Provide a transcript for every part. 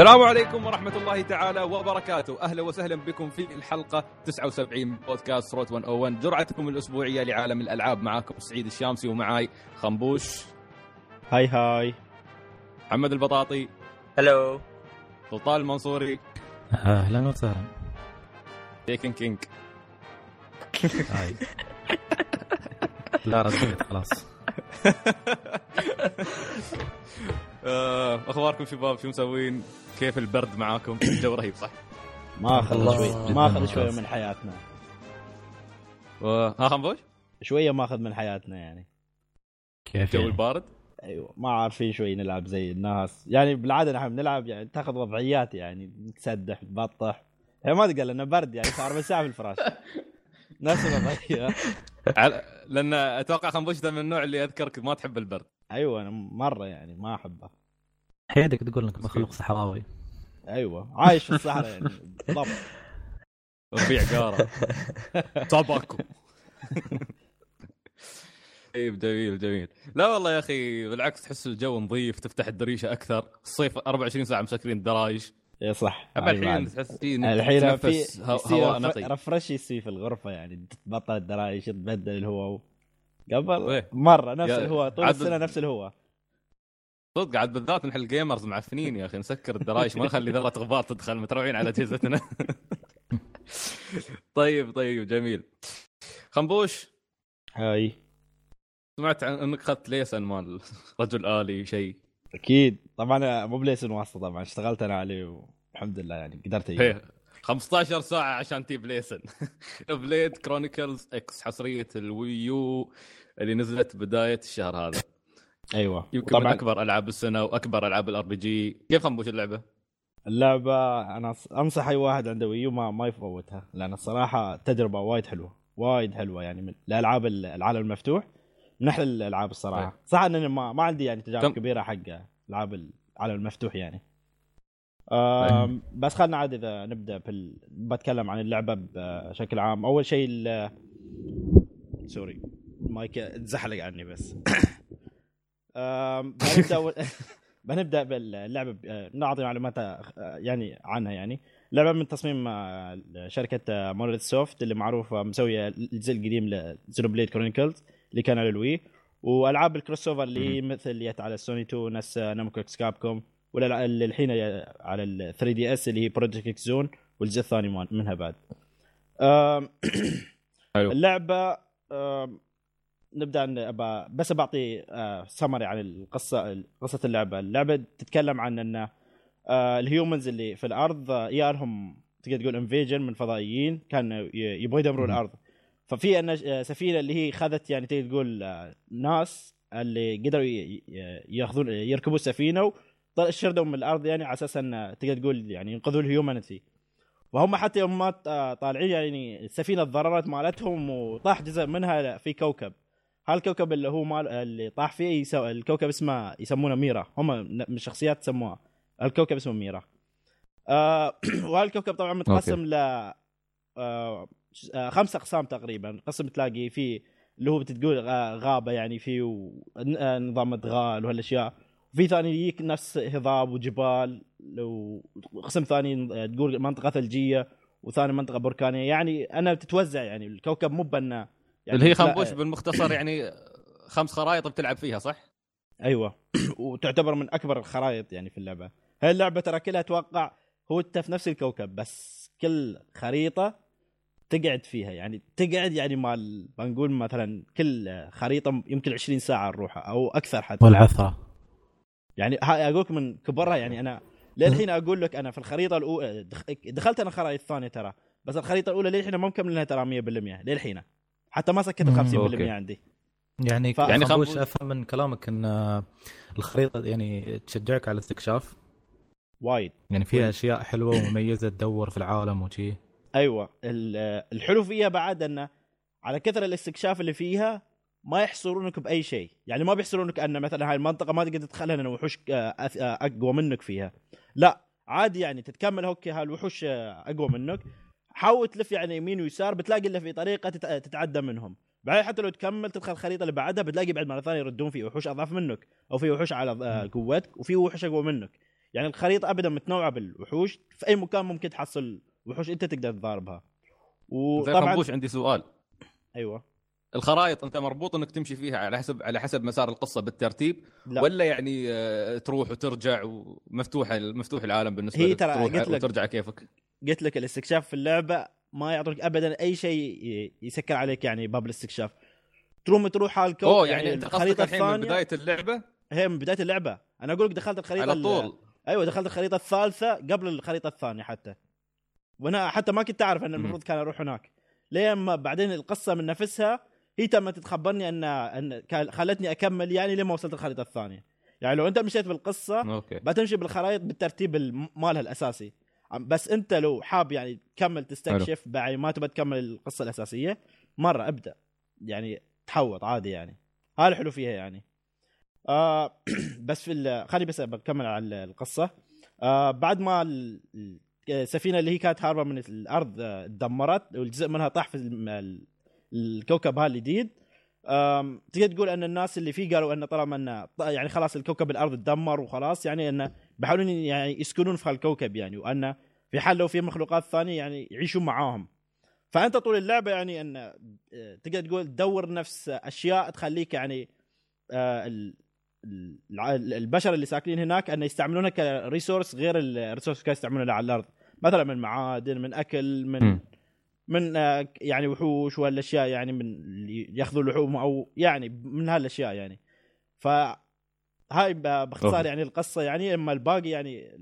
السلام عليكم ورحمة الله تعالى وبركاته. أهلا وسهلا بكم في الحلقة 79 من بودكاست روت 101، جرعتكم الأسبوعية لعالم الألعاب. معاكم سعيد الشامسي ومعاي خنبوش. هاي محمد البطاطي. هلو. سلطان المنصوري. أهلا وسهلا. تيكن كينج. هاي. لا رجعت خلاص. اخباركم شباب؟ شو مسوين؟ كيف البرد معاكم؟ الجو رهيب صح؟ ما اخذ شويه من حياتنا. ها خنبوش؟ شويه ما اخذ من حياتنا يعني. كيف الجو البارد؟ ايوه ما عارفين شوي نلعب زي الناس يعني. بالعاده نحن بنلعب يعني تاخذ وضعيات يعني نتسدح نبطح، يعني ما تقال لنا برد يعني. صار بس ساعه في الفراش نفس الوضعيه. لان اتوقع خنبوش ده من النوع اللي اذكرك ما تحب البرد. ايوه انا مره يعني ما احبه. حياتك تقول انك مخلوق صحراوي. ايوه عايش في الصحراء يعني بالضبط. ربيع قاره طبقكم. طيب جميل. لا والله يا اخي بالعكس، تحس الجو نظيف، تفتح الدريشه اكثر. الصيف 24 ساعه مسكرين الدرايش. اي صح. الحين تحس الحين في هواء نقي رفرش يصير في الغرفه يعني، تبطل الدرايش تبدل الهواء. قبل مره نفس الهواء طول السنه نفس الهواء. صدق عاد بالذات نحن الجيمرز معفنين يا اخي، نسكر الدرايش ما نخلي ذره غبار تدخل، متروعين على اجهزتنا. طيب جميل. خنبوش هاي، سمعت انك اخذت ليسن مال رجل آلي شيء؟ اكيد طبعا، مو بليسن واسطه طبعا، اشتغلت انا عليه والحمد لله يعني قدرت اجيب 15 ساعة عشان تيب ليسن. بليد كرونيكلز اكس حصرية الويو اللي نزلت بداية الشهر هذا. ايوه يمكن من اكبر العاب السنة واكبر العاب الار بي جي. كيف خنبوش اللعبة انا انصح اي واحد عنده ويو ما يفوتها، لان الصراحة تجربة وايد حلوة يعني. من الالعاب العالم المفتوح من احلى الالعاب الصراحة. صح انني ما عندي يعني تجارب كبيرة حق العاب العالم المفتوح يعني. بس خلنا عاد إذا نبدأ بتكلم عن اللعبة بشكل عام. أول شيء سوري مايك تزحلق عني بس. بنبدأ باللعبة، نعطي معلومات يعني عنها يعني. اللعبة من تصميم شركة مونوليث سوفت اللي معروفة مسوية الجزء القديم لXenoblade Chronicles اللي كان على الوي، وألعاب الكروس أوفر اللي مثل يت على سوني 2 ناس نامكو كابكوم، ولا الحين على ال 3DS اللي هي Project X Zone والجزء الثاني منها بعد. اللعبة نبدأ بس بعطي سمري عن قصة اللعبة. اللعبة تتكلم عن أن الهيومنز اللي في الأرض يارهم تقدر تقول انفيجن من فضائيين كانوا يبغوا يدمروا الأرض. ففي أن سفينة اللي هي خذت يعني تقدر تقول ناس اللي قدروا ياخذون يركبوا السفينة شردهم من الارض يعني، على اساس ان تقدر تقول يعني ينقذوا الهيومانيتي. وهم حتى يوم ما طالعين يعني السفينه تضررت مالتهم وطاح جزء منها في كوكب. هالكوكب اللي هو مال اللي طاح فيه الكوكب اسمه يسمونه ميرا، هم من الشخصيات سموها الكوكب اسمه ميرا. وهالكوكب طبعا متقسم ل 5 أقسام تقريبا. قسم تلاقي فيه اللي هو بتقول غابه يعني، فيه نظام ادغال وهالاشياء. في ثاني يجيك نفس هضاب وجبال، وقسم ثاني تقول منطقة ثلجية، وثاني منطقة بركانية يعني. أنا بتتوزع يعني الكوكب مو بنا يعني اللي هي خنبوش بالمختصر يعني 5 خرائط بتلعب فيها صح؟ أيوة. وتعتبر من أكبر الخرائط يعني في اللعبة. هاي اللعبة ترى كلها أتوقع هو في نفس الكوكب، بس كل خريطة تقعد فيها يعني مال بنقول مثلا كل خريطة يمكن 20 ساعة نروحها أو أكثر حتى. والعثرة يعني اقولك من كبرها يعني. انا للحين اقول لك انا في الخريطه الاولى دخلت انا الخرائط الثانيه ترى، بس الخريطه الاولى للحين ما مكملها ترى 100% للحين، حتى ما سكت 50% عندي يعني. خنبوش افهم من كلامك ان الخريطه يعني تشجعك على الاستكشاف وايد يعني، فيها اشياء حلوه ومميزه تدور في العالم وشي. ايوه الحلو فيها بعد انه على كثر الاستكشاف اللي فيها ما يحصرونك باي شيء يعني. ما بيحصرونك ان مثلا هاي المنطقه ما تقدر تدخلها لان وحوش اقوى منك فيها، لا عادي يعني تتكمل هوكي هالوحوش اقوى منك. حاول تلف يعني يمين ويسار بتلاقي الا في طريقه تتعدى منهم. بعدين حتى لو تكمل تدخل الخريطه اللي بعدها بتلاقي بعد مره ثانيه يردون في وحوش اضعف منك، او في وحوش على قوتك، وفي وحوش اقوى منك يعني الخريطه ابدا متنوعه بالوحوش، في اي مكان ممكن تحصل وحوش انت تقدر تضاربها. وطبعا عندي سؤال، ايوه الخرائط انت مربوط انك تمشي فيها على حسب مسار القصه بالترتيب؟ لا. ولا يعني تروح وترجع ومفتوحه مفتوح العالم بالنسبه لك، تروح وترجع كيفك؟ قلت لك الاستكشاف في اللعبه ما يعطيك ابدا اي شيء يسكر عليك يعني باب الاستكشاف، تروح على الكوكب. يعني انت قصدك الحين من بدايه اللعبه؟ هي من بدايه اللعبه. انا اقول لك دخلت الخريطه على طول. ايوه دخلت الخريطه الثالثه قبل الخريطه الثانيه حتى، وانا حتى ما كنت اعرف ان المفروض كان اروح هناك، لما بعدين القصه من نفسها هي تم تخبرني ان خلتني اكمل يعني لما وصلت الخريطه الثانيه. يعني لو انت مشيت بالقصه أوكي. بتمشي بالخرائط بالترتيب مالها الاساسي، بس انت لو حاب يعني تكمل تستكشف بعد ما تبى تكمل القصه الاساسيه مره ابدا يعني تحوط عادي، يعني هذا الحلو فيها يعني. بس في خلي بس بكمل على القصه. بعد ما السفينه اللي هي كانت هاربه من الارض اتدمرت والجزء منها طاح في الكوكب هذا الجديد، تقدر تقول ان الناس اللي فيه قالوا ان طالما ان يعني خلاص الكوكب الارض اتدمر وخلاص، يعني ان بيحاولون يعني يسكنون في هالكوكب يعني، وان في حال لو في مخلوقات ثانيه يعني يعيشون معاهم. فانت طول اللعبه يعني ان تقدر تقول تدور نفس اشياء تخليك يعني البشر اللي ساكنين هناك ان يستعملونها كريسورس غير الريسورس اللي يستعملونها على الارض، مثلا من معادن، من اكل، من يعني وحوش والاشياء يعني من ياخذوا لحوم او يعني من هالاشياء يعني. فهاي باختصار يعني القصه يعني. اما الباقي يعني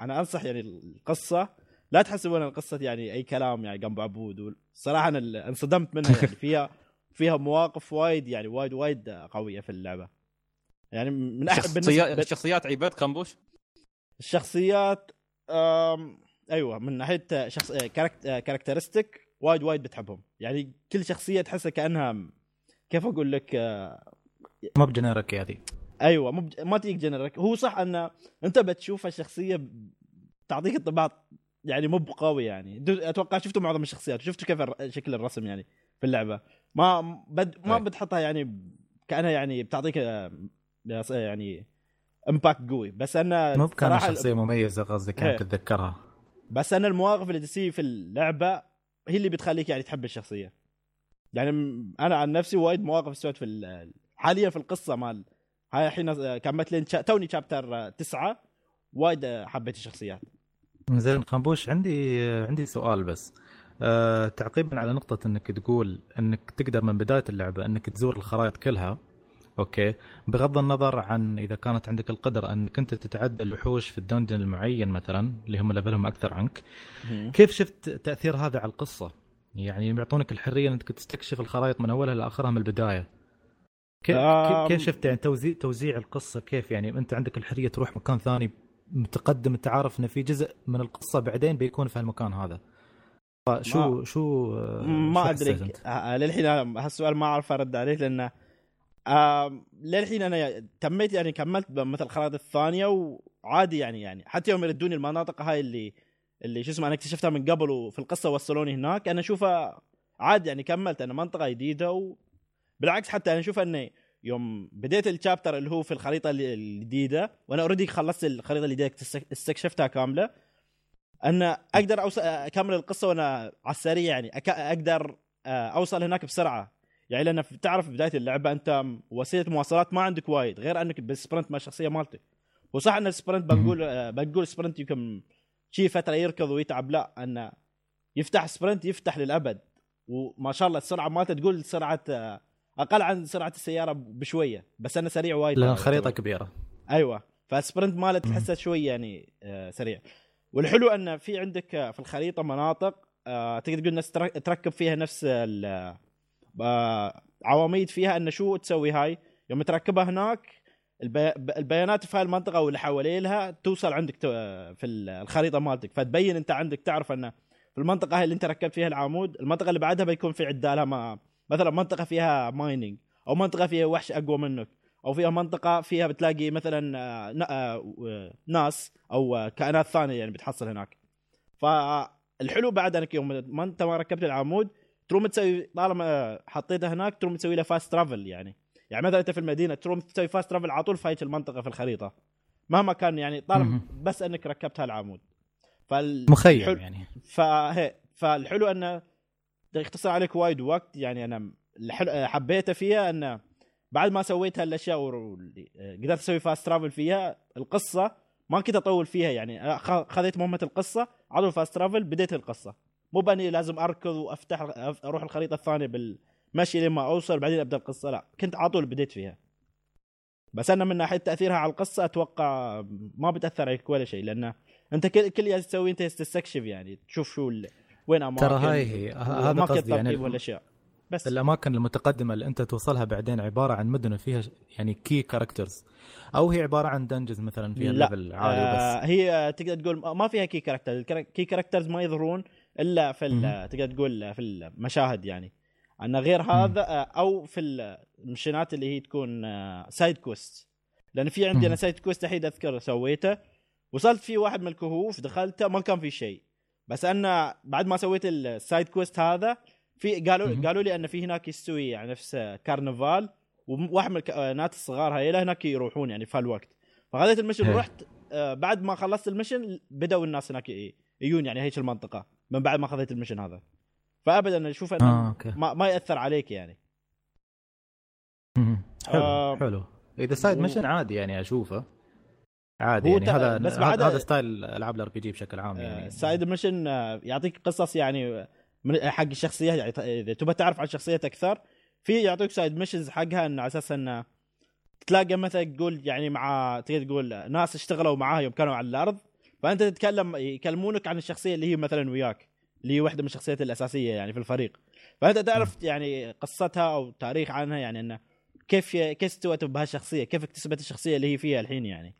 انا انصح يعني القصه لا تحسبون القصه يعني اي كلام يعني جنب عبود، صراحه انا انصدمت منها يعني، فيها مواقف وايد يعني وايد قويه في اللعبه يعني. من الشخصيات عيبات كامبوش الشخصيات ايوه من ناحيه كاركترستيك وايد بتحبهم يعني. كل شخصيه تحسها كانها كيف اقول لك مو بجنرك هذه، ايوه ما تيجي جنرك. هو صح ان انت بتشوف الشخصيه تعطيك انطباع يعني مو بقوي يعني، اتوقع شفته معظم الشخصيات، شفته كيف شكل الرسم يعني في اللعبه ما بتحطها يعني كانها يعني بتعطيك يعني امباكت قوي. بس انا مو كان شخصيه مميزه قصدي كانت تتذكرها، بس انا المواقف اللي تصير في اللعبه هي اللي بتخليك يعني تحب الشخصيه يعني. انا عن نفسي وايد مواقف سويت في حاليا في القصه مال هاي الحين كملت لين توني شابتر 9 وايد حبيت الشخصيات. زين خنبوش عندي سؤال بس تعقيبا على نقطه انك تقول انك تقدر من بدايه اللعبه انك تزور الخرائط كلها اوكي، بغض النظر عن اذا كانت عندك القدره انك انت تتعدى الوحوش في الدنجن المعين مثلا اللي هم ليفلهم اكثر عنك، كيف شفت تاثير هذا على القصه؟ يعني بيعطونك الحريه انك تستكشف الخرائط من اولها لاخرها من البدايه، كيف شفت يعني توزيع القصه؟ كيف يعني انت عندك الحريه تروح مكان ثاني متقدم، تعرف ان في جزء من القصه بعدين بيكون في هالمكان هذا، شو ما ادري للحين هالسؤال ما اعرف ارد عليه لانه للحين انا تميت يعني كملت مثل الخرائط الثانيه وعادي يعني حتى يوم يردوني المناطق هاي اللي شو اسمه انا اكتشفتها من قبل وفي القصه وصلوني هناك انا اشوفها عادي يعني. كملت انا منطقه جديده وبالعكس حتى انا اشوف ان يوم بديت الشابتر اللي هو في الخريطه الجديده وانا اوريدي خلصت الخريطه اللي ديك استكشفتها كامله، انا اقدر اكمل القصه وانا على السريع يعني، اقدر اوصل هناك بسرعه يعني. لأن تعرف بداية اللعبة أنت وسيلة مواصلات ما عندك وايد غير أنك بالسبرنت مع الشخصية مالتك، وصح أن السبرنت بنقول سبرنت يمكن شي فترة يركض ويتعب، لا أنه يفتح سبرنت يفتح للأبد، وما شاء الله السرعة مالته تقول سرعة أقل عن سرعة السيارة بشوية، بس أنا سريع وايد لأن خريطة كبيرة. أيوة فالسبرنت مالته تحسها شوية يعني سريع. والحلو أن في عندك في الخريطة مناطق تقدر تقول الناس تركب فيها نفس عواميد فيها ان شو تسوي هاي يوم تركبها هناك البيانات في هالمنطقه واللي حواليها توصل عندك في الخريطه مالتك، فتبين انت عندك تعرف ان في المنطقه هاي اللي انت ركبت فيها العمود المنطقه اللي بعدها بيكون في عدالها مثلا منطقه فيها مايننج او منطقه فيها وحش اقوى منك او فيها منطقه فيها بتلاقي مثلا ناس او كائنات ثانيه يعني بتحصل هناك. فالحلو بعد انك يوم انت ما ركبت العمود تروم تسوي طالما حطيتها هناك تروم تسوي له فاست ترافل يعني مثلا انت في المدينه تروم تسوي فاست ترافل على طول في هاي المنطقه في الخريطه، مهما كان يعني طالما بس انك ركبت هالعمود مخيم يعني. فالحلو انه يختصر عليك وايد وقت يعني. انا حبيته فيها انه بعد ما سويت هالاشياء قدرت اسوي فاست ترافل فيها. القصه ما كنت اطول فيها يعني، خذيت مهمه القصه على الفاست ترافل بديت القصه، مو باني لازم اركض وافتح اروح الخريطه الثانيه بالمشي لما اوصل بعدين ابدا القصه، لا كنت على طول بديت فيها. بس انا من ناحيه تاثيرها على القصه اتوقع ما بتاثر عليك ولا شيء، لانه انت كل اللي تسوي انت تستكشف يعني، تشوف شو وين اماكن ترى هاي هذا قصدي يعني والاشياء. بس الاماكن المتقدمه اللي انت توصلها بعدين عباره عن مدن فيها يعني كي كاركترز، او هي عباره عن دنجز مثلا فيها ليفل عالي بس هي تقدر تقول ما فيها كي كاركتر. الكي كاركترز ما يظهرون الا في تقدر تقول في المشاهد يعني، أنا غير هذا او في المشينات اللي هي تكون سايد كوست. لان في عندي انا سايد كوست الحين اذكر سويته، وصلت في واحد من الكهوف دخلته ما كان في شيء، بس انا بعد ما سويت السايد كويست هذا في قالوا لي ان في هناك يستوي يعني نفس كارنفال، وواحد من الكائنات الصغار هاي هناك يروحون يعني في هالوقت. فخذيت المشن ورحت، بعد ما خلصت المشن بدأوا الناس هناك يجون يعني هيك المنطقه من بعد ما خذيت المشن هذا. فابدا اشوف انه ما ياثر عليك يعني. حلو حلو. اذا سايد مشن عادي يعني اشوفه عادي يعني، هذا ستايل العاب الار بي جي بشكل عام يعني. سايد مشن يعطيك قصص يعني حق الشخصيات يعني، اذا تبغى تعرف عن شخصيات اكثر في يعطيك سايد مشنز حقها، انه على اساس انه تلاقي مثلا تقول يعني مع تقدر تقول ناس اشتغلوا معاها يوم كانوا على الارض، فانت تتكلم يكلمونك عن الشخصيه اللي هي مثلا وياك اللي هي واحده من الشخصيات الاساسيه يعني في الفريق، فانت تعرف يعني قصتها او تاريخ عنها يعني، انه كيف استوت بهالشخصيه، كيف اكتسبت الشخصيه اللي هي فيها الحين يعني.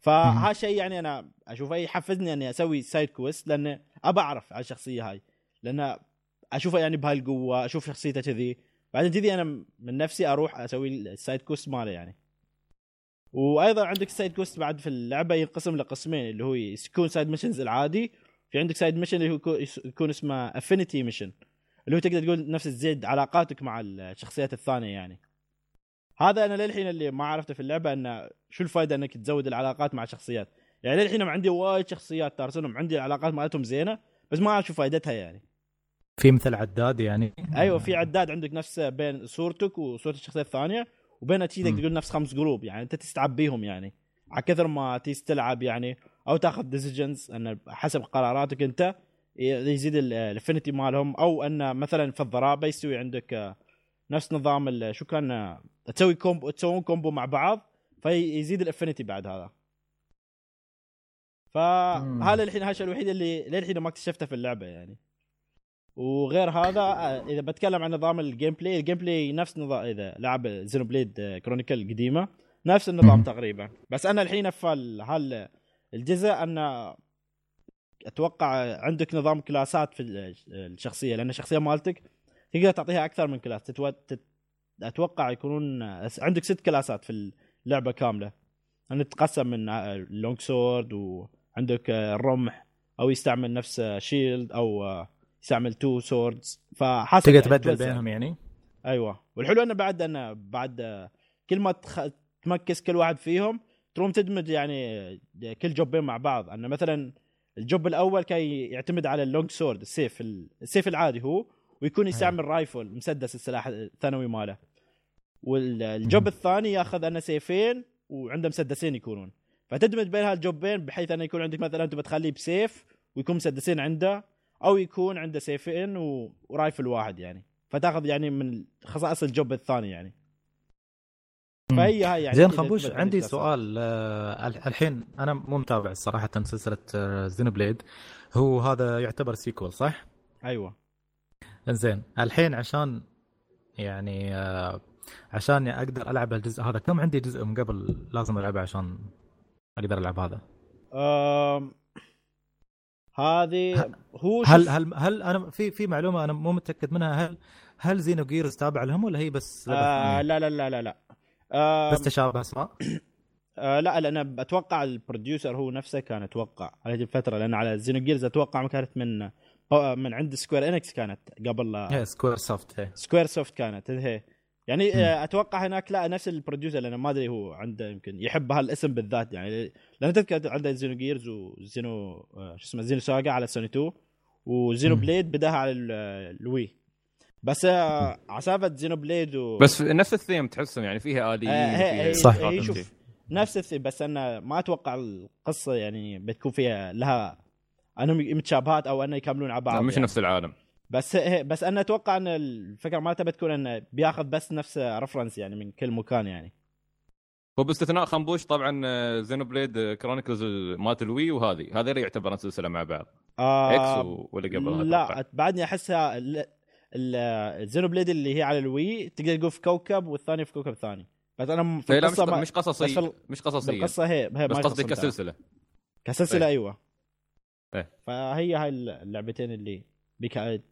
فها شيء يعني انا اشوفه يحفزني اني اسوي سايد كويست، لان ابى اعرف عن الشخصيه هاي، لان اشوفها يعني بهالقوه، اشوف شخصيتها كذي، بعدين كذي انا من نفسي اروح اسوي السايد كويست ماله يعني. وايضا عندك سايد كويست بعد في اللعبه ينقسم لقسمين، اللي هو يكون سايد ميشنز العادي، في عندك سايد ميشن اللي هو يكون اسمه افينيتي ميشن، اللي هو تقدر تقول نفس تزيد علاقاتك مع الشخصيات الثانيه يعني. هذا انا للحين اللي ما عرفته في اللعبه انه شو الفائده انك تزود العلاقات مع شخصيات يعني. للحين عندي وايد شخصيات ترسلهم عندي العلاقات مالتهم زينه، بس ما اعرف شو فائدتها يعني. في مثل عداد يعني؟ ايوه في عداد عندك نفس بين صورتك وصوره الشخصيه الثانيه، وبين تقدر تقول نفس 5 جروب يعني، انت تستعب بيهم يعني على كثر ما تستلعب يعني، او تاخذ ديسيجنز ان حسب قراراتك انت يزيد الافينيتي مالهم. او ان مثلا في الضرابه يسوي عندك نفس نظام شو كان تسوي كومبو، تسوون كومبو مع بعض فيزيد الافينيتي بعد هذا. فهذا الحين هالشيء الوحيد اللي للحين ما اكتشفته في اللعبه يعني. وغير هذا اذا بتكلم عن نظام الجيم بلاي، الجيم بلاي نفس نظام اذا لعب زينوبليد كرونيكل القديمه، نفس النظام تقريبا. بس انا الحين في هال الجزء انا اتوقع عندك نظام كلاسات في الشخصيه، لان الشخصيه مالتك تقدر تعطيها اكثر من كلاس. اتوقع يكونون عندك 6 كلاسات في اللعبه كامله، انه تتقسم من اللونج سورد، وعندك الرمح او يستعمل نفس شيلد او يستعمل 2 سوردز، فحسب تقدر تبدل بينهم يعني. ايوه. والحلو انه بعد كل ما تمكس كل واحد فيهم تروم تدمج يعني كل جوبين مع بعض. أن مثلا الجوب الأول كان يعتمد على اللونج سورد، السيف العادي هو، ويكون يستعمل رايفل مسدس السلاح الثانوي ماله. والجوب الثاني يأخذ أنه سيفين وعنده مسدسين يكونون، فتدمج بين هالجوبين بحيث أنه يكون عندك مثلا أنت بتخليه بسيف ويكون مسدسين عنده، أو يكون عنده سيفين ورايفل واحد يعني، فتأخذ يعني من خصائص الجوب الثاني يعني. فهي هاي يعني. زين خنبوش، عندي سؤال. الحين انا مو متابع الصراحه سلسله زينوبليد، هو هذا يعتبر سيكول صح؟ ايوه. زين الحين عشان يعني عشان اقدر العب الجزء هذا، كم عندي جزء من قبل لازم العبه عشان اقدر العب هذا؟ هذه هو هل انا في معلومه انا مو متاكد منها، هل زينو جيرز تابع لهم ولا هي بس؟ لا لا لا لا لا بس تشابه اسماء. لا لأن أتوقع البروديوسر هو نفسه كان أتوقع على هذه الفترة، لأن على زينو جيرز أتوقع ما كانت من عند سكوير إنكس، كانت قبل سكوير سوفت. هي سكوير سوفت كانت هي يعني اتوقع هناك لا نفس البروديوسر لانه ما ادري هو عنده يمكن يحب هالاسم بالذات يعني لان تذكر عنده زينو جيرز وزينو شو اسمه زينو ساغا على سوني 2 وزينو بليد بداها على الوي بس عصابه زينو بليد بس نفس الثيم تحسهم يعني فيها آليين صح شوف نفس الثيم بس انا ما اتوقع القصه يعني بتكون فيها لها انهم متشابهات او انه يكملون على بعض مش يعني. نفس العالم بس انا اتوقع ان الفكره مالته بتكون انه بياخذ بس نفس رفرنس يعني من كل مكان يعني وباستثناء خنبوش طبعا زينوبليد كرونيكلز مالت الوي وهذه يعتبر سلسله مع بعض اكس ولا قبلها لا بعدني احسها الزينوبليد اللي هي على الوي تقدر تقول في كوكب والثاني في كوكب ثاني بس انا مش قصصيه مش قصصيه القصه هي بس قصدي كسلسله ايوه فهي هاي اللعبتين اللي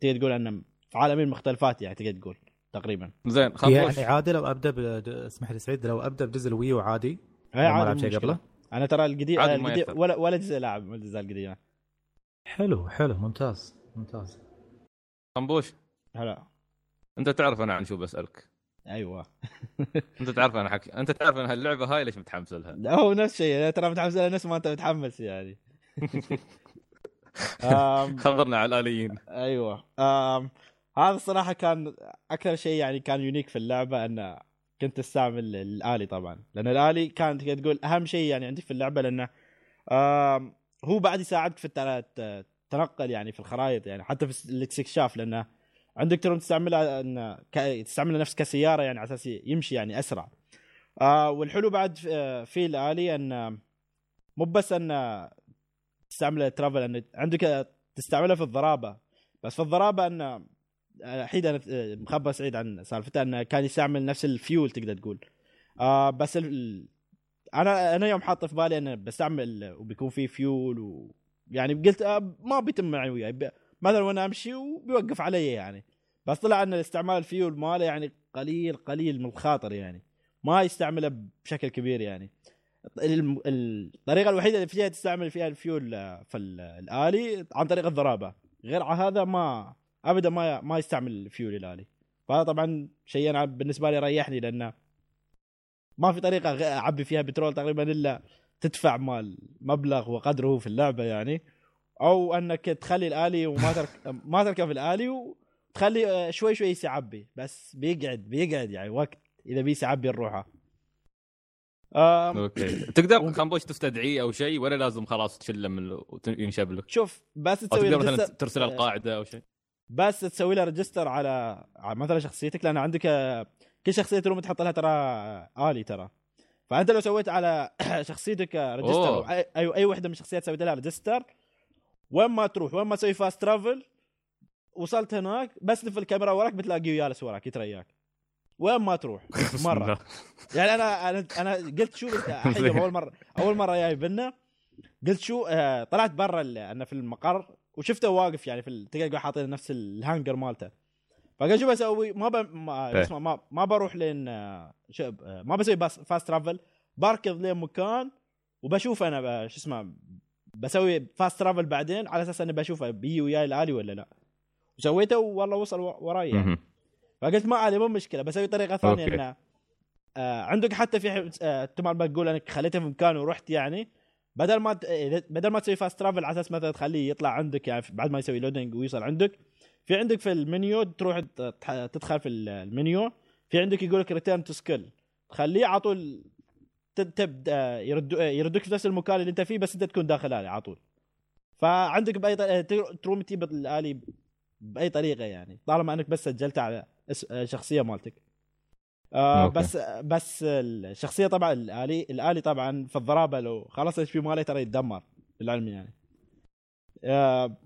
تقدر تقول أن في عالمين مختلفات يعني تقدر تقول تقريبا زين خلاص يعني عادي لو ابدا اسمح لي سعيد لو ابدا بجزء الوي وعادي ما العب شيء قبله انا ترى القديم ولا جزء لاعب ولا جزء القديم يعني. حلو ممتاز طنبوش هلا انت تعرف انا عن شو بسالك ايوه انت تعرف انا حكي انت تعرف ان هاللعبه هاي ليش متحمس لها لا هو نفس الشيء ترى متحمس لها نفس ما انت متحمس يعني خبرنا على الآليين أيوة هذا الصراحة كان أكثر شيء يعني كان يونيك في اللعبة أن كنت استعمل الآلي طبعا لأن الآلي كانت تقول أهم شيء يعني عندي في اللعبة لأنه هو بعد يساعدك في التنقل يعني في الخرائط يعني حتى في الاستكشاف لأنه عندك ترى تستعملها أن تستعملها نفس كسيارة يعني على أساس يمشي يعني أسرع والحلو بعد في الآلي أن مو بس أن تستعملها ترافل أن عندك تستعملها في الضرابة بس في الضرابة أن الحين أنا مخبر سعيد عن سالفته أنه كان يستعمل نفس الفيول تقدر تقول بس أنا يوم حاط في بالي أنه بستعمل وبيكون فيه فيول ويعني قلت ما بيتم معي وياي مثلا وأنا أمشي وبيوقف علي يعني بس طلع أن الاستعمال الفيول ماله يعني قليل من الخاطر يعني ما يستعمله بشكل كبير يعني الطريقه الوحيده اللي فيها تستعمل فيها الفيول في الالي عن طريق الضرابه غير على هذا ما ابدا ما يستعمل الفيول الالي فهذا طبعا شيء انا بالنسبه لي ريحني لانه ما في طريقه اعبي فيها بترول تقريبا الا تدفع مال مبلغ وقدره في اللعبه يعني او انك تخلي الالي ما تركب الالي وتخلي شوي يعبي بس بيقعد يعني وقت اذا بيسعبي الروحه اوكي تقدر خنبوش تستدعيه او شيء ولا لازم خلاص تشله من ينشب لك شوف بس تسوي مثلا ترسل القاعده او شيء بس تسوي له ريجستر على مثلا شخصيتك لان عندك كل شخصيه تروم تحط لها ترى آلي ترى فانت لو سويت على شخصيتك ريجستر اي وحده من الشخصيات سويت لها ريجستر وين ما تسوي فاست ترافل وصلت هناك بس لف الكاميرا وراك بتلاقيه جالس وراك يترياك وين ما تروح مره يعني انا قلت شو الحين اول مره جاي بنا قلت شو طلعت برا انا في المقر وشفته واقف يعني في تلقى حاطين نفس الهانجر مالته فقلت شو بسوي ما بروح لين ما بسوي فاست ترافل بركض لين مكان وبشوف انا شو اسمه بسوي فاست ترافل بعدين على اساس اني بشوفه بيجي وياي الالي ولا لا وسويته والله وصل وراي يعني فقلت ما علي مو مشكله بسوي طريقه ثانيه ان عندك حتى في تمام بتقول انك خليته في مكانه ورحت يعني بدل ما تسوي فاست ترافل على اساس مثلا تخليه يطلع عندك يعني بعد ما يسوي لودنج ويوصل عندك في عندك في المنيو تروح تدخل في المنيو في عندك يقول لك ريتيرن تو سكيل تخليه على طول تبدا يردك في نفس المكان اللي انت فيه بس انت تكون داخل الالي على طول فعندك باي تروم تيب الالي باي طريقه يعني طالما انك بس سجلت على شخصيه مالتك بس الشخصيه طبعا الالي طبعا في الضرابه لو خلاص ايش في ماله ترى يتدمر بالعلم يعني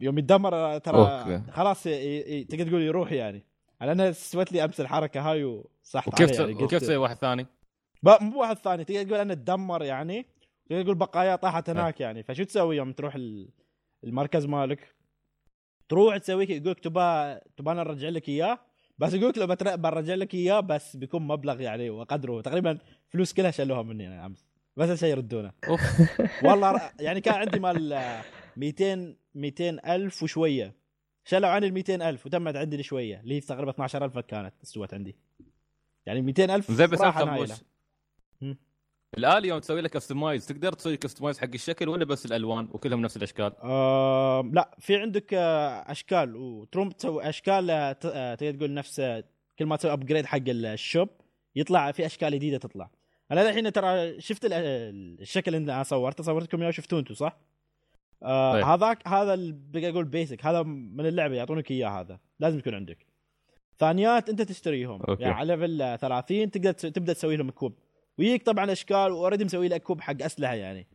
يوم يتدمر ترى خلاص تقدر تقول يروح يعني انا سويت لي امس الحركه هاي وصحت عليها يعني كيف سوي واحد ثاني مو واحد ثاني تقدر تقول انا اتدمر يعني تقدر تقول بقايا طاحت هناك يعني فشو تسوي يوم تروح المركز مالك تروح تسوي يقولك تبى انا ارجع لك اياه بس يقولك لو برجع لك اياه بس بيكون مبلغ يعني وقدره تقريبا فلوس كلها شالوها مني انا امس بس شيء يردونه والله يعني كان عندي مال 200,000 وشويه شالوا عن ال 200,000 وتمت عندي شويه اللي تقريبا 12,000 كانت استوت عندي يعني 200,000 زي بس الآلي يوم تسوي لك كستمايز تقدر تسوي كستمايز حق الشكل ولا بس الألوان وكلهم نفس الأشكال؟ لا في عندك أشكال وتروم تسوي أشكال تقدر تقول نفس كل ما تسوي أبجريد حق الشوب يطلع في أشكال جديدة تطلع. أنا الحين ترى شفت الشكل اللي أنا صورتكم ياه شفتوه أنتوا صح؟ هذاك هذا بقى أقول بيسك هذا من اللعبة يعطونك إياه هذا لازم يكون عندك. ثانيات أنت تشتريهم يعني على ليفل 30 تقدر تبدأ تسوي لهم كوب ويك طبعا اشكال واوريدي مسوي لك كوب حق اسلحه يعني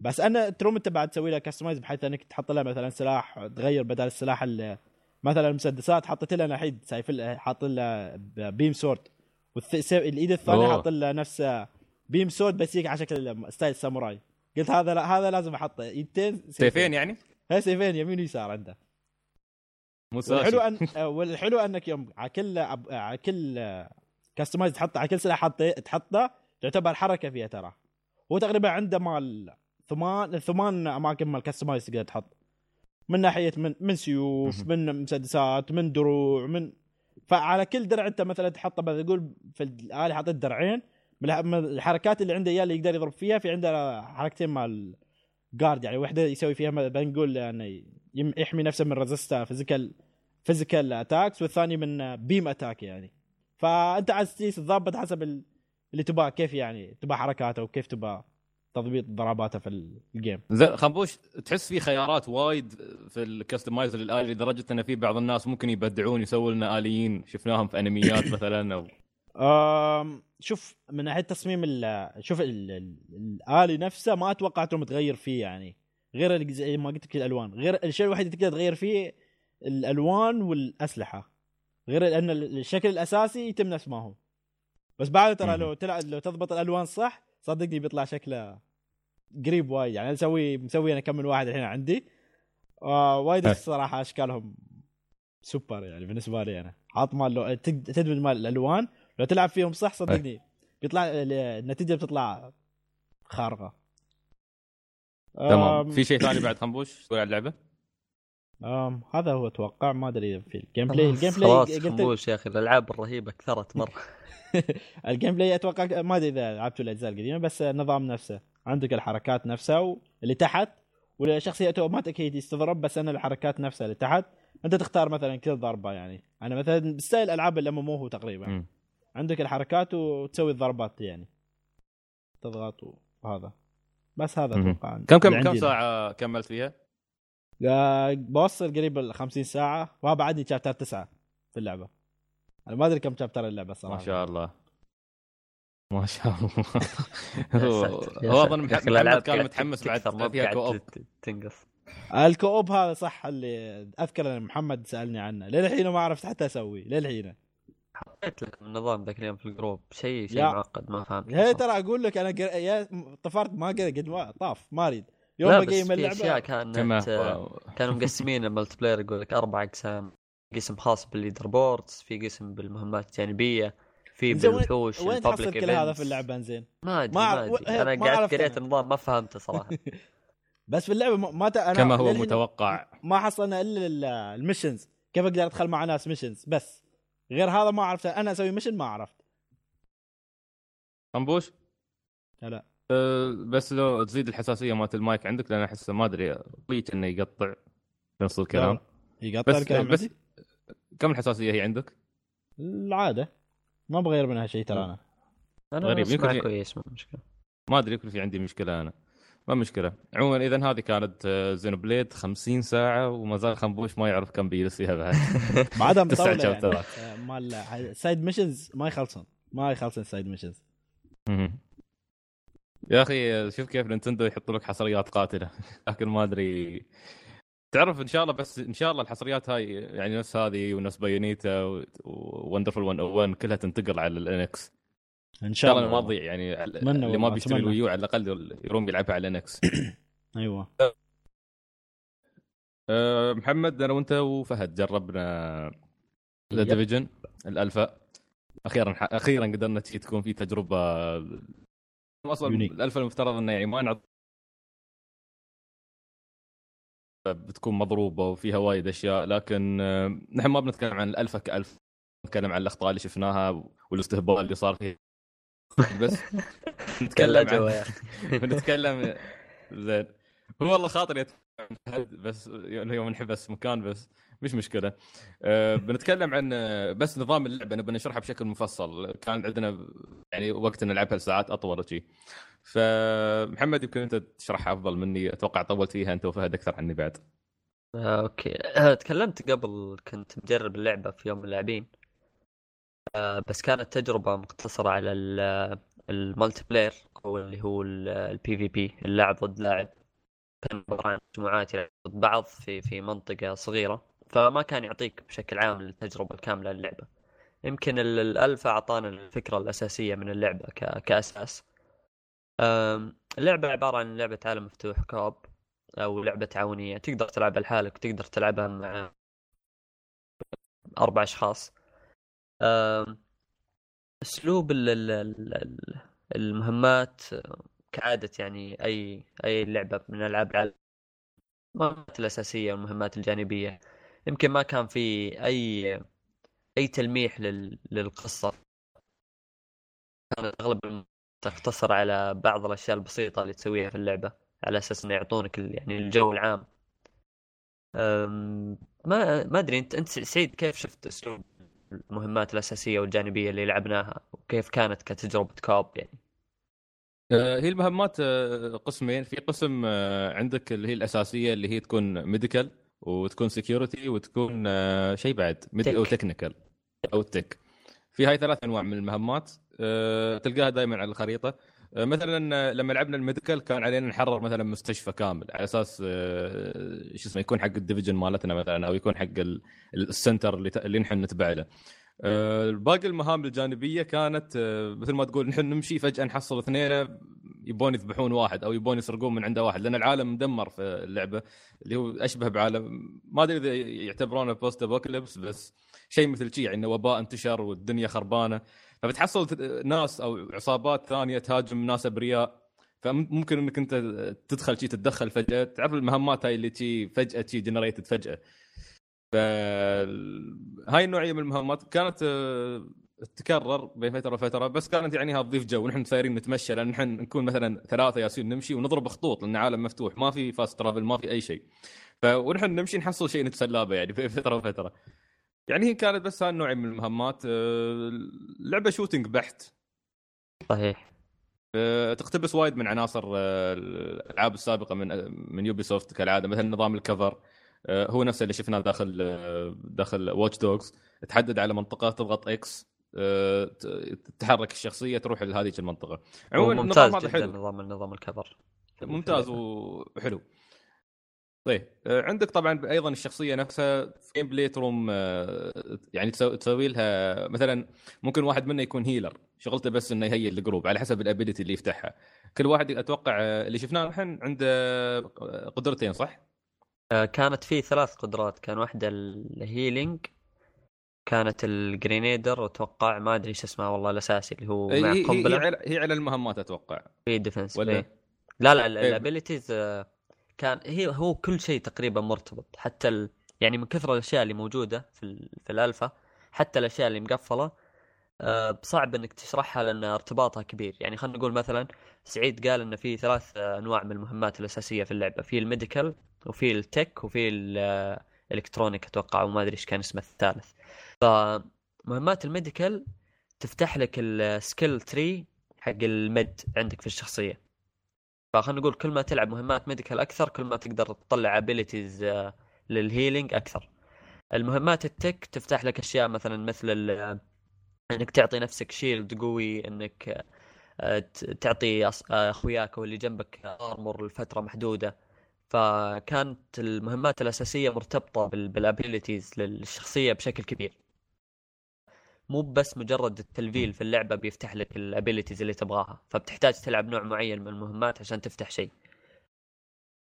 بس انا تروم انت بعد تسوي لها كاستمايز بحيث انك تحط لها مثلا سلاح تغير بدل السلاح مثلا المسدسات حطيت لها نحيد سايفل حاط لها بيم سورد والايد الثانيه حاط لها نفس بيم سورد بس هيك على شكل ستايل ساموراي. قلت هذا لا هذا لازم احطه يدين سيفين يعني هي سيفين يمين ويسار عنده حلو. ان والحلو انك يوم على كل كاستمايز تحط على كل سلاح تحطه تعتبر حركه فيها ترى وتقريبا عنده مال ثمان اماكن مال كاستمايز تقدر تحط من ناحيه من سيوف من مسدسات من دروع من فعلى كل درع انت مثلا تحطه مثلا تقول في الآلي حطيت درعين من الحركات اللي عنده اياه اللي يقدر يضرب فيها في عنده حركتين مال جارد يعني واحده يسوي فيها بنقول يعني يحمي نفسه من ريزستا فيزيكال اتاكس والثاني من بيم اتاك يعني فانت عايز تضبط حسب اللي تبى كيف يعني تبى حركاته وكيف تبى تضبيط ضرباته في الجيم. خنبوش تحس في خيارات وايد في الكستمايز للآلي لدرجة أن في بعض الناس ممكن يبدعون يسوون لنا آليين شفناهم في أنميات مثلاً أو شوف من ناحية تصميم شوف الآلي نفسه ما أتوقعته متغير فيه يعني غير ما قلت لك الألوان غير الشيء الوحيد اللي تقدر تغير فيه الألوان والأسلحة غير لأن الشكل الأساسي يتم نفس ما هو بس بعد ترى لو تضبط الالوان صح صدقني بيطلع شكله قريب وايد يعني مسوي انا كم واحد الحين عندي وايد الصراحه اشكالهم سوبر يعني بالنسبه لي انا حاط مال لو تدمج مال الالوان لو تلعب فيهم صح صدقني بيطلع النتيجه بتطلع خارقه تمام. في شيء ثاني بعد خنبوش تقول على اللعبه؟ هذا هو اتوقع ما ادري في الجيم بلاي قلت خنبوش يا اخي الالعاب الرهيبه كثرت مره الجيم بلاي اتوقع ما ادري اذا لعبتوا الاجزاء القديمه بس النظام نفسه عندك الحركات نفسها اللي تحت والشخصيته ما اكيد يستغرب بس انا الحركات نفسها اللي تحت انت تختار مثلا كل ضربه يعني انا مثلا بستايل العاب اللي مو هو تقريبا عندك الحركات وتسوي الضربات يعني تضغط وهذا بس هذا اتوقع كم ساعه كملت فيها؟ بوصل قريب ال 50 ساعه وبعدني شابتر 9 في اللعبه. انا ما ادري كم شابتر اللعبه صراحه. ما شاء الله هو اظن محمد كان متحمس بعد فيها كوب تنقص الكوب هذا صح اللي اذكر ان محمد سالني عنه للحين ما عرفت حتى اسوي للحين حطيت لك النظام ذاك اليوم في الجروب شيء معقد ما فهمت هي ترى اقول لك انا طفرت ما قد ما طاف ما اريد يوم بقي من اللعبه كانوا مقسمين الملتي بلاير يقول لك 4 اقسام قسم خاص بالليدر بوردز في قسم بالمهمات الجانبيه في بالوحوش البابليك كل هذا في اللعبه زين ما ادري انا قاعد قريت النظام ما فهمته صراحه بس في اللعبه ما كما هو متوقع ما حصلنا الا المشنز كيف اقدر ادخل مع ناس مشنز بس غير هذا ما عرفت انا اسوي مشن ما عرفت أمبوش لا بس لو تزيد الحساسيه مالت المايك عندك لان احسه ما ادري قلت انه يقطع نص الكلام يقطع الكلام بس كم الحساسيه هي عندك؟ العاده ما بغير منها شيء ترى انا غريب يمكن كويس ما مشكله ما ادري يمكن في عندي مشكله انا ما مشكله عموما اذا هذه كانت زينوبليد 50 ساعه وما زال خنبوش ما يعرف كم بيجلس فيها بعد بعدها مطوله يعني مال سايد ميشنز ما يخلصون سايد ميشنز يا أخي شوف كيف نينتندو يحط لك حصريات قاتلة لكن ما أدري تعرف إن شاء الله بس إن شاء الله الحصريات هاي يعني نفس هذه ونفس بايونيتا ووندرفول 101 كلها تنتقل على الانكس إن شاء الله ما ضيع يعني اللي ما بيشتري الويو على الأقل يروم يلعبها على الانكس أيوة محمد أنا وأنت وفهد جربنا The Division الألفا أخيرا قدرنا تكون في تجربة اصلا الالف المفترض انه يعني ما نعطي بتكون مضروبه وفيها وايد اشياء لكن نحن ما بنتكلم عن الالف كالف نتكلم عن الأخطاء اللي شفناها والاستهبال اللي صار فيه بس نتكلم عن نتكلم زين هو والله خاطري بس يوم نحب بس مكان بس مش مشكلة. بنتكلم عن بس نظام اللعبة نبي نشرحها بشكل مفصل. كان عندنا يعني وقت نلعبها لساعات أطول شيء. فمحمد يمكن أنت تشرحها أفضل مني. أتوقع طولت فيها أنت وفهد أكثر عني بعد. أوكي تكلمت قبل كنت مجرب اللعبة في يوم اللاعبين. بس كانت تجربة مقتصرة على المالتي بلاير أو اللي هو البي في بي اللاعب ضد لاعب. كان مباراة مجموعات ضد بعض في منطقة صغيرة. فما كان يعطيك بشكل عام التجربة الكاملة للعبة. يمكن الألفا أعطانا الفكرة الأساسية من اللعبة كأساس. اللعبة عبارة عن لعبة عالم مفتوح كوب أو لعبة تعاونية. تقدر تلعبها لحالك تقدر تلعبها مع 4 أشخاص. أسلوب المهمات كعادة يعني أي لعبة من ألعاب العالم المهمات الأساسية والمهمات الجانبية. يمكن ما كان في أي تلميح للقصة. كان أغلب تختصر على بعض الأشياء البسيطة اللي تسويها في اللعبة على أساس إنه يعطونك يعني الجو العام. ما أدري أنت سعيد كيف شفت أسلوب المهمات الأساسية والجانبية اللي لعبناها وكيف كانت كتجربة كوب يعني؟ هي المهمات قسمين. في قسم عندك اللي هي الأساسية اللي هي تكون ميديكال وتكون سيكيورتي وتكون شيء بعد او تكنيكال او تك. في هاي 3 أنواع من المهمات تلقاها دائما على الخريطه. مثلا لما لعبنا الميديكال كان علينا نحرر مثلا مستشفى كامل على اساس شو اسمه يكون حق الديفيجن مالتنا مثلا او يكون حق السنتر اللي نحن نتبع له. باقي المهام الجانبيه كانت مثل ما تقول نحن نمشي فجاه نحصل 2 يبون يذبحون 1 او يبون يسرقون من عنده 1 لان العالم مدمر في اللعبه اللي هو اشبه بعالم ما ادري اذا يعتبرونه بوست ابوكاليبس بس شيء مثل شيء انه وباء انتشر والدنيا خربانه. فبتحصل ناس او عصابات ثانيه تهاجم ناس ابرياء فممكن انك انت تتدخل فجاه. تعرف المهمات هاي اللي فجاه جنريتد فجاه. فهاي النوعيه من المهمات كانت تتكرر بين فتره وفتره بس كانت يعنيها تضيف جو. ونحن سايرين نتمشى لان نحن نكون مثلا 3 ياسين نمشي ونضرب خطوط لان عالم مفتوح ما في فاست ترافل ما في اي شيء. ونحن نمشي نحصل شيء نتسلى به يعني بين فتره وفتره. يعني هي كانت بس هاي النوع من المهمات. لعبه شوتينج بحت صحيح. تقتبس وايد من عناصر الالعاب السابقه من يوبي سوفت كالعاده. مثلا نظام الكفر هو نفسه اللي شفناه داخل واتش دوغز. تحدد على منطقه تضغط اكس تتحرك الشخصيه تروح لهذه المنطقه. عموما النظام هذا حلو. نظام الكفر ممتاز وحلو. طيب عندك طبعا ايضا الشخصيه نفسها جيم بلاي تروم يعني تسوي لها مثلا ممكن واحد منا يكون هيلر شغلته بس انه يهيئ الجروب على حسب الابيليتي اللي يفتحها. كل واحد اتوقع اللي شفناه الحين عنده قدرتين صح؟ كانت فيه 3 قدرات. كان واحدة الهيلينج كانت الجرينيدر وتوقع ما أدري إيش اسمها والله الأساسي اللي هو مع قنبلة. هي على المهمات أتوقع. في ديفنس. ولا لا الابيليتيز كان هو كل شيء تقريبا مرتبط حتى يعني من كثرة الأشياء اللي موجودة في الألفا حتى الأشياء اللي مقفلة صعب إنك تشرحها لأن ارتباطها كبير. يعني خلنا نقول مثلا سعيد قال إن في 3 أنواع من المهمات الأساسية في اللعبة. في الميديكال وفي التك وفي الالكترونيك اتوقع وما ادري ايش كان اسمه الثالث. فمهمات الميديكال تفتح لك السكيل تري حق الميد عندك في الشخصيه. فخلينا نقول كل ما تلعب مهمات ميديكال اكثر كل ما تقدر تطلع ابيليتيز للهيلينج اكثر. المهمات التك تفتح لك اشياء مثلا مثل انك تعطي نفسك شيلد قوي انك تعطي اخوياك واللي جنبك ارمر لفتره محدوده. فكانت المهمات الأساسية مرتبطة بالابيليتيز للشخصية بشكل كبير. مو بس مجرد التلفيل في اللعبة بيفتح لك الابيليتيز اللي تبغاها. فبتحتاج تلعب نوع معين من المهمات عشان تفتح شيء.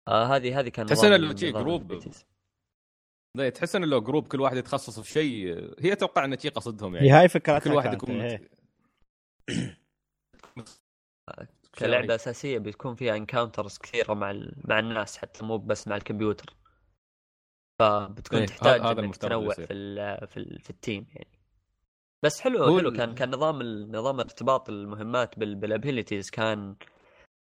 هذه كان تحس ان جروب لا تحس ان لو جروب كل واحد يتخصص في شيء. هي توقع ان شيء قصدهم يعني هي فكرة كل واحد يكون كلعبة أساسية بتكون فيها انكاونترز كثيرة مع الناس حتى مو بس مع الكمبيوتر. فبتكون تحتاج إنك تنوع في التيم يعني. بس حلو حلو. كان نظام ارتباط المهمات بالابيليتيز كان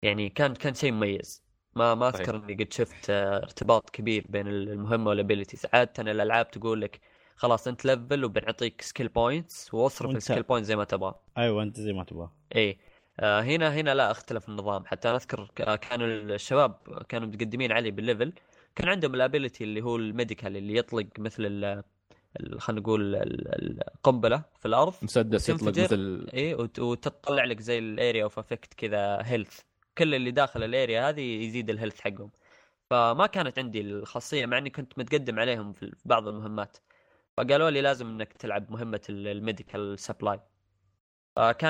يعني كان شيء مميز. ما اذكر اني قد شفت ارتباط كبير بين المهمه والابيليتيز. عاده الالعاب تقول لك خلاص انت ليفل وبنعطيك سكيل بوينتس واصرف السكيل بوينت زي ما تبغى. ايوه انت زي ما تبغى. اي هنا لا اختلف النظام. حتى انا اذكر كانوا الشباب كانوا متقدمين علي بالليفل كان عندهم الابيليتي اللي هو الميديكال اللي يطلق مثل خلينا نقول القنبله في الارض، مسدس يطلق مثل اي وتطلع لك زي الاريا اوف افكت كذا هيلث، كل اللي داخل الاريا هذه يزيد الهيلث حقهم. فما كانت عندي الخاصيه مع اني كنت متقدم عليهم في بعض المهمات، فقالوا لي لازم انك تلعب مهمه الميديكال سبلاي.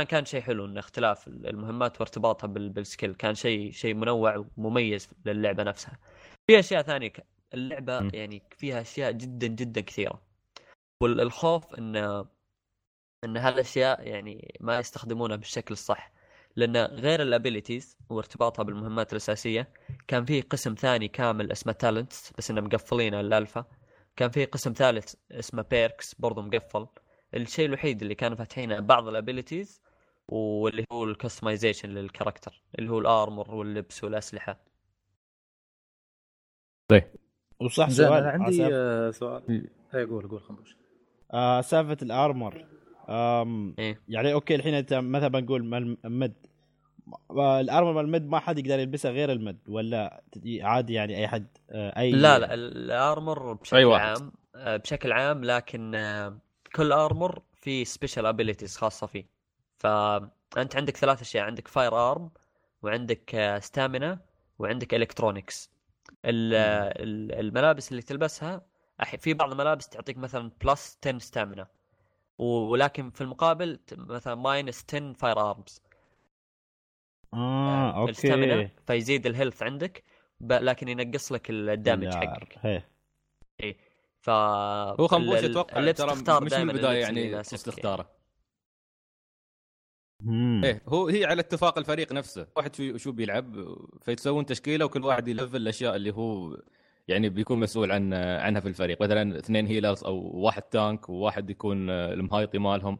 كان شيء حلو ان اختلاف المهمات وارتباطها بالسكيل كان شيء منوع ومميز للعبه نفسها. في اشياء ثانيه اللعبه يعني فيها اشياء جدا جدا كثيره، والخوف ان هالاشياء يعني ما يستخدمونها بالشكل الصح، لان غير الابيليتيز وارتباطها بالمهمات الاساسيه كان فيه قسم ثاني كامل اسمه تالنتس بس انهم مقفلين الالفا، كان فيه قسم ثالث اسمه بيركس برضو مقفل. الشيء الوحيد اللي كانوا فاتحينه بعض الابيليتيز واللي هو الكستمايزيشن للكاركتر اللي هو الارمر واللبس والاسلحه. طيب وصح سؤال عندي سؤال قول خنبوش سالفه الارمر إيه؟ يعني اوكي الحين انت مثلا بنقول المد الارمر مال المد ما حد يقدر يلبسه غير المد ولا عادي يعني اي حد اي لا الارمر بشكل عام لكن كل ارمر فيه سبيشال ابيليتيز خاصه فيه. فانت عندك ثلاث اشياء، عندك فاير ارم وعندك ستامينا وعندك الكترونكس. الملابس اللي تلبسها في بعض الملابس تعطيك مثلا بلس 10 ستامينا ولكن في المقابل مثلا ماينس 10 فاير ارمز اوكي الستامينا، فيزيد الهيلث عندك لكن ينقص لك الدامج حقك. اي ف هو خنبوش يتوقع ترى مش من البدايه يعني استختاره. ايه هي على اتفاق الفريق نفسه، واحد شو بيلعب فيتسوون تشكيله وكل واحد يلفل الاشياء اللي هو يعني بيكون مسؤول عنها في الفريق. مثلا اثنين هيلرز او واحد تانك وواحد يكون المهايطي مالهم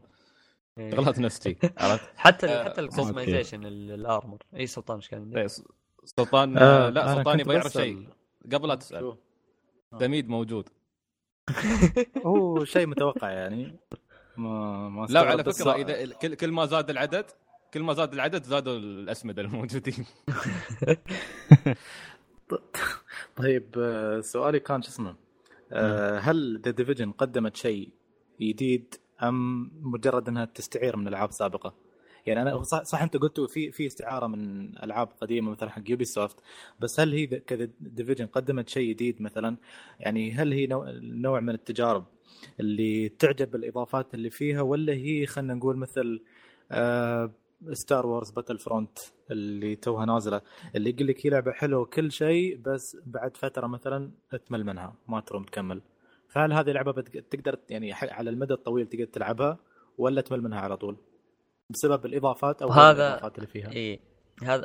غلط نفسي عرفت. حتى الكستمايزيشن الارمر. اي سلطان ايش كان سلطان لا سلطان يبغى يعرف شيء قبل لا تسال. دميد موجود هو شيء متوقع يعني ما لا على فكرة إذا كل ما زاد العدد زادوا الأسمدة الموجودين. طيب سؤالي كان شو اسمه، هل The Division قدمت شيء جديد أم مجرد أنها تستعير من ألعاب سابقة؟ يعني أنا صح أنت قلتوا في استعارة من ألعاب قديمة مثلا حق Ubisoft، بس هل هي كذا Division قدمت شيء جديد مثلا؟ يعني هل هي نوع من التجارب اللي تعجب بالإضافات اللي فيها، ولا هي خلنا نقول مثل ستار وورز باتل فرونت اللي توها نازلة اللي يقول لك هي لعبة حلوة وكل شيء بس بعد فترة مثلا تمل منها ما تروم تكمل؟ فهل هذه اللعبة تقدر يعني على المدى الطويل تقدر تلعبها ولا تمل منها على طول بسبب الإضافات أو الإضافات اللي فيها؟ إيه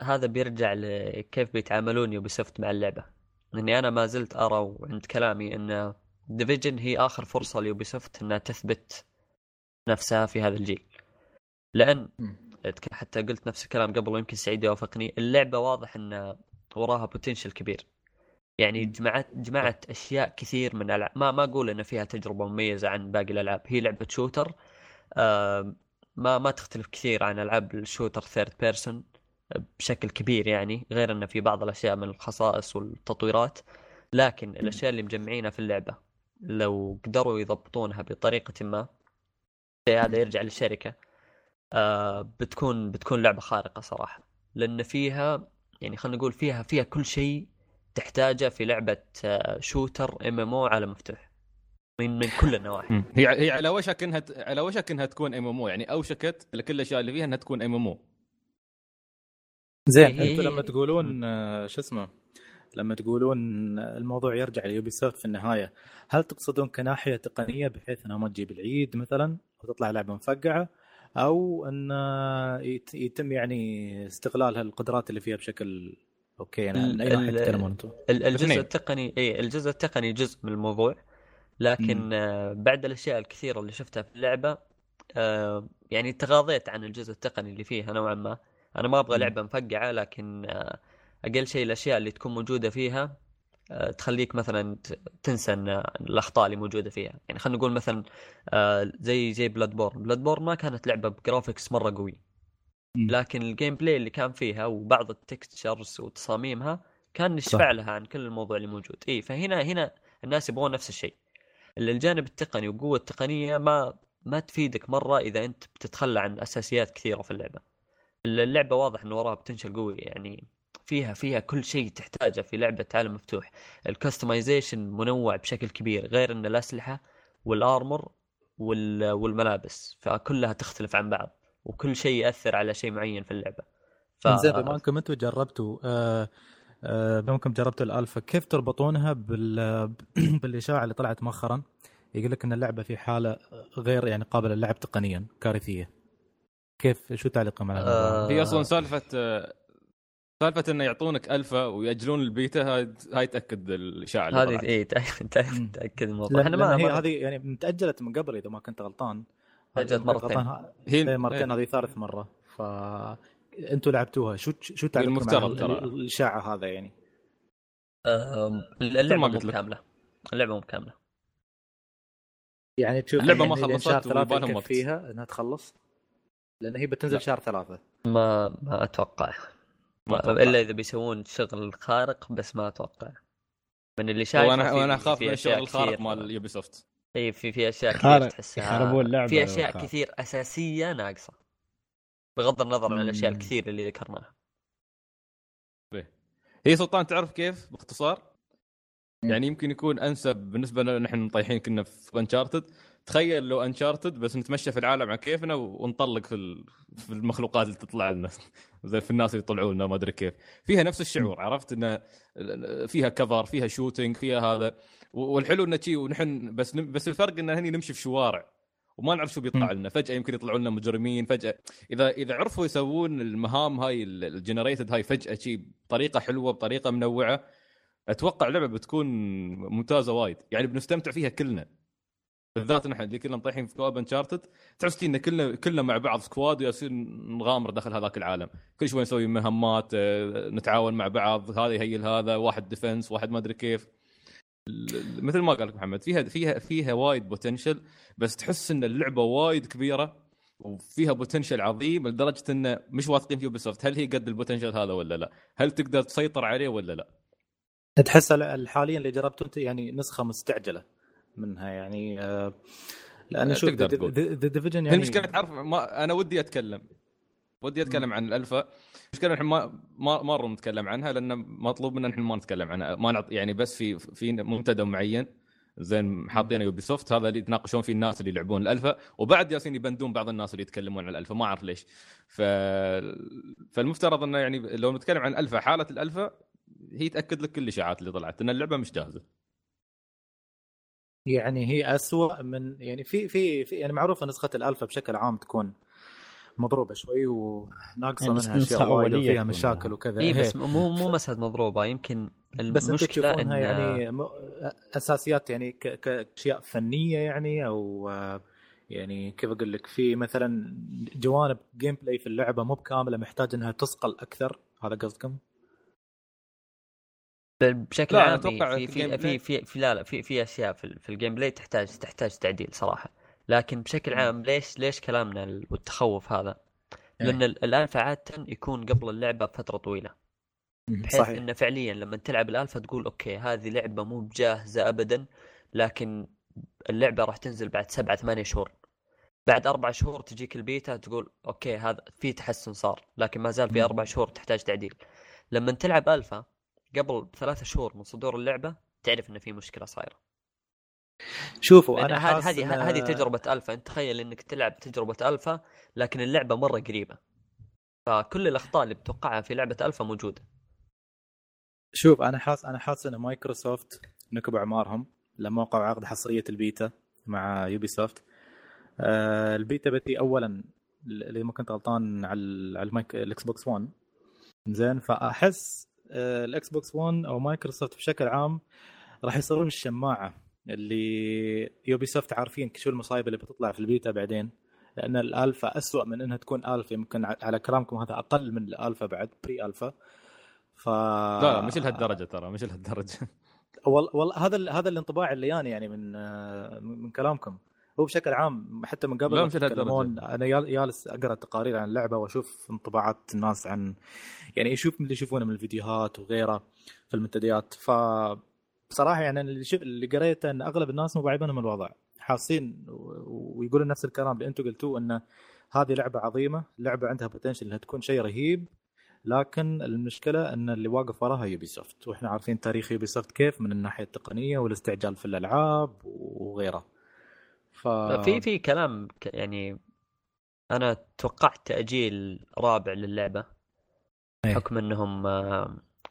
هذا بيرجع لكيف بيتعاملون يوبيسوفت مع اللعبة. لأني أنا ما زلت أرى وعند كلامي إن ديفيجن هي آخر فرصة ليوبيسوفت أنها تثبت نفسها في هذا الجيل، لأن حتى قلت نفس الكلام قبل ويمكن سعيد يوافقني. اللعبة واضح أن وراها بوتنشل كبير، يعني جمعت أشياء كثير من الألعاب. ما أقول أن فيها تجربة مميزة عن باقي الألعاب، هي لعبة شوتر ما تختلف كثير عن ألعاب الشوتر ثيرد بيرسون بشكل كبير، يعني غير أن في بعض الأشياء من الخصائص والتطويرات، لكن الأشياء اللي مجمعينها في اللعبة لو قدروا يضبطونها بطريقة ما، هذا يرجع للشركة، بتكون لعبة خارقة صراحة. لأن فيها يعني خلنا نقول فيها كل شيء تحتاجه في لعبة شوتر MMO على مفتوح من كل النواحي. هي على وشك انها تكون MMO، يعني اوشكت لكل الاشياء اللي فيها انها تكون MMO. زين انتوا لما تقولون شو اسمه الموضوع يرجع ليوبيسوفت في النهاية، هل تقصدون كناحية تقنية بحيث أنها ما تجيب العيد مثلا وتطلع لعبة مفقعة، أو أن يتم يعني استغلال هالقدرات اللي فيها بشكل أوكي؟ أنا أي واحد تتكلمون أنتم الجزء التقني جزء من الموضوع، لكن بعد الأشياء الكثيرة اللي شفتها في اللعبة يعني تغاضيت عن الجزء التقني اللي فيها نوعا ما. انا ما ابغى لعبه مفقعه، لكن اقل شيء الاشياء اللي تكون موجوده فيها تخليك مثلا تنسى الاخطاء اللي موجوده فيها. يعني خلينا نقول مثلا زي بلادبورن ما كانت لعبه بجرافيكس مره قوي، لكن الجيم بلاي اللي كان فيها وبعض التكستشرز وتصاميمها كان يشفع لها عن كل الموضوع اللي موجود. اي فهنا الناس يبغون نفس الشيء، الجانب التقني وقوه التقنيه ما تفيدك مره اذا انت بتتخلى عن اساسيات كثيره في اللعبه. اللعبه واضح ان وراها بتنشل قوي، يعني فيها كل شيء تحتاجه في لعبه عالم مفتوح. الكستمايزيشن منوع بشكل كبير، غير ان الاسلحه والارمر والملابس فكلها تختلف عن بعض، وكل شيء ياثر على شيء معين في اللعبه. زي ما انكم انتم جربتوا ممكن جربتوا الالفا، كيف تربطونها بالاشاعه اللي طلعت مؤخرا يقول لك ان اللعبه في حاله غير يعني قابله للعب تقنيا، كارثيه؟ كيف شو تعليقكم على هي اصلا سالفه انه يعطونك الفا ويأجلون البيتا، هاي تاكد الاشاعه هذه. اي تاكد الموضوع. احنا ما هذه يعني متاجلت من قبل اذا ما كنت غلطان، تاجلت مرتين هذه ثالث مره. ف انتوا لعبتوها، شو تعليقكم على الاشاعه هذا؟ يعني اللعبه مو كامله، يعني تشوف اللعبه ما خلصت وبالهم فيها انها تخلص، لان هي بتنزل شهر 3. ما اتوقع الا اذا بيسوون شغل خارق، بس ما اتوقع من اللي شايف. وانا اخاف من الشغل الخارق مال يوبيسوفت. اي في اشياء كثير تحسها، في اشياء كثير اساسيه ناقصه بغض النظر عن الاشياء الكثير اللي ذكرناها. هي سلطان تعرف كيف باختصار يعني يمكن يكون انسب بالنسبه لنا نحن طايحين كنا في انشارتد. تخيل لو انشارتد بس نتمشى في العالم على كيفنا ونطلق في المخلوقات اللي تطلع لنا زي في الناس اللي يطلعوا لنا ما ادري كيف. فيها نفس الشعور، عرفت ان فيها كفر، فيها شوتينج، فيها هذا. والحلو انه شيء ونحن بس الفرق ان هني نمشي في شوارع وما نعرف شو بيطلع لنا. فجاه يمكن يطلعوا لنا مجرمين فجاه، اذا عرفوا يسوون المهام هاي الجنريتد هاي فجاه شيء بطريقه حلوه بطريقه منوعه، اتوقع لعبه بتكون ممتازه وايد. يعني بنستمتع فيها كلنا، بالذات نحن اللي كلنا طايحين في كواب انشارتد. تعرفتي ان كلنا مع بعض سكواد ويصير نغامر داخل هذاك العالم، كل شوي نسوي مهمات، نتعاون مع بعض، هذا يهيل هذا، واحد ديفنس، واحد ما ادري كيف. مثل ما قال لك محمد، فيها وايد بوتنشل، بس تحس ان اللعبه وايد كبيره وفيها بوتنشل عظيم لدرجه انه مش واثقين في يوبيسوفت هل هي قد البوتنشل هذا ولا لا، هل تقدر تسيطر عليه ولا لا. تحس حاليا اللي جربته انت يعني نسخه مستعجله منها، يعني لان شو ذا ديفيجن. يعني المشكله تعرف انا ودي اتكلم عن الالفا. المشكله نحن ما مره نتكلم عنها لان مطلوب منا نحن ما نتكلم عنها، ما نعطي يعني بس في منتدى معين زين حاطينه يوبيسوفت، هذا اللي يتناقشون فيه الناس اللي يلعبون الالفا، وبعد ياسين يبندون بعض الناس اللي يتكلمون عن الالفا، ما اعرف ليش. فالمفترض انه يعني لو نتكلم عن الالفا، حاله الالفا هي تاكد لك كل الاشاعات اللي طلعت ان اللعبه مش جاهزه. يعني هي أسوأ من يعني في يعني معروفه نسخه الالفا بشكل عام تكون مضروبه شوي وناقصه يعني منها اشياء وايد، فيها مشاكل وكذا. إيه بس مو مسألة مضروبه، يمكن المشكله انها يعني اساسيات يعني كاشياء فنيه يعني، او يعني كيف اقول لك، في مثلا جوانب جيم بلاي في اللعبه مو بكامله، محتاج انها تصقل اكثر. هذا قصدكم بشكل عام؟ في اشياء في الجيم بلاي تحتاج تعديل صراحه، لكن بشكل عام ليش كلامنا والتخوف هذا؟ لان الالفا عاده يكون قبل اللعبه بفتره طويله، بحيث انه فعليا لما تلعب الالفا تقول اوكي هذه لعبه مو جاهزه ابدا، لكن اللعبه راح تنزل بعد 7-8 شهور. بعد 4 شهور تجيك البيتا تقول اوكي هذا في تحسن صار، لكن ما زال في 4 شهور تحتاج تعديل. لما تلعب الفا قبل 3 شهور من صدور اللعبه تعرف ان في مشكله صايره. شوفوا انا هذه تجربه الفا. انت تخيل انك تلعب تجربه الفا لكن اللعبه مره قريبه، فكل الاخطاء اللي بتوقعها في لعبه الفا موجوده. شوف انا حاس ان مايكروسوفت نكبوا عمارهم لما وقعوا عقد حصريه البيتا مع يوبيسوفت. البيتا بتي اولا اللي ما كنت غلطان على المايك الاكس بوكس 1 زين، فاحس الاكس بوكس 1 او مايكروسوفت بشكل عام راح يصيرون الشماعه اللي يوبيسوفت عارفين شو المصايب اللي بتطلع في البيتا بعدين، لأن الألفا أسوأ من إنها تكون ألفا، يمكن على كلامكم هذا أقل من الألفا بعد بري ألفا. لا مش لهالدرجة، ترى مش لهالدرجة. والله هذا الانطباع اللي يعني من كلامكم، هو بشكل عام حتى من قبل تكلمون انا جالس اقرا تقارير عن اللعبه واشوف انطباعات الناس عن يعني اشوف اللي يشوفونه من الفيديوهات وغيره في المنتديات. فبصراحه يعني اللي قريته ان اغلب الناس مبعبين من الوضع، حاسين ويقولون نفس الكلام اللي انتم قلتوه، ان هذه لعبه عظيمه، لعبه عندها بوتنشل انها تكون شيء رهيب، لكن المشكله ان اللي واقف وراها يوبيسوفت، واحنا عارفين تاريخ يوبيسوفت كيف من الناحيه التقنيه والاستعجال في الالعاب وغيره. في كلام يعني انا توقعت تاجيل رابع للعبه بحكم انهم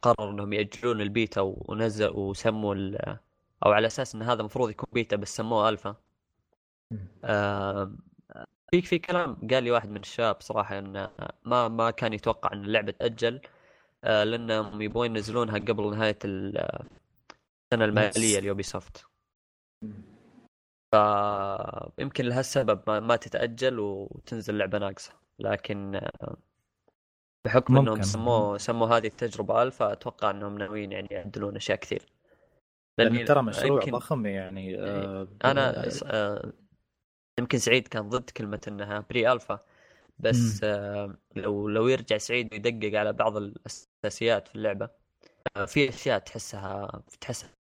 قرروا انهم ياجلون البيتا ونزلوا وسموا او على اساس ان هذا مفروض يكون بيتا بس سموه الفا. في كلام قال لي واحد من الشباب صراحه ان ما كان يتوقع ان اللعبه تاجل لانهم يبغون ينزلونها قبل نهايه السنه الماليه ليوبيسوفت، يمكن لها السبب ما تتأجل وتنزل لعبة ناقصة. لكن بحكم ممكن انهم سموا هذه التجربة ألفا، اتوقع انهم ناويين يعني يعدلون اشياء كثير، لأن ترى مشروع ضخم يعني. انا يمكن سعيد كان ضد كلمة انها بري ألفا، بس لو يرجع سعيد ويدقق على بعض الأساسيات في اللعبة، في اشياء تحسها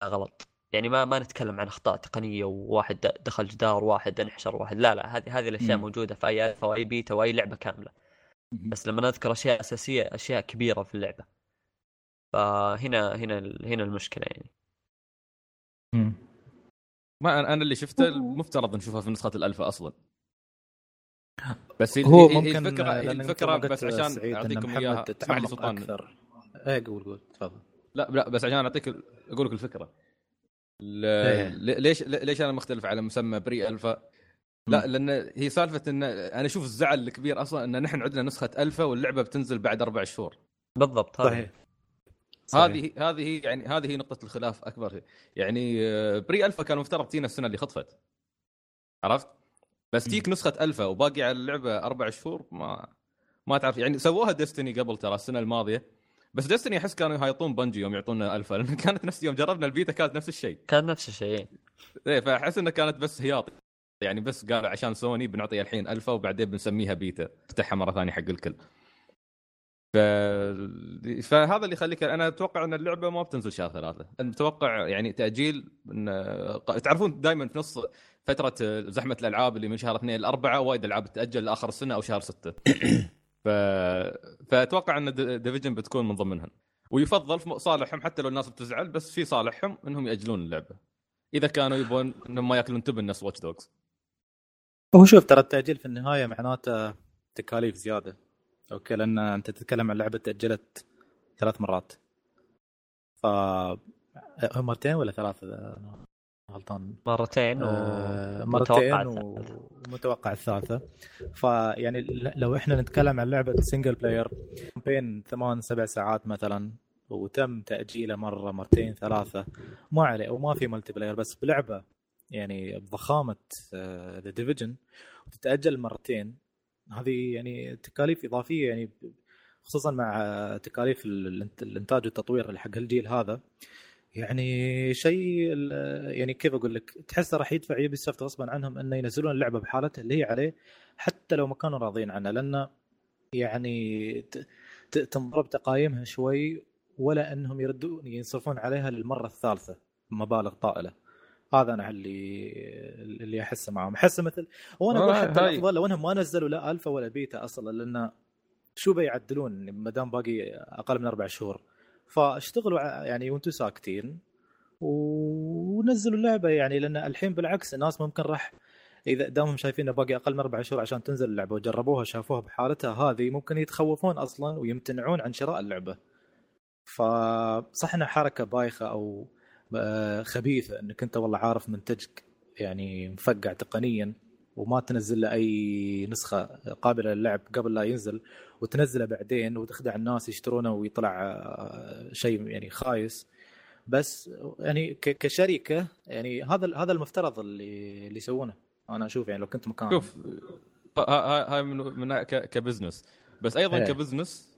غلط. يعني ما نتكلم عن اخطاء تقنيه وواحد دخل جدار واحد انحشر واحد، لا هذه الاشياء موجوده في اي الفا واي بيتا واي لعبه كامله. بس لما نذكر اشياء اساسيه، اشياء كبيره في اللعبه، فهنا هنا هنا المشكله يعني. ما انا اللي شفته المفترض نشوفها في نسخه الالفا اصلا، بس هو ممكن الفكره بس عشان اعطيكم اياها. اسمح لي سلطان اكثر، قول تفضل. لا بس عشان اعطيك اقول لك الفكره ليش انا مختلف على مسمى بري الفا. لا، لان هي سالفه ان انا اشوف الزعل الكبير اصلا ان نحن عندنا نسخه الفا واللعبه بتنزل بعد 4 شهور بالضبط. هذه يعني هذه هي نقطه الخلاف اكبر. يعني بري الفا كان مفترض تينا السنه اللي خطفت، عرفت؟ بس تيك نسخه الفا وباقي على اللعبه 4 شهور، ما تعرف يعني. سووها ديستني قبل ترى السنه الماضيه، بس دستني احس كانوا هايطون بنجي يوم يعطونا الفا، لان كانت نفس يوم جربنا البيتا كانت نفس الشيء ايه. فاحس انها كانت بس هياط يعني، بس قالوا عشان سوني بنعطيها الحين الفا وبعدين بنسميها بيتا، نفتحها مره ثانيه حق الكل. فهذا اللي يخليك انا اتوقع ان اللعبه ما بتنزل شهر 3. اتوقع يعني تاجيل تعرفون دائما في نص فتره زحمه الالعاب اللي من شهر 2 ل4 وايد العاب تاجل لاخر السنه او شهر 6. فأتوقع أن ديفيجن بتكون من ضمنهم، ويفضل في صالحهم حتى لو الناس بتزعل، بس في صالحهم أنهم يأجلون اللعبة إذا كانوا يبون أنهم ما يأكلون تب الناس واتش دوغز. هو شوف ترى التأجيل في النهاية معناته تكاليف زيادة، أوكي؟ لأن أنت تتكلم عن لعبة تأجلت 3 مرات، فهم 2 ولا 3 غلطان، مرتين ومتوقع الثالثة. فيعني لو احنا نتكلم عن لعبة سينجل بلاير بين 8-7 ساعات مثلا، وتم تأجيله مرة مرتين 3 ما عليه، وما في ملتي بلاير، بس بلعبة يعني بضخامة The Division وتتأجل مرتين، هذه يعني تكاليف إضافية، يعني خصوصا مع تكاليف الانتاج والتطوير حق الجيل هذا. يعني شيء يعني كيف اقول لك، تحس راح يدفع يوبيسوفت غصبا عنهم انه ينزلون اللعبه بحالتها اللي هي عليه، حتى لو ما كانوا راضين عنها، لان يعني تنضرب تقايمها شوي، ولا انهم يردون ينصرفون عليها للمره الثالثه مبالغ طائله. هذا انا اللي احسه معهم، احسه مثل وانا اقول حتى الافضل لو انهم ما نزلوا لا الفا ولا بيتا اصلا، لان شو بيعدلون ما دام باقي اقل من 4 شهور. فاشتغلوا يعني وانتم ساكتين ونزلوا اللعبه، يعني لان الحين بالعكس الناس ممكن راح اذا دامهم شايفين باقي اقل من 4 شهور عشان تنزل اللعبه وجربوها شافوها بحالتها هذه، ممكن يتخوفون اصلا ويمتنعون عن شراء اللعبه. فصح انها حركه بايخه او خبيثه، انك انت والله عارف منتجك يعني مفقع تقنيا وما تنزل له اي نسخه قابله للعب قبل لا ينزل، وتنزله بعدين وتخدع الناس يشترونه ويطلع شيء يعني خايس. بس يعني كشركه يعني هذا المفترض اللي يسوونه. انا اشوف يعني لو كنت مكان شوف هاي من كبزنس، بس ايضا كبزنس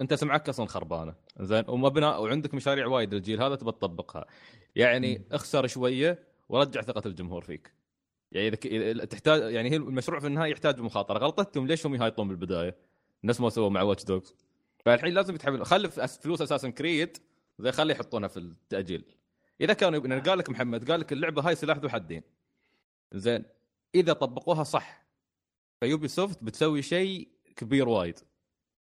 انت سمعك اصلا خربانه زين ومبنى وعندك مشاريع وايد للجيل هذا تبى تطبقها، يعني اخسر شويه ورجع ثقه الجمهور فيك. يعني اذا تحتاج يعني هي المشروع في النهايه يحتاج مخاطره. غلطتهم ليش هم يهايطون بالبدايه؟ الناس ما سووا مع واتش دوغز، فالحين لازم يتحمل. خلف فلوس اساسن كريد زي خليه يحطونها في التاجيل. اذا كانوا قال لك محمد قال لك اللعبه هاي سلاح ذو حدين زين، اذا طبقوها صح فيوبي سوفت بتسوي شيء كبير وايد.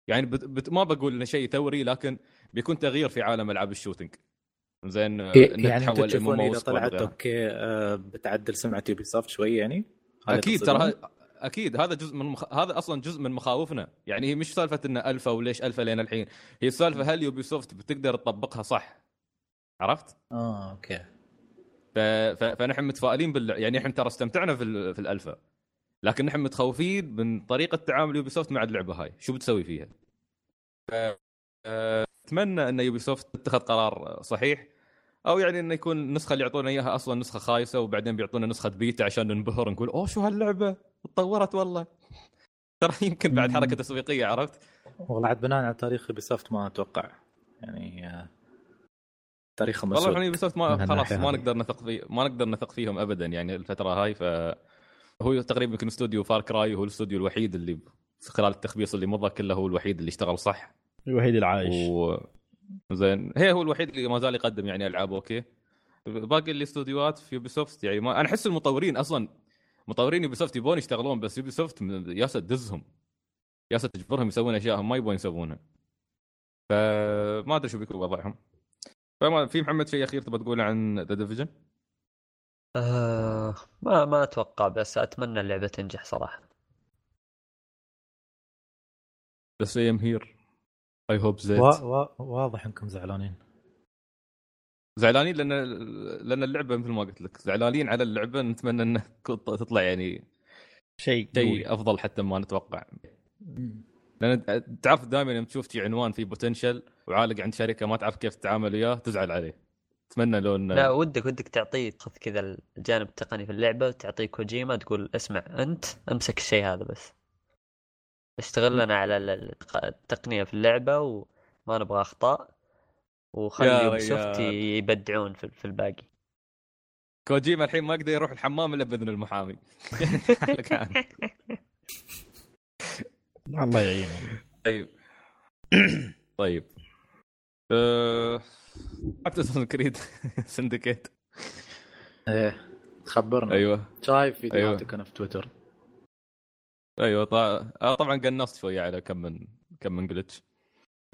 يعني ما بقول انه شيء ثوري، لكن بيكون تغيير في عالم العاب الشوتينج زين. يعني انت تشوفون اذا طلعت اوكي بتعدل سمعه يوبي سوفت شويه يعني. اكيد ترى اكيد هذا جزء من هذا اصلا جزء من مخاوفنا. يعني هي مش سالفه ان الفا وليش الفا لين الحين، هي سالفه هل يوبي سوفت بتقدر تطبقها صح، عرفت؟ اوكي. فنحن متفائلين يعني احنا ترى استمتعنا في الالفا، لكن نحن متخوفين من طريقه تعامل يوبيسوفت مع اللعبه هاي، شو بتسوي فيها. اتمنى ان يوبيسوفت تتخذ قرار صحيح، او يعني انه يكون النسخه اللي يعطونا اياها اصلا نسخه خايسه وبعدين بيعطونا نسخه بيتا عشان ننبهر نقول اوه شو هاللعبه تطورت والله. ترى يمكن بعد حركه تسويقيه، عرفت؟ والله عاد بناء على تاريخ يوبيسوفت ما اتوقع يعني تاريخهم مسروق والله. يوبيسوفت ما خلاص ما نقدر نثق فيهم ابدا يعني الفتره هاي. ف هو تقريبا يمكن استوديو فار كراي هو الاستوديو الوحيد اللي خلال التخبيص اللي مضى كله هو الوحيد اللي اشتغل صح، الوحيد العايش زين. هي هو الوحيد اللي ما زال يقدم يعني العاب اوكي. باقي الاستوديوهات في يوبيسوفت يعني ما انا احس المطورين اصلا مطورين يوبيسوفت يبون يشتغلون، بس يوبيسوفت ياسه تدزهم ياسه تجبرهم يسوون اشياء هم ما يبون يسوونها، فما ادري شو بيكون وضعهم. فما في محمد شيء اخير تبغى تقوله عن ذا ديفيجن؟ ما اتوقع، بس اتمنى اللعبه تنجح صراحه. بس يمهير اي هوب زيت واضح انكم زعلانين لان اللعبه مثل ما قلت لك زعلانين على اللعبه. نتمنى انها تطلع يعني شيء افضل حتى ما نتوقع، لان تعرف دائما لما تشوف شيء عنوان فيه بوتنشل وعالق عند شركه ما تعرف كيف تتعامل وياه تزعل عليه. اتمنى لو ان لا ودك تعطيه خذ كذا الجانب التقني في اللعبه وتعطيه كوجيما تقول اسمع انت امسك الشيء هذا بس اشتغل لنا على التقنيه في اللعبه وما نبغى اخطاء، وخلي شفتي يبدعون في الباقي. كوجيما الحين ما يقدر يروح الحمام الا باذن المحامي. الله يعينه. طيب Assassin's Creed Syndicate خبرنا. ايوه شايف فيديوهاتك كان في تويتر. ايوه طبعا قنصت شويه على كم من جلتش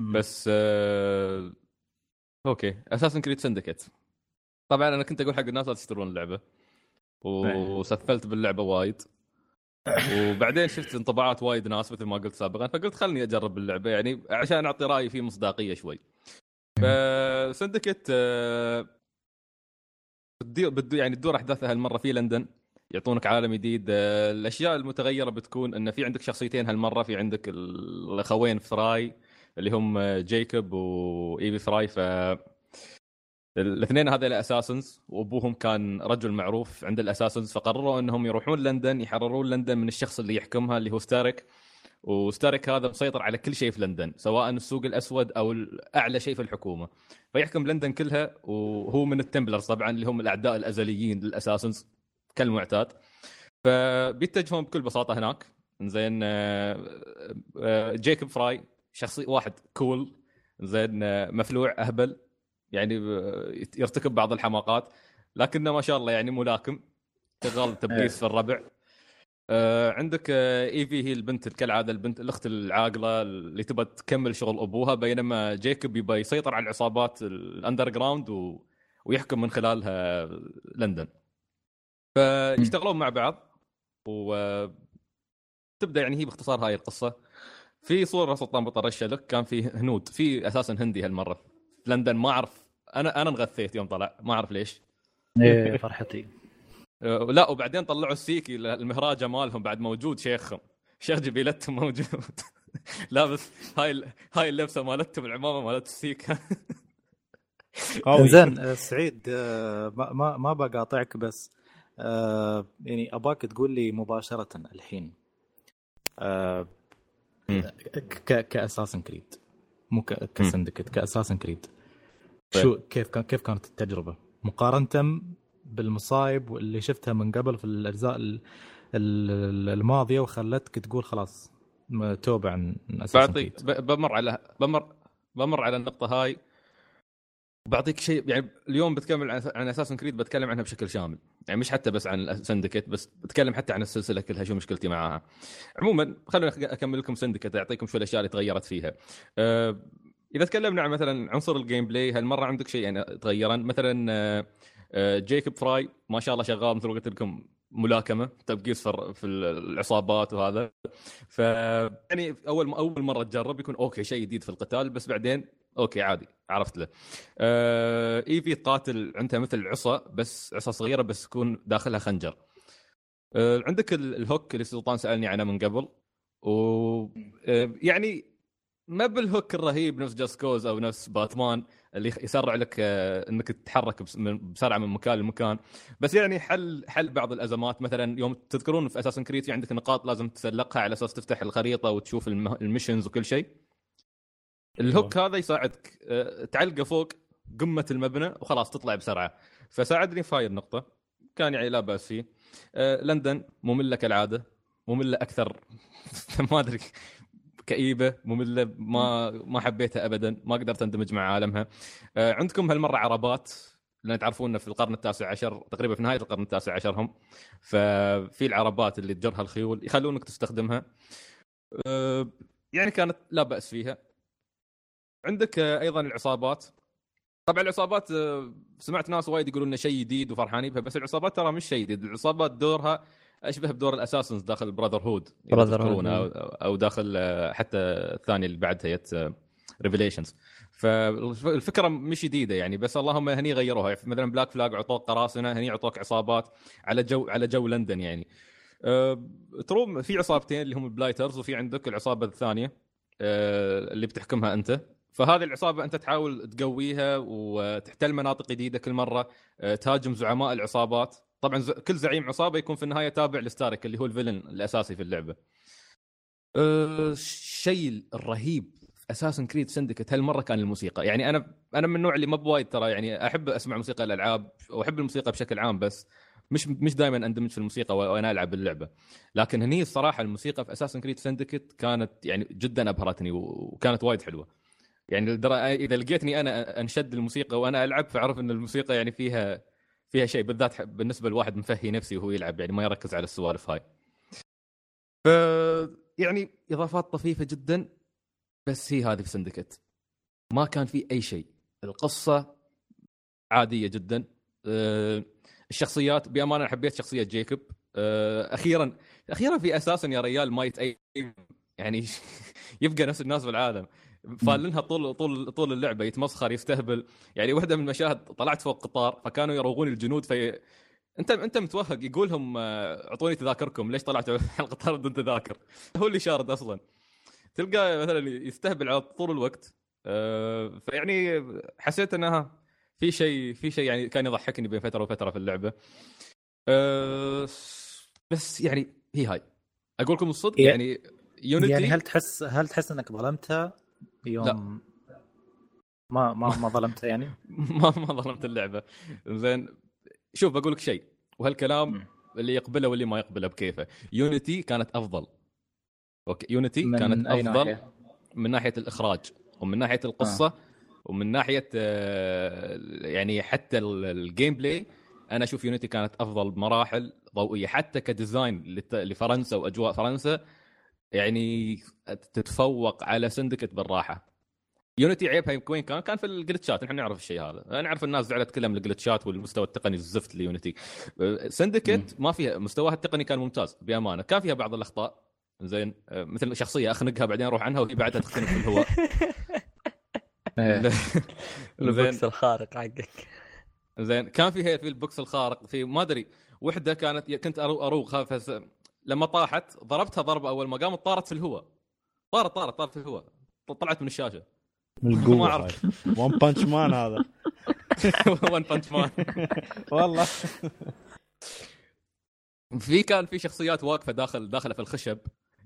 بس اوكي. Assassin's Creed Syndicate طبعا انا كنت اقول حق الناس لا تشترون اللعبه وسفلت باللعبه وايد، وبعدين شفت انطباعات وايد ناس مثل ما قلت سابقا، فقلت خلني اجرب اللعبه يعني عشان اعطي رايي فيه مصداقيه شوي. فسندكت بدو يعني تدور احداثها هالمره في لندن، يعطونك عالم جديد. الاشياء المتغيره بتكون ان في عندك شخصيتين هالمره، في عندك الاخوين فراي اللي هم جيكوب وايبي فراي، ف الاثنين هذول اساسنز وابوهم كان رجل معروف عند الاساسنز، فقرروا انهم يروحون لندن يحررون لندن من الشخص اللي يحكمها اللي هو ستارك. وستارك هذا مسيطر على كل شيء في لندن سواء السوق الأسود أو أعلى شيء في الحكومة، فيحكم لندن كلها. وهو من التمبلرز طبعا اللي هم الأعداء الأزليين للأساسنز كالمعتاد، فبيتجهون بكل بساطة هناك. زين جيكوب فراي شخصي واحد كول زين مفلوع أهبل يعني يرتكب بعض الحماقات، لكنه ما شاء الله يعني ملاكم شغال تبليس في الربع. عندك ايفي هي البنت كالعاده البنت الاخت العاقله اللي تبى تكمل شغل ابوها، بينما جيكوب يبى يسيطر على العصابات الاندر جراوند ويحكم من خلالها لندن. فيشتغلون مع بعض وتبدا يعني هي باختصار هاي القصه. في صوره سلطان بطرشه لك كان في هنود، في اساسا هندي هالمره في لندن. ما اعرف انا انغثيت يوم طلع، ما اعرف ليش. ايه فرحتي. لا وبعدين طلعوا السيكي المهراجة مالهم بعد موجود، شيخ جبيلتهم موجود. لابس هاي اللبسة مالتهم العمامة مالت السيكا. زين سعيد ما بقاطعك، بس يعني أباك تقول لي مباشرة الحين كأساسن كريد مو كسندكت كأساسن كريد. شو كيف كانت التجربة مقارنة بالمصايب واللي شفتها من قبل في الأجزاء الماضية وخلتك تقول خلاص توبة عن أساسن كريد؟ بمر على النقطة هاي بعطيك شيء. يعني اليوم بتكمل عن أساسن كريد، بتكلم عنها بشكل شامل، يعني مش حتى بس عن سندكت، بس بتكلم حتى عن السلسلة كلها شو مشكلتي معاها. عموما خلونا أكمل لكم سندكت، أعطيكم شو الأشياء اللي تغيرت فيها. إذا تكلمنا عن مثلا عنصر الجيم بلاي، هالمرة عندك شيء يعني تغيرا. مثلا جيكوب فراي ما شاء الله شغال مثل ما قلت لكم ملاكمة، تبقيس في العصابات وهذا، ف يعني أول مرة تجرب يكون أوكي شيء جديد في القتال، بس بعدين اوكي عادي عرفت له. ايفي تقاتل عندها مثل عصا، بس عصا صغيره بس تكون داخلها خنجر. عندك الهوك اللي سلطان سالني عنه من قبل، ويعني ما بالهوك الرهيب نفس جاست كوز او نفس باتمان اللي يسرع لك انك تتحرك بسرعه من مكان لمكان، بس يعني حل بعض الازمات. مثلا يوم تذكرون في اساسن كريد عندك نقاط لازم تسلقها على اساس تفتح الخريطه وتشوف الميشنز وكل شيء. الهوك هذا يساعدك تعلقه فوق قمة المبنى وخلاص تطلع بسرعة، فساعدني في هاي النقطة، كان يعني لا بأس فيه. لندن مملة كالعادة، مملة أكثر ما أدري، كئيبة مملة، ما حبيتها أبدا، ما قدرت أندمج مع عالمها. عندكم هالمرة عربات، لأن تعرفون في القرن التاسع عشر تقريبا، في نهاية القرن التاسع عشر هم، ففي العربات اللي تجرها الخيول يخلونك تستخدمها، يعني كانت لا بأس فيها. عندك ايضا العصابات. طبعا العصابات سمعت ناس وايد يقولون انه شيء جديد وفرحانين بها، بس العصابات ترى مش شيء جديد. العصابات دورها اشبه بدور الاساسنز داخل براذر هود او داخل حتى الثاني اللي بعدها يت ريفيليشنز، فالفكره مش جديده يعني، بس اللهم هني غيروها. مثلا بلاك فلاج عطوك قراصنه، هني عطوك عصابات على جو لندن يعني. تروم في عصابتين اللي هم البلايترز، وفي عندك العصابه الثانيه اللي بتحكمها انت. فهذه العصابة أنت تحاول تقويها وتحتل مناطق جديدة، كل مرة تهاجم زعماء العصابات. طبعا كل زعيم عصابة يكون في النهاية تابع لستارك اللي هو الفيلن الأساسي في اللعبة. الشيء الرهيب في أساسن كريد سندكت هالمرة كان الموسيقى. يعني أنا من النوع اللي ما بوايد ترى يعني أحب أسمع موسيقى الألعاب وأحب الموسيقى بشكل عام، بس مش دائما اندمج في الموسيقى وانا العب اللعبه. لكن هني الصراحة الموسيقى في أساسن كريد سندكت كانت يعني جدا أبهرتني وكانت وايد حلوة. يعني إذا لقيتني أنا أنشد الموسيقى وأنا ألعب، فأعرف أن الموسيقى يعني فيها شيء، بالذات بالنسبة لواحد مفهي نفسي وهو يلعب، يعني ما يركز على السوالف هاي. ف يعني إضافات طفيفة جدا، بس هي هذه في سندكت ما كان في أي شيء. القصة عادية جدا، الشخصيات بأمانة حبيت شخصية جيكوب. أخيرا في أساسا يا ريال ما يتأيم، يعني يبقى نفس الناس بالعالم، فالنها طول اللعبه يتمسخر يستهبل. يعني واحده من المشاهد طلعت فوق قطار، فكانوا يروغون الجنود، في انت متوهق، يقولهم اعطوني تذاكركم، ليش طلعتوا على القطار بدون تذاكر؟ هو اللي شارد اصلا، تلقى مثلا يستهبل على طول الوقت. فيعني حسيت انها في شيء يعني كان يضحكني بين فتره وفتره في اللعبه. بس يعني هاي اقول لكم الصدق، يعني يونيتي يعني هل تحس انك ظلمتها يوم؟ لا. ما ظلمتها يعني ما ظلمت اللعبه. زين شوف بقول لك شيء، وهالكلام اللي يقبله واللي ما يقبله بكيفه. يونيتي كانت افضل، اوكي يونيتي كانت افضل من ناحيه الاخراج ومن ناحيه القصه ومن ناحيه يعني حتى الجيم بلاي. انا اشوف يونيتي كانت افضل بمراحل ضوئيه، حتى كديزاين لفرنسا واجواء فرنسا يعني تتفوق على سندكت بالراحه. يونيتي عيبها يمكن كان في الجلتشات، نحن نعرف الشيء هذا، انا اعرف الناس زعلت كلها من الجلتشات والمستوى التقني الزفت ليونيتي. سندكت ما فيها، مستواها التقني كان ممتاز بامانه، كان فيها بعض الاخطاء زين، مثل شخصيه اخنقها بعدين اروح عنها وهي بعدها تختنق في الهواء البوكس الخارق حقك زين، كان فيها في البوكس الخارق، في ما ادري وحده كنت اروغها، لما طاحت ضربتها ضربه، اول ما قامت طارت في الهواء، طارت في الهواء، طلعت من الشاشه ما اعرف. وان بانش مان هذا وان بانش مان والله. كان في شخصيات واقفه داخله في الخشب،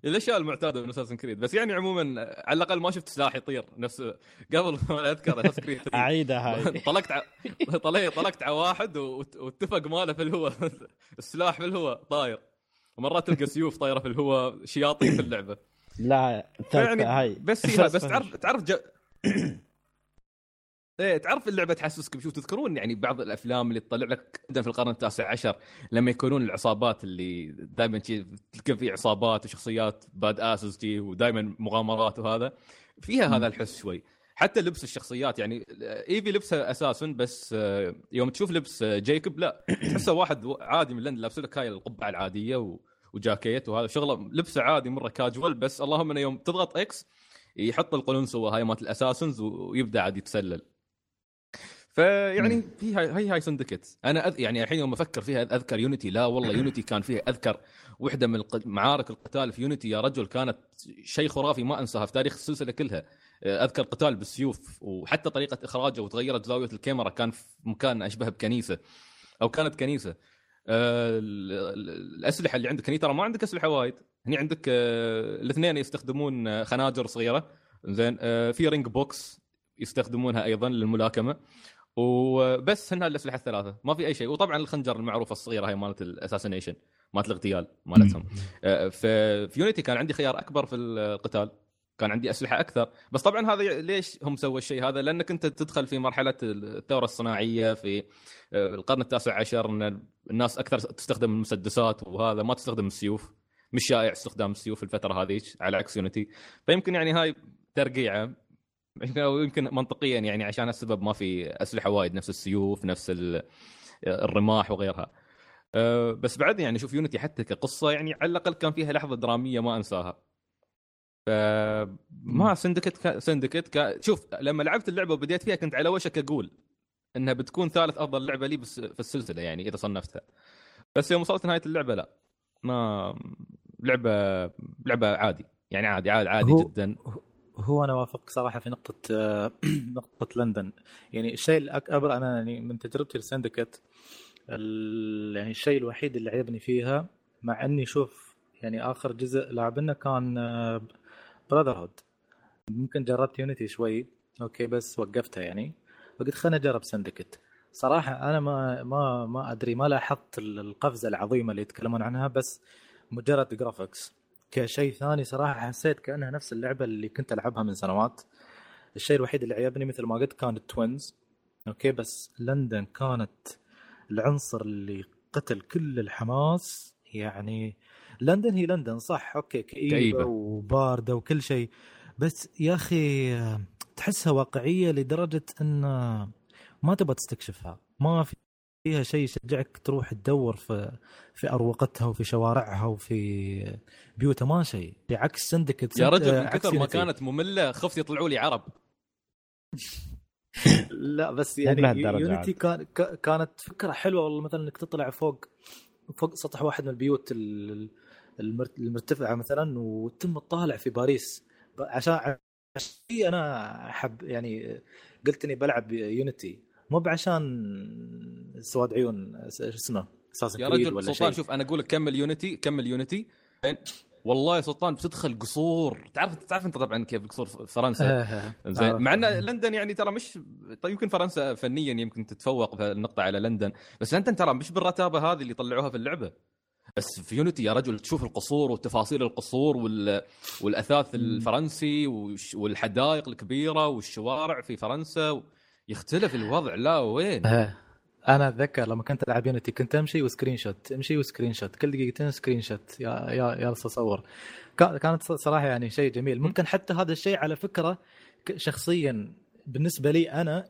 الاشياء المعتاده من اساسن كريد. بس يعني عموما على الاقل ما شفت سلاح يطير نفس قبل ما اذكر اساسن كريد اعيده هاي. طلقت على واحد واتفق ماله في الهواء، السلاح في الهواء طاير، ومرات تلقى سيوف طايره في الهواء، شياطين في اللعبه. لا يعني هاي بس تعرف اللعبه تحسسك بشو. تذكرون يعني بعض الافلام اللي تطلع لك في القرن التاسع عشر لما يكونون العصابات اللي دائما تلقى في عصابات وشخصيات باد اسز جي ودائما مغامرات، وهذا فيها هذا الحس شوي. حتى لبس الشخصيات يعني ايفي لبسها اساسن، بس يوم تشوف لبس جايكوب لا تحسه واحد عادي من لندن لابس لك هاي القبعه العاديه وجاكيت وهذا شغله، لبسه عادي مره كاجوال. بس اللهم انه يوم تضغط اكس يحط القلنسوه هاي مالت الاساسنز ويبدا عاد يتسلل. فيعني في هاي سندكيت. انا يعني الحين يوم افكر فيها اذكر يونيتي. لا والله يونيتي كان فيها، اذكر وحده من معارك القتال في يونيتي يا رجل كانت شيء خرافي ما انساها في تاريخ السلسله كلها. اذكر قتال بالسيوف، وحتى طريقه اخراجه وتغيرت زاويه الكاميرا، كان في مكان اشبه بكنيسه او كانت كنيسه. الاسلحه اللي عندك هني ترى ما عندك اسلحه وايد هني، عندك الاثنين يستخدمون خناجر صغيره زين، في رينج بوكس يستخدمونها ايضا للملاكمه، وبس هن الاسلحه الثلاثه ما في اي شيء. وطبعا الخنجر المعروفه الصغيره هي مالت الاساسينيشن مالت الاغتيال مالتهم. في يونيتي كان عندي خيار اكبر في القتال، كان عندي اسلحه اكثر. بس طبعا هذا ليش هم سووا الشيء هذا؟ لانك انت تدخل في مرحله الثوره الصناعيه في القرن التاسع عشر، ان الناس اكثر تستخدم المسدسات وهذا، ما تستخدم السيوف، مش شائع استخدام السيوف الفتره هذيك على عكس يونيتي. فيمكن يعني هاي ترقيعه يمكن منطقيا يعني، عشان السبب ما في اسلحه وايد نفس السيوف نفس الرماح وغيرها. بس بعد يعني شوف يونيتي حتى كقصه يعني على الاقل كان فيها لحظه دراميه ما انساها. ما سندكت شوف لما لعبت اللعبه وبديت فيها كنت على وشك اقول انها بتكون ثالث افضل لعبه لي في السلسله يعني اذا صنفتها. بس يوم وصلت نهايه اللعبه لا، ما لعبه عادي يعني، عادي جدا. هو انا وافق صراحه في نقطه لندن. يعني الشيء الاكبر انا يعني من تجربتي لسندكت، يعني الشيء الوحيد اللي عجبني فيها مع اني شوف يعني اخر جزء لعبنا كان براذر هود. ممكن جربت يونيتي شوي اوكي بس وقفتها يعني، وقلت خلنا اجرب سندكت. صراحه انا ما ادري، ما لاحظت القفزه العظيمه اللي يتكلمون عنها، بس مجرد جرافيكس كشيء ثاني صراحه حسيت كانها نفس اللعبه اللي كنت العبها من سنوات. الشيء الوحيد اللي عجبني مثل ما قلت كان التوينز اوكي، بس لندن كانت العنصر اللي قتل كل الحماس. يعني لندن هي لندن صح اوكي، كئيبه وبارده وكل شيء، بس يا اخي تحسها واقعيه لدرجه ان ما تبغى تستكشفها، ما فيها شيء يشجعك تروح تدور في اروقتها وفي شوارعها وفي بيوتها، ما شيء. بعكس سندكت يا رجل من كثر ما كانت ممله خفت يطلعوا لي عرب. لا بس يعني يونيتي كانت فكره حلوه والله، مثلا انك تطلع فوق سطح واحد من البيوت المرتفعه مثلا وتم تطالع في باريس. عشان انا احب يعني قلت اني بلعب يونيتي مو بعشان سواد عيون اسمه اساسا كريد ولا شيء. يا رجل سلطان شوف انا اقول لك كمل يونيتي والله يا سلطان بتدخل قصور. تعرف انت طبعا كيف القصور في فرنسا زين، مع ان لندن يعني ترى مش، طيب يمكن فرنسا فنيا يمكن تتفوق بهالنقطه على لندن، بس لندن ترى مش بالرتابه هذه اللي طلعوها في اللعبه. بس في يونيتي يا رجل تشوف القصور وتفاصيل القصور والاثاث الفرنسي والحدائق الكبيره والشوارع في فرنسا، يختلف الوضع. لا وين انا اتذكر لما كنت العب يونيتي كنت امشي وسكرين شوت كل دقيقتين سكرين شوت يا اصور. كانت صراحه يعني شيء جميل. ممكن حتى هذا الشيء على فكره شخصيا بالنسبه لي انا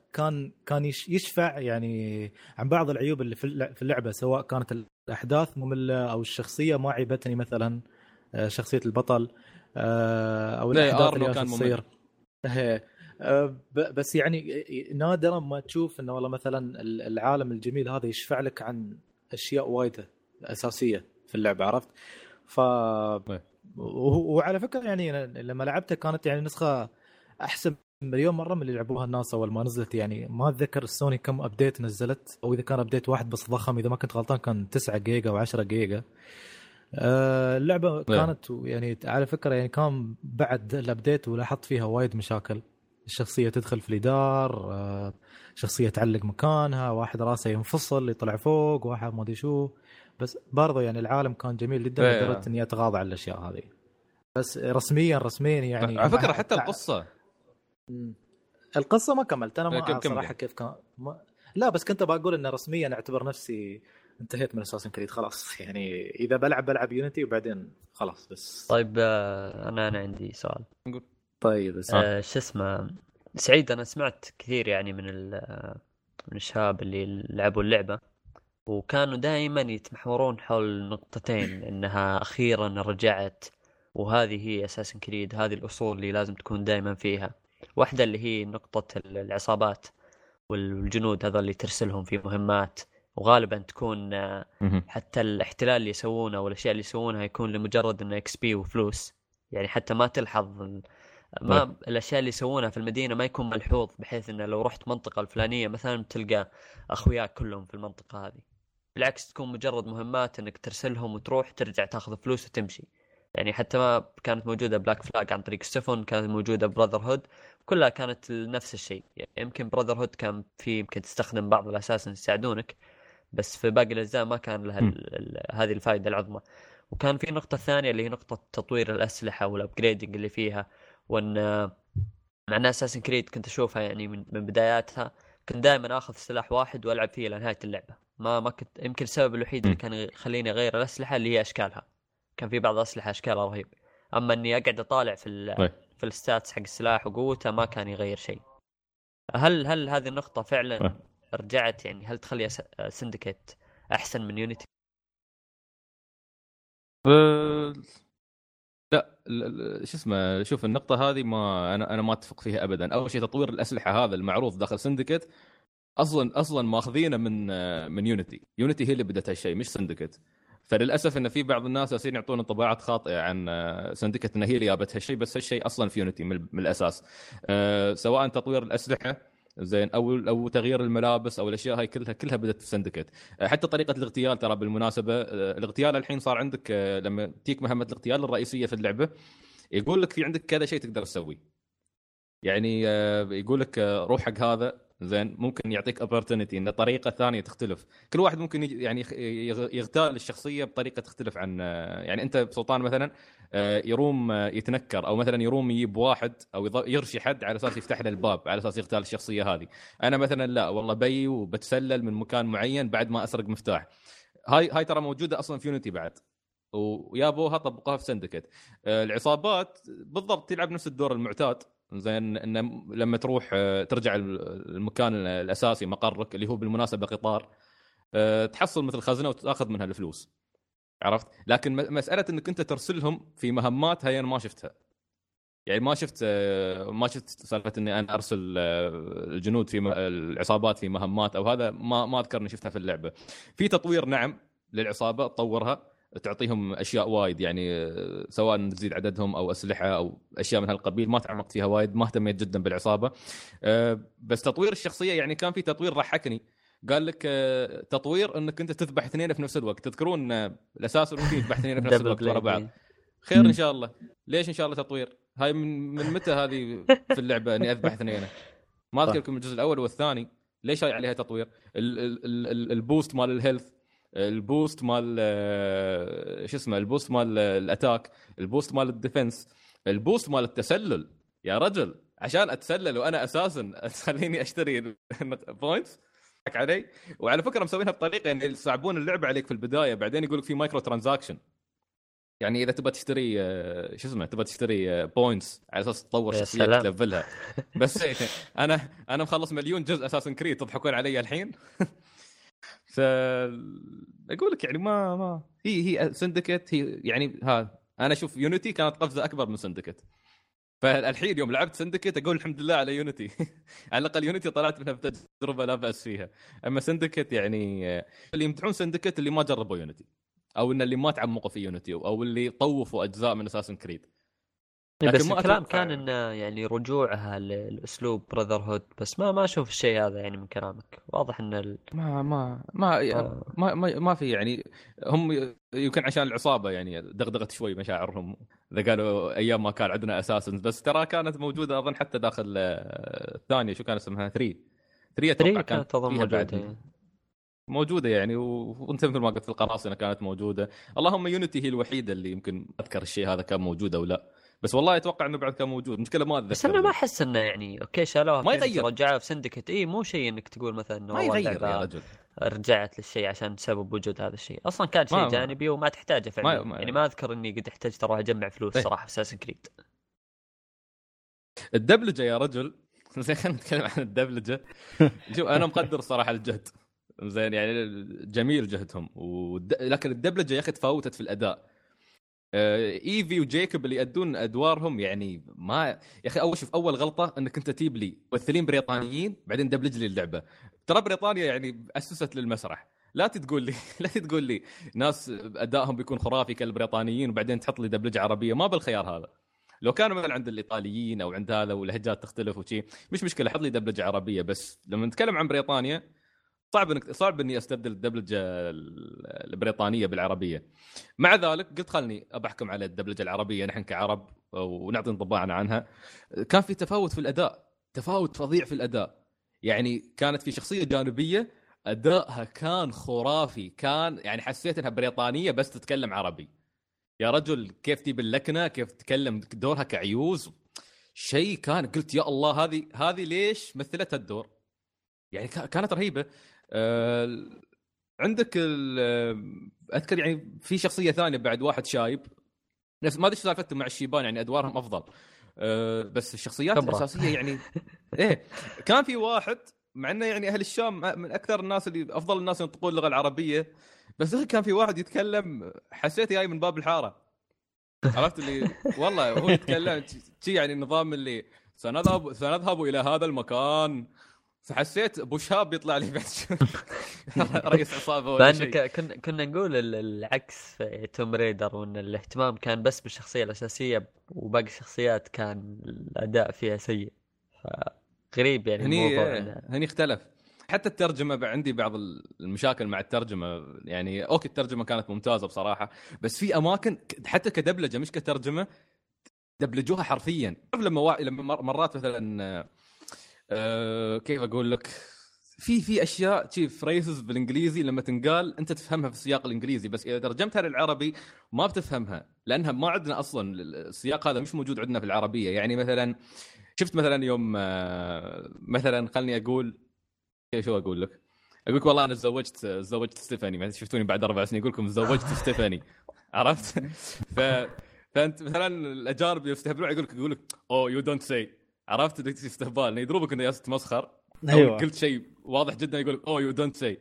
كان يشفع يعني عن بعض العيوب اللي في اللعبه، سواء كانت الاحداث ممله او الشخصيه ما عيبتني، مثلا شخصيه البطل او الاحداث اللي كانت تصير. بس يعني نادرا ما تشوف انه والله مثلا العالم الجميل هذا يشفع لك عن اشياء وايده اساسيه في اللعبه، عرفت؟ ف وعلى فكره يعني لما لعبتها كانت يعني نسخه احسن مليون مره من اللي لعبوها الناس اول ما نزلت. يعني ما اتذكر السوني كم ابديت نزلت، او اذا كان ابديت واحد بس ضخم، اذا ما كنت غلطان كان 9 جيجا و10 جيجا. اللعبة كانت يعني على فكرة يعني كان بعد الابديت ولاحظت فيها وايد مشاكل. الشخصية تدخل في الإدار، شخصية تعلق مكانها، واحد راسه ينفصل يطلع فوق، واحد ما أدري شو، بس برضه يعني العالم كان جميل جدا لدرجة إني أتغاضى عن الأشياء هذه. بس رسميا يعني على فكرة حتى القصة ما كملت أنا ما صراحة كيف كان لا بس كنت بقول إن رسميا أعتبر نفسي انتهيت من أساسن كريد خلاص، يعني إذا بلعب يونيتي وبعدين خلاص بس. طيب أنا عندي سؤال. طيب شو اسمه سعيد، انا سمعت كثير يعني من الشباب اللي لعبوا اللعبه وكانوا دائما يتمحورون حول نقطتين، انها اخيرا رجعت وهذه هي اساسن كريد، هذه الاصول اللي لازم تكون دائما فيها. واحده اللي هي نقطه العصابات والجنود هذا اللي ترسلهم في مهمات، وغالبا تكون حتى الاحتلال اللي يسوونه والاشياء اللي يسوونها يكون لمجرد انه اكس بي وفلوس، يعني حتى ما تلحظ ما الأشياء اللي يسوونها في المدينة ما يكون ملحوظ، بحيث إنه لو رحت منطقة الفلانية مثلاً تلقى أخوياك كلهم في المنطقة هذه. بالعكس تكون مجرد مهمات إنك ترسلهم وتروح ترجع تأخذ فلوس وتمشي. يعني حتى ما كانت موجودة بلاك فلاج عن طريق ستيفون، كانت موجودة براذر هود، كلها كانت نفس الشيء. يعني يمكن براذر هود كان في يمكن تستخدم بعض الأساس يساعدونك، بس في باقي الأجزاء ما كان لها هذه الفائدة العظمى. وكان في نقطة ثانية اللي هي نقطة تطوير الأسلحة والأبجريدنج اللي فيها، وان معنى اساسن كريد كنت اشوفها يعني من بداياتها كنت دائما اخذ سلاح واحد والعب فيه لنهايه اللعبه، ما كنت يمكن السبب الوحيد اللي كان يخليني اغير الاسلحه اللي هي اشكالها، كان في بعض الاسلحه اشكالها رهيب، اما اني اقعد اطالع في الستاتس حق السلاح وقوته ما كان يغير شيء. هل هذه النقطه فعلا رجعت؟ يعني هل تخلي سندكيت احسن من يونيتي؟ لا شو اسمه، شوف النقطة هذه ما أنا ما أتفق فيها أبدا. أول شيء تطوير الأسلحة هذا المعروف داخل سندكيت أصلا ما أخذينه من يونيتي هي اللي بدأت هالشيء مش سندكيت. فللأسف إن في بعض الناس يصير يعطون انطباعات خاطئة عن سندكيت إن هي اللي جابت هالشيء، بس هالشيء أصلا في يونيتي من الأساس، سواء تطوير الأسلحة زين او تغيير الملابس او الاشياء هاي كلها بدت سندكيت. حتى طريقه الاغتيال ترى بالمناسبه، الاغتيال الحين صار عندك لما تيك مهمه الاغتيال الرئيسيه في اللعبه يقول لك في عندك كذا شيء تقدر تسوي، يعني يقول لك روح حق هذا زين، ممكن يعطيك اوبورتونيتي ان طريقه ثانيه تختلف، كل واحد ممكن يعني يغتال الشخصيه بطريقه تختلف عن يعني انت بسلطان مثلا يروم يتنكر، او مثلا يروم يجيب واحد او يرشي حد على اساس يفتح له الباب على اساس يغتال الشخصيه هذه. انا مثلا لا والله بي وبتسلل من مكان معين بعد ما اسرق مفتاح. هاي ترى موجوده اصلا في يونيتي بعد، ويابوها طبقوها في سندكيت. العصابات بالضبط تلعب نفس الدور المعتاد زين، ان لما تروح ترجع المكان الاساسي مقرك اللي هو بالمناسبه قطار، تحصل مثل خزنه وتاخذ منها الفلوس، عرفت؟ لكن مساله انك انت ترسلهم في مهمات هاي انا ما شفتها، يعني ما شفت سالفه اني انا ارسل الجنود في العصابات في مهمات او هذا، ما اذكر اني شفتها في اللعبه. في تطوير نعم للعصابه، تطورها تعطيهم اشياء وايد، يعني سواء تزيد عددهم او اسلحه او اشياء من هالقبيل، ما تعمقت فيها وايد، ما اهتميت جدا بالعصابه. بس تطوير الشخصيه يعني كان في تطوير ضحكني، قال لك تطوير انك انت تذبح اثنين في نفس الوقت. تذكرون الاساس الروتين تذبح اثنين في نفس الوقت ورا بعض؟ خير ان شاء الله. ليش ان شاء الله تطوير؟ هاي من متى هذه في اللعبه اني اذبح اثنين؟ ما اذكركم الجزء الاول والثاني ليش هاي عليها تطوير؟ البوست مال الهيلث، البوست مال شو اسمه، البوست مال الاتاك، البوست مال الديفنس، البوست مال التسلل. يا رجل عشان اتسلل وانا اساسا تخليني اشتري بوينتس علي. وعلى فكره مسوينها بطريقه يعني يصعبون اللعبه عليك في البدايه، بعدين يقول لك في مايكرو ترانزاكشن، يعني اذا تبغى تشتري شو اسمه تبغى تشتري بوينتس على اساس تطور شخصيتك تلفلها. بس انا مخلص مليون جزء اساسن كريد تضحكون علي الحين. اقول لك يعني ما هي سندكيت هي يعني ها انا اشوف يونيتي كانت قفزه اكبر من سندكيت، فالحين يوم لعبت سندكيت اقول الحمد لله على يونيتي. على الاقل يونيتي طلعت منها بتجربه لا باس فيها، اما سندكيت يعني اللي يمدحون سندكيت اللي ما جربوا يونيتي، او ان اللي ما تعمقوا في يونيتي، او اللي طوفوا اجزاء من اساسن كريد. بس الكلام كان انه يعني رجوعها للاسلوب براذر هود، بس ما اشوف الشيء هذا يعني من كلامك، واضح ان ما في يعني، هم يمكن عشان العصابه يعني دغدغت شوي مشاعرهم، اذا قالوا ايام ما كان عندنا اساسنز، بس ترى كانت موجوده اظن حتى داخل الثانيه شو كان اسمها 3 اتوقع كانت موجوده يعني، وانت مثل ما قلت القراصنه كانت موجوده، اللهم يونيتي هي الوحيده اللي يمكن اذكر الشيء هذا كان موجود او لا، بس والله اتوقع انه بعد كان موجود، مشكله ما اتذكر، بس انا ما احس انه يعني اوكي شالوها ما يغير رجعها في سندكت، اي مو شيء انك تقول مثلا انه ما يغير يا رجل رجعت للشيء عشان تسبب وجود هذا الشيء، اصلا كان شيء جانبي وما تحتاجه فعلا، يعني ما اذكر اني قد احتاجت اروح اجمع فلوس صراحه في اساسن كريد. الدبلجه يا رجل زين، خلينا نتكلم عن الدبلجه. شوف انا مقدر صراحه الجهد زين، يعني جميل جهدهم لكن الدبلجه يا اخي تفاوتت في الاداء. ايفي وجيكوب اللي يأدون ادوارهم يعني ما يا اخي، اول غلطه انك انت تجيب لي ممثلين بريطانيين بعدين دبلج لي اللعبه، ترى بريطانيا يعني اسست للمسرح، لا تقول لي ناس ادائهم بيكون خرافي كالبريطانيين وبعدين تحط لي دبلجه عربيه، ما بالخيار هذا. لو كانوا من عند الايطاليين او عند هذا واللهجات تختلف وشي مش مشكله، حط لي دبلجه عربيه، بس لما نتكلم عن بريطانيا صعب اني استبدل الدبلجه البريطانيه بالعربيه. مع ذلك قلت خلني ابحكم على الدبلجه العربيه نحن كعرب ونعطي انطباعنا عنها. كان في تفاوت في الاداء، تفاوت فظيع في الاداء، يعني كانت في شخصيه جانبيه ادائها كان خرافي، كان يعني حسيت انها بريطانيه بس تتكلم عربي. يا رجل كيف تجيب اللكنه، كيف تتكلم دورها كعيوز، شيء كان قلت يا الله هذه ليش مثلت الدور، يعني كانت رهيبه. عندك اذكر يعني في شخصيه ثانيه بعد، واحد شايب، نفس ما ادري سالفتهم مع الشيبان يعني ادوارهم افضل، بس الشخصيات الاساسيه يعني ايه. كان في واحد مع انه يعني اهل الشام من اكثر الناس اللي افضل الناس ينطقون اللغه العربيه، بس كان في واحد يتكلم حسيت جاي من باب الحاره، عرفت اللي والله هو يتكلم شيء يعني النظام اللي سنذهب الى هذا المكان، فحسيت ابو شاب يطلع لي بعد رئيس عصابه ولا شيء. كنا نقول العكس في توم ريدر، وان الاهتمام كان بس بالشخصيه الاساسيه وباقي الشخصيات كان الاداء فيها سيء، غريب يعني الموضوع هني اختلف. حتى الترجمه عندي بعض المشاكل مع الترجمه، يعني اوكي الترجمه كانت ممتازه بصراحه، بس في اماكن حتى كدبلجه مش كترجمه دبلجوها حرفيا، لما مرات مثلا كيف اقول لك، في اشياء تشيف فريزز بالانجليزي لما تنقال انت تفهمها في السياق الانجليزي، بس اذا ترجمتها للعربي ما بتفهمها، لانها ما عندنا اصلا السياق هذا مش موجود عندنا في العربيه. يعني مثلا شفت مثلا يوم مثلا خلني اقول شو اقول لك، اقول لك والله انا تزوجت ستيفاني، ما شفتوني بعد 4 سنين اقول لكم تزوجت ستيفاني، عرفت؟ فانت مثلا الاجانب يستهبلون يقول لك او يو دونت سي، عرفت انك استهبال يضربك انه ياس تمسخر، أيوة. قلت شيء واضح جدا يقول او يو دونت سي.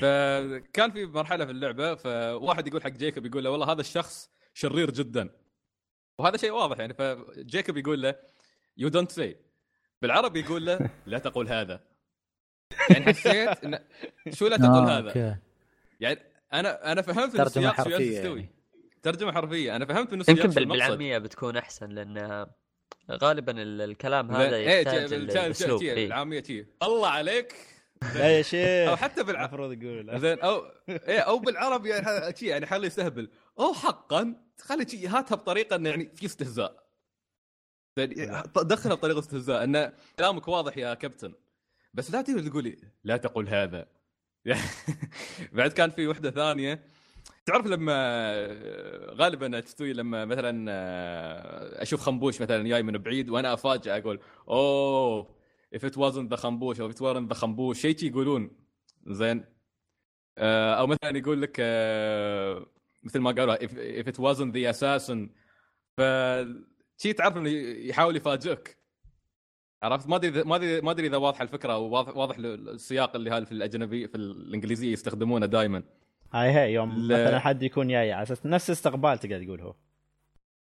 فكان في مرحله في اللعبه فواحد يقول حق جيكوب، يقول له والله هذا الشخص شرير جدا، وهذا شيء واضح يعني، فجيكوب يقول له يو دونت سي، بالعربي يقول له لا تقول هذا، يعني حسيت إن شو لا تقول هذا، يعني انا فهمت السياق شو يستوي، ترجمه حرفيه انا فهمت انه يمكن بالعاميه بتكون احسن، لانها غالبا الكلام هذا يحتاج الاسلوب العاميه تي الله عليك لا يا شيخ، او حتى بالعربي يقول زين او بالعربي يعني خليه يستهبل، او حقا خلي هاتها بطريقه انه يعني في استهزاء، دخلها بطريقه استهزاء انه كلامك واضح يا كابتن، بس لا تقولي لا تقول هذا. بعد كان في وحده ثانيه، تعرف لما غالبا تستوي لما مثلا اشوف خنبوش مثلا جاي من بعيد وانا افاجئ اقول اوه if it wasn't the خنبوش او if it weren't the خنبوش شيء يقولون زين، او مثلا يقول لك مثل ما قالوا if it wasn't the assassin، فشي تعرف انه يحاول يفاجئك، عرفت؟ ما ادري اذا واضحه الفكره او واضح السياق اللي هذا في الاجنبي في الانجليزيه يستخدمونه دائما. هاي يوم مثلا حد يكون جاي على اساس نفس استقبال تقعد تقول هو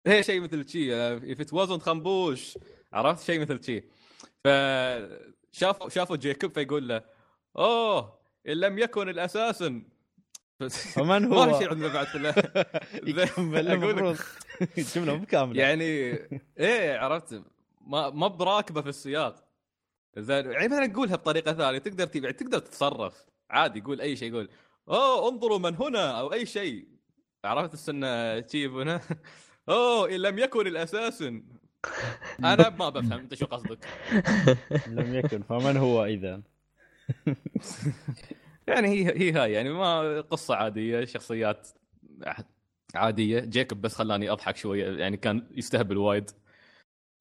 هي شيء مثل شيء if it wasn't خنبوش، عرفت؟ شيء مثل شيء. فشافوا جيكوب فيقول له اوه ان لم يكن الاساسن، ومن هو؟ ما في شيء عندنا بعد اقول جمله مو كامله يعني ايه عرفت ما براكبه في السياق زين يعني انا اقولها بطريقه ثانيه تقدر تقدر تتصرف عادي قول اي شيء قول اوه انظروا من هنا او اي شيء عرفت السنه تجيب هنا اوه ان لم يكن الاساسن انا ما بفهم انت شو قصدك لم يكن فمن هو اذا يعني هي هاي يعني ما قصه عاديه شخصيات عاديه جيكوب بس خلاني اضحك شويه يعني كان يستهبل وايد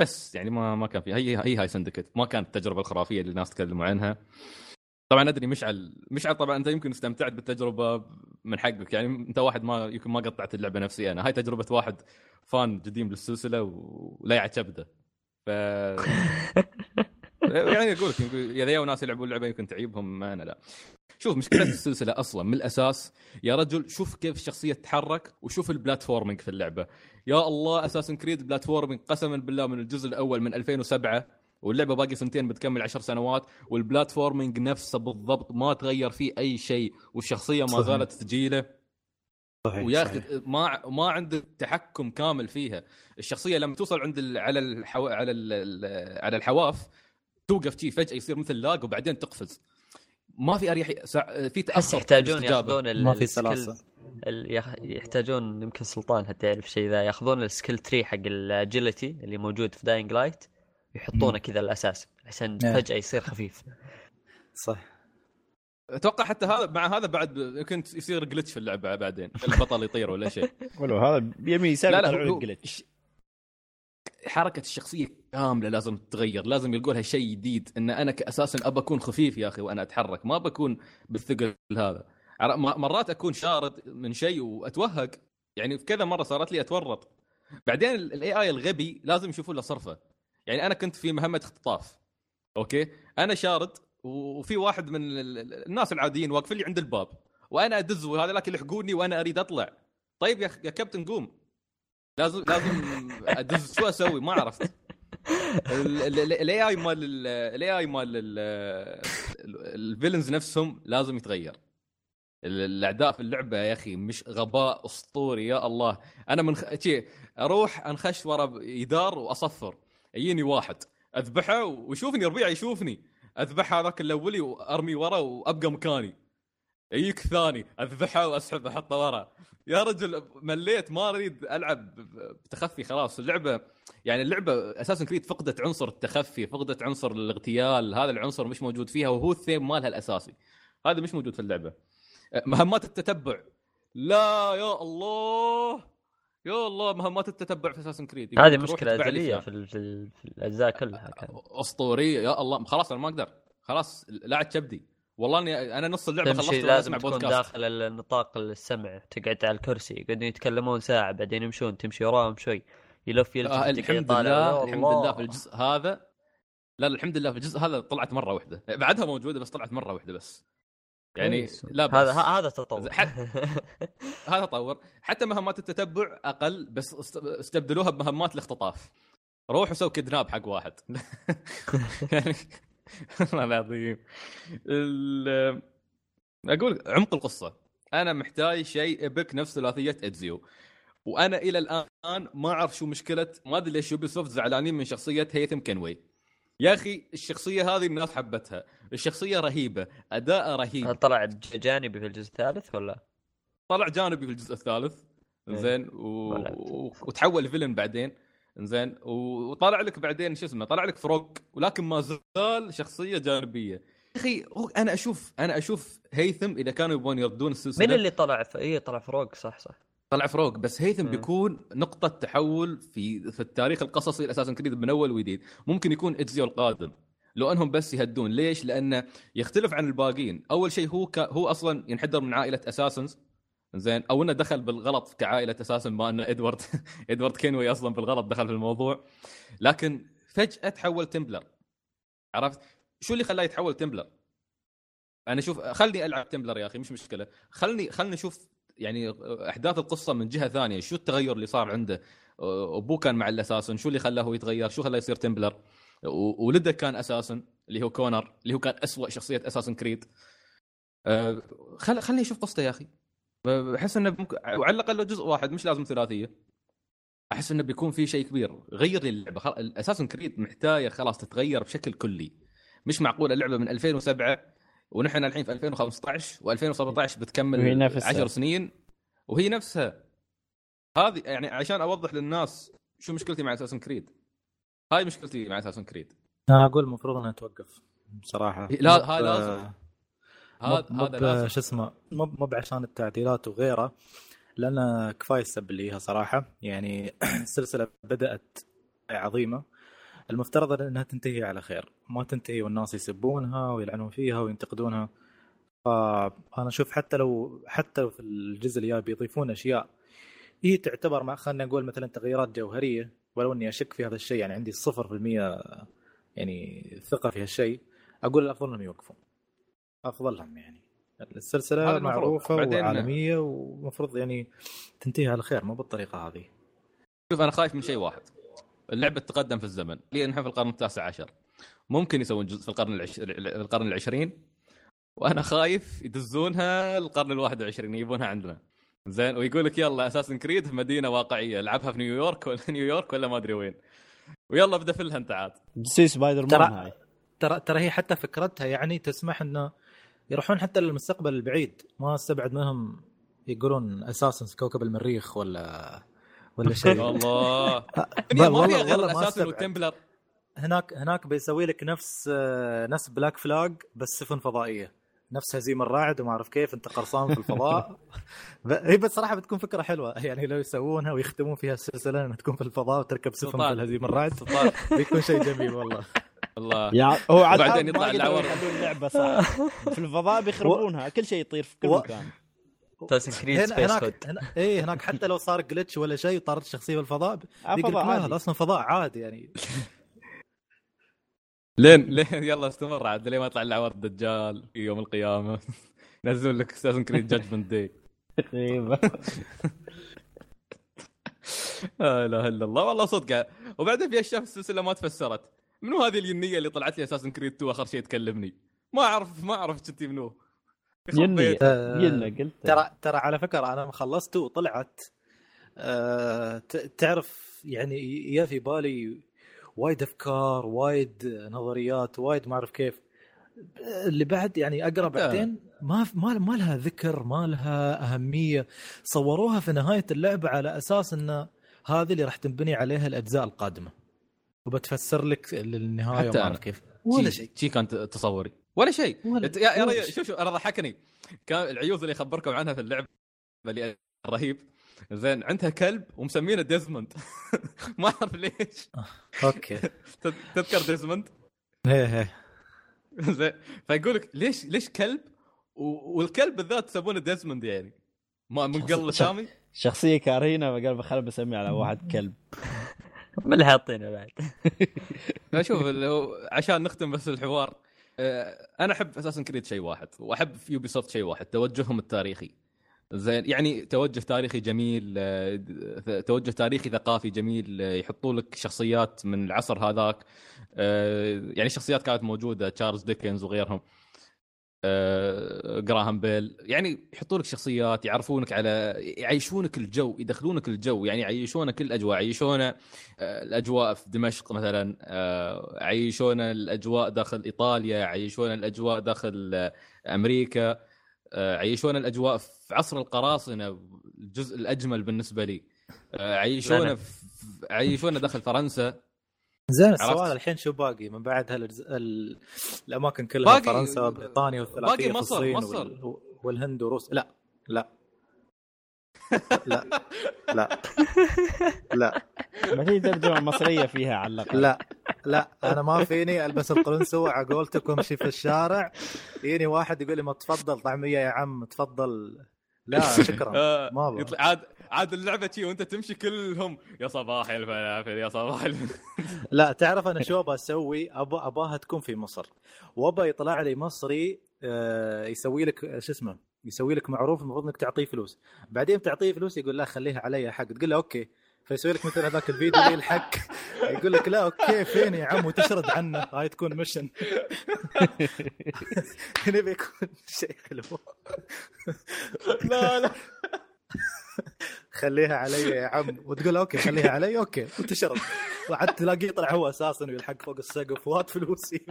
بس يعني ما كان فيها هي هاي سندكت ما كانت التجربه الخرافيه اللي الناس تكلموا عنها طبعا ادري مشعل طبعا انت يمكن استمتعت بالتجربه من حقك يعني انت واحد ما يمكن ما قطعت اللعبه نفسي انا هاي تجربه واحد فان قديم للسلسله ولا يعتبده ف يعني اقول لك اذا يا ناس يلعبون اللعبه يمكن تعيبهم ما انا لا شوف مشكله السلسله اصلا من الاساس يا رجل شوف كيف الشخصيه تتحرك وشوف البلاتفورمينج في اللعبه يا الله اساسن كريد بلاتفورمينج قسما بالله من الجزء الاول من 2007 واللعبه باقي سنتين بتكمل 10 سنوات والبلاتفورمينج نفسه بالضبط ما تغير فيه اي شيء والشخصيه ما زالت ثقيله وياخذ ما عندك تحكم كامل فيها الشخصيه لما توصل عند على الحواف توقف شيء فجأة يصير مثل لاج وبعدين تقفز ما في اريح في تاثر يحتاجون ياخذون ما في سلاسه يحتاجون يمكن سلطان حتى يعرف شيء ذا ياخذون السكيل تري حق الاجيلتي اللي موجود في داينج لايت يحطونه كذا الاساس عشان فجأة يصير خفيف صح اتوقع حتى هذا مع هذا بعد يمكن يصير جلتش في اللعبه بعدين البطل يطير ولا شيء ولو هذا يمي يسبب جلتش حركه الشخصيه كامله لازم تتغير لازم يلقوا لها شيء جديد ان انا كاساسا ابى اكون خفيف يا اخي وانا اتحرك ما بكون بالثقل هذا مرات اكون شارد من شيء واتوهق يعني في كذا مره صارت لي اتورط بعدين الاي اي الغبي لازم يشوفوا له صرفه يعني انا كنت في مهمه اختطاف اوكي انا شارد وفي واحد من الناس العاديين واقف لي عند الباب وانا ادز وهذا لكن يلحقوني وانا اريد اطلع طيب يا كابتن قوم لازم ادز شو اسوي ما عرفت الاي اي مال الفيلنز نفسهم لازم يتغير الاعداء في اللعبه يا اخي مش غباء اسطوري يا الله انا من اروح انخش ورا يدار واصفر يجيني واحد اذبحه ويشوفني ربيع يشوفني اذبح هذاك الاولي وارمي ورا وابقى مكاني يجيك ثاني اذبحه واسحبه احطه ورا يا رجل مليت ما اريد العب بتخفي خلاص اللعبه يعني اللعبه اساسا كريد فقدت عنصر التخفي فقدت عنصر الاغتيال هذا العنصر مش موجود فيها وهو الثيم مالها الاساسي هذا مش موجود في اللعبه مهمات التتبع لا يا الله يا الله مهمات التتبع في اساسن كريد هذه مشكله ازليه في الاجزاء كلها اسطوريه يا الله خلاص انا ما اقدر خلاص لا تشبدي والله اني انا نص اللعبه خلصت لازم تكون داخل النطاق السمع تقعد على الكرسي يقعدون يتكلمون ساعه بعدين يمشون تمشي وراهم شوي يلف يلتف الحمد لله الحمد لله في الجزء هذا لا الحمد لله في الجزء هذا طلعت مره واحده بعدها موجوده بس طلعت مره واحده بس يعني لا بس. هذا تطور هذا تطور حتى مهمات التتبع اقل بس استبدلوها بمهمات الاختطاف روحوا سووا كدناب حق واحد يعني والله العظيم اقول عمق القصه انا محتاج شيء ابك نفس ثلاثيه ادزيو وانا الى الان ما اعرف شو مشكله ما ادري ليش يوبيسوفت زعلانين من شخصيه هيثم كنوي يا اخي الشخصيه هذه الناس حبتها الشخصيه رهيبه اداء رهيب طلع جانبي في الجزء الثالث ولا طلع جانبي في الجزء الثالث زين وتحول فيلن بعدين انزين وطالع لك بعدين شو اسمه طالع لك فروق ولكن ما زال شخصيه جانبيه اخي انا اشوف هيثم اذا كانوا يبون يردون السلسله من اللي طلع طلع فروق صح طلع فروق بس هيثم بيكون نقطه تحول في التاريخ القصصي الاساسن كريد من اول وجديد ممكن يكون ادزيو القادم لو انهم بس يهدون ليش لانه يختلف عن الباقين اول شيء هو اصلا ينحدر من عائله اساسنز زين او انه دخل بالغلط كعائله اساسا ما انه ادوارد كينوي اصلا بالغلط دخل في الموضوع لكن فجاه تحول تمبلر عرفت شو اللي خلاه يتحول تمبلر انا شوف خلني العب تمبلر يا اخي مش مشكله خلني اشوف يعني احداث القصه من جهه ثانيه شو التغير اللي صار عنده ابوه كان مع الاساسن شو اللي خلاه يتغير شو خلاه يصير تمبلر ولده كان اساسن اللي هو كونر اللي هو كان اسوأ شخصيه اساسن كريد خلني اشوف قصته يا اخي بحس انه ممكن وعلى الاقل لو جزء واحد مش لازم ثلاثيه، احس انه بيكون في شيء كبير غير لي اللعبه. اساسن كريد محتاجه خلاص تتغير بشكل كلي، مش معقوله اللعبه من 2007 ونحن الحين في 2015 و2017 بتكمل 10 سنين وهي نفسها. هذه يعني عشان اوضح للناس شو مشكلتي مع اساسن كريد. هاي مشكلتي مع اساسن كريد. انا اقول المفروض انها توقف بصراحه. لا هاي لازم هذا شو اسمه مو عشان التعديلات وغيره، لأن كفاية السب اللي ليها صراحة. يعني السلسلة بدأت عظيمة، المفترض أنها تنتهي على خير، ما تنتهي والناس يسبونها ويلعنون فيها وينتقدونها. فأنا أشوف حتى لو في الجزء اللي بيضيفون أشياء هي تعتبر مع خلنا نقول مثلا تغييرات جوهرية، ولو أني أشك في هذا الشيء، يعني عندي 0% يعني ثقة في هالشيء، أقول الأفضل أنهم يوقفون أفضلهم. يعني السلسلة معروفة وعالمية ومفروض يعني تنتهي على خير، مو بالطريقة هذه. شوف أنا خايف من شيء واحد، اللعبة تتقدم في الزمن، لأن نحن في القرن 19، ممكن يسوون جزء في القرن 20، وأنا خايف يدزونها القرن 21 يجيبونها عندنا زين ويقولك يلا أساسن كريد مدينة واقعية، لعبها في نيويورك ولا نيويورك ولا ما أدري وين، ويلا بدأ فيلها أنت عاد بسي سبايدر مان. هاي ترى هي حتى فكرتها يعني تسمح إنه يروحون حتى للمستقبل البعيد، ما استبعد منهم يقولون اساسنز كوكب المريخ ولا شيء. والله والله ما اساسن والتمبلر هناك بيسوي لك نفس بلاك فلاج بس سفن فضائيه، نفس هزيم الراعد وما اعرف كيف انت قرصان في الفضاء. هي بصراحه بتكون فكره حلوه يعني لو يسوونها ويختمون فيها السلسله انها تكون في الفضاء وتركب سفن في هزيم الراعد بيكون شيء جميل والله. الله يا هو عاد بعدين يطلع العور اللعبه صار في الفضاء بيخربونها كل شيء يطير في كل مكان. اساسن كريد سبيس كود هناك حتى لو صار جلتش ولا شيء طارت الشخصيه بالفضاء بيقولها اصلا فضاء عادي يعني. لين يلا استمر عاد لين ما يطلع العور الدجال في يوم القيامه نزل لك اساسن كريد جادجمنت داي تقريبا. لا اله الا الله والله صدقه. وبعدين في اشياء في السلسله ما تفسرت، منو هذه الينيه اللي طلعت لي اساسن كريد 2 اخر شيء تكلمني؟ ما اعرف كنت منو ينيه. قلت ترى على فكره انا مخلصته وطلعت تعرف يعني يا في بالي وايد افكار وايد نظريات وايد ما اعرف كيف اللي بعد يعني اقرا بعدين ما لها ذكر ما لها اهميه. صوروها في نهايه اللعبه على اساس ان هذه اللي راح تنبني عليها الاجزاء القادمه وبتفسر لك النهايه ما اعرف كيف ولا شيء. شي كان تصوري ولا شيء. يا ريال شوف انا ضحكني كان العيوز اللي خبركم عنها في اللعبه اللي رهيب زين، عندها كلب ومسمينه ديزموند. ما اعرف ليش. اوكي تذكر ديزموند؟ ايه زين. فيقول لك ليش كلب والكلب بالذات يسمونه ديزموند يعني ما من قبل سامي شخصيه كارهينه قال بخلب اسميه على واحد كلب ما اللي حاطينه بعد. شوف عشان نختم بس الحوار، انا احب اساسن كريد شيء واحد واحب في يوبيسوفت شيء واحد، توجههم التاريخي زين، يعني توجه تاريخي جميل، توجه تاريخي ثقافي جميل، يحطوا لك شخصيات من العصر هذاك، يعني شخصيات كانت موجوده تشارلز ديكنز وغيرهم، جراهام بيل، يعني يحطوا لك شخصيات يعرفونك على يعيشونك الجو، يدخلونك الجو، يعني يعيشونك الاجواء، يعيشون الاجواء في دمشق مثلا، يعيشون الاجواء داخل ايطاليا، يعيشون الاجواء داخل امريكا، يعيشون الاجواء في عصر القراصنه الجزء الاجمل بالنسبه لي، يعيشون داخل فرنسا. زين السؤال الحين شو باقي من بعد الاماكن كلها؟ فرنسا وبريطانيا والثلاثيه والصين والهند وروسيا. لا لا لا لا لا ما في ترجمه مصريه فيها على الاقل. لا انا ما فيني البس القرنسوه على قولتكم امشي في الشارع يجيني واحد يقول لي ما تفضل طعميه يا عم تفضل لا شكرا ما بقى. يطلع عاد اللعبه تي وانت تمشي كلهم يا صباح الفلافل يا صباح لا تعرف انا شو بسوي؟ اباها تكون في مصر وابا يطلع لي مصري يسوي لك شو اسمه يسوي لك معروف المفروض انك تعطيه فلوس، بعدين تعطيه فلوس يقول لا خليها علي حق، تقول له اوكي فيسوي لك مثل هذاك الفيديو اللي الحق يقول لك لا اوكي فين يا عم وتشرد عنه. هاي تكون مشن هنا بيكون شيء حلو. لا لا خليها علي يا عم، وتقول اوكي خليها علي اوكي وتشرد، وعاد تلاقيه طلع هو اساسا ويلحق فوق السقف وهات فلوسي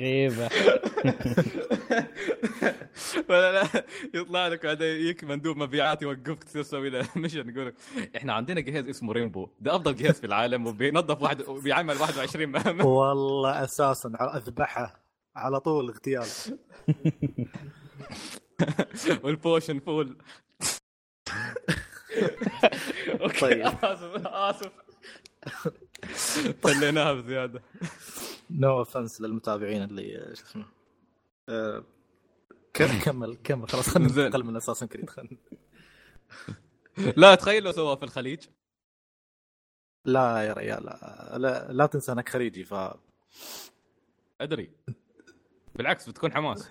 غيبه. ولا لا يطلع لك هذاك مندوب مبيعات يوقفك تسوي له مشن يقول لك احنا عندنا جهاز اسمه رينبو، ده افضل جهاز في العالم وبينظف واحد وبيعمل 21 مهمه. والله اساسا اذبحها على طول اغتيال. والبوشن فول. طيب اسف طلعناها بزياده. نو اوفنس للمتابعين اللي شو اسمه كمل خلاص خلينا نقل من اساسن كريد خلينا. لا تخيل لو سواه في الخليج. لا يا ريال لا تنسى انك خليجي ف ادري بالعكس بتكون حماس.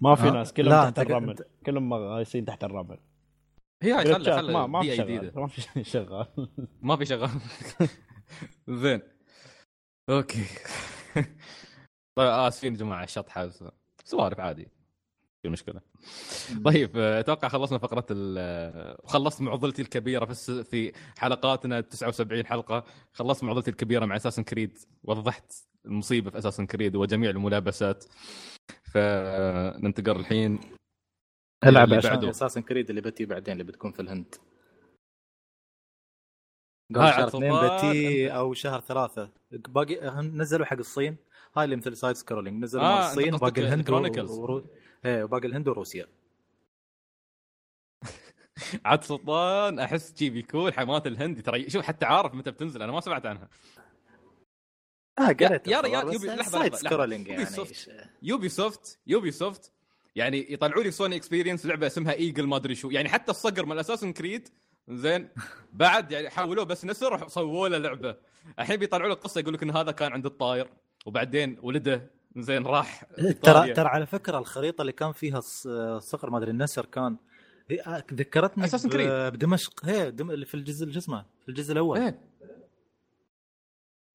ما في ناس كلهم تحت الرمل، كلهم غايصين تحت الرمل. هي هاي خلى ما في جديده، ما في شغال ما في شغال. زين اوكي طيب اسفين يا جماعه الشطحه سوالف عادي في مشكله. طيب اتوقع خلصنا فقره وخلصت معضلتي الكبيره في حلقاتنا 79 حلقه. خلصت معضلتي الكبيره مع اساسن كريد، وضحت المصيبه في اساسن كريد وجميع الملابسات. فننتقل الحين العب عشان اساسن كريد اللي بتي بعدين اللي بتكون في الهند شهر 2 بتي او شهر 3 باقي. نزلوا حق الصين هاي اللي مثل سايد سكرولينج، نزلوا مع الصين باقي الهند وباقي الهند وروسيا. عاد سلطان احس شي بيكون حماة الهند ترى. شوف حتى عارف متى بتنزل، انا ما سمعت عنها. قريت يا ريال سايد سكرولينج يعني يوبي سوفت يعني يطلعوا لي سوني اكسبيرينس لعبه اسمها ايجل ما ادري شو، يعني حتى الصقر من اساسن كريد زين بعد يعني حاولوه بس نسر وسووا له لعبه. الحين بيطلعوا له قصه يقول لك ان هذا كان عند الطائر وبعدين ولده زين راح. ترى على فكره الخريطه اللي كان فيها الصقر ما ادري النسر كان ذكرتني بدمشق. هي في الجزء الجسمه في الجزء الاول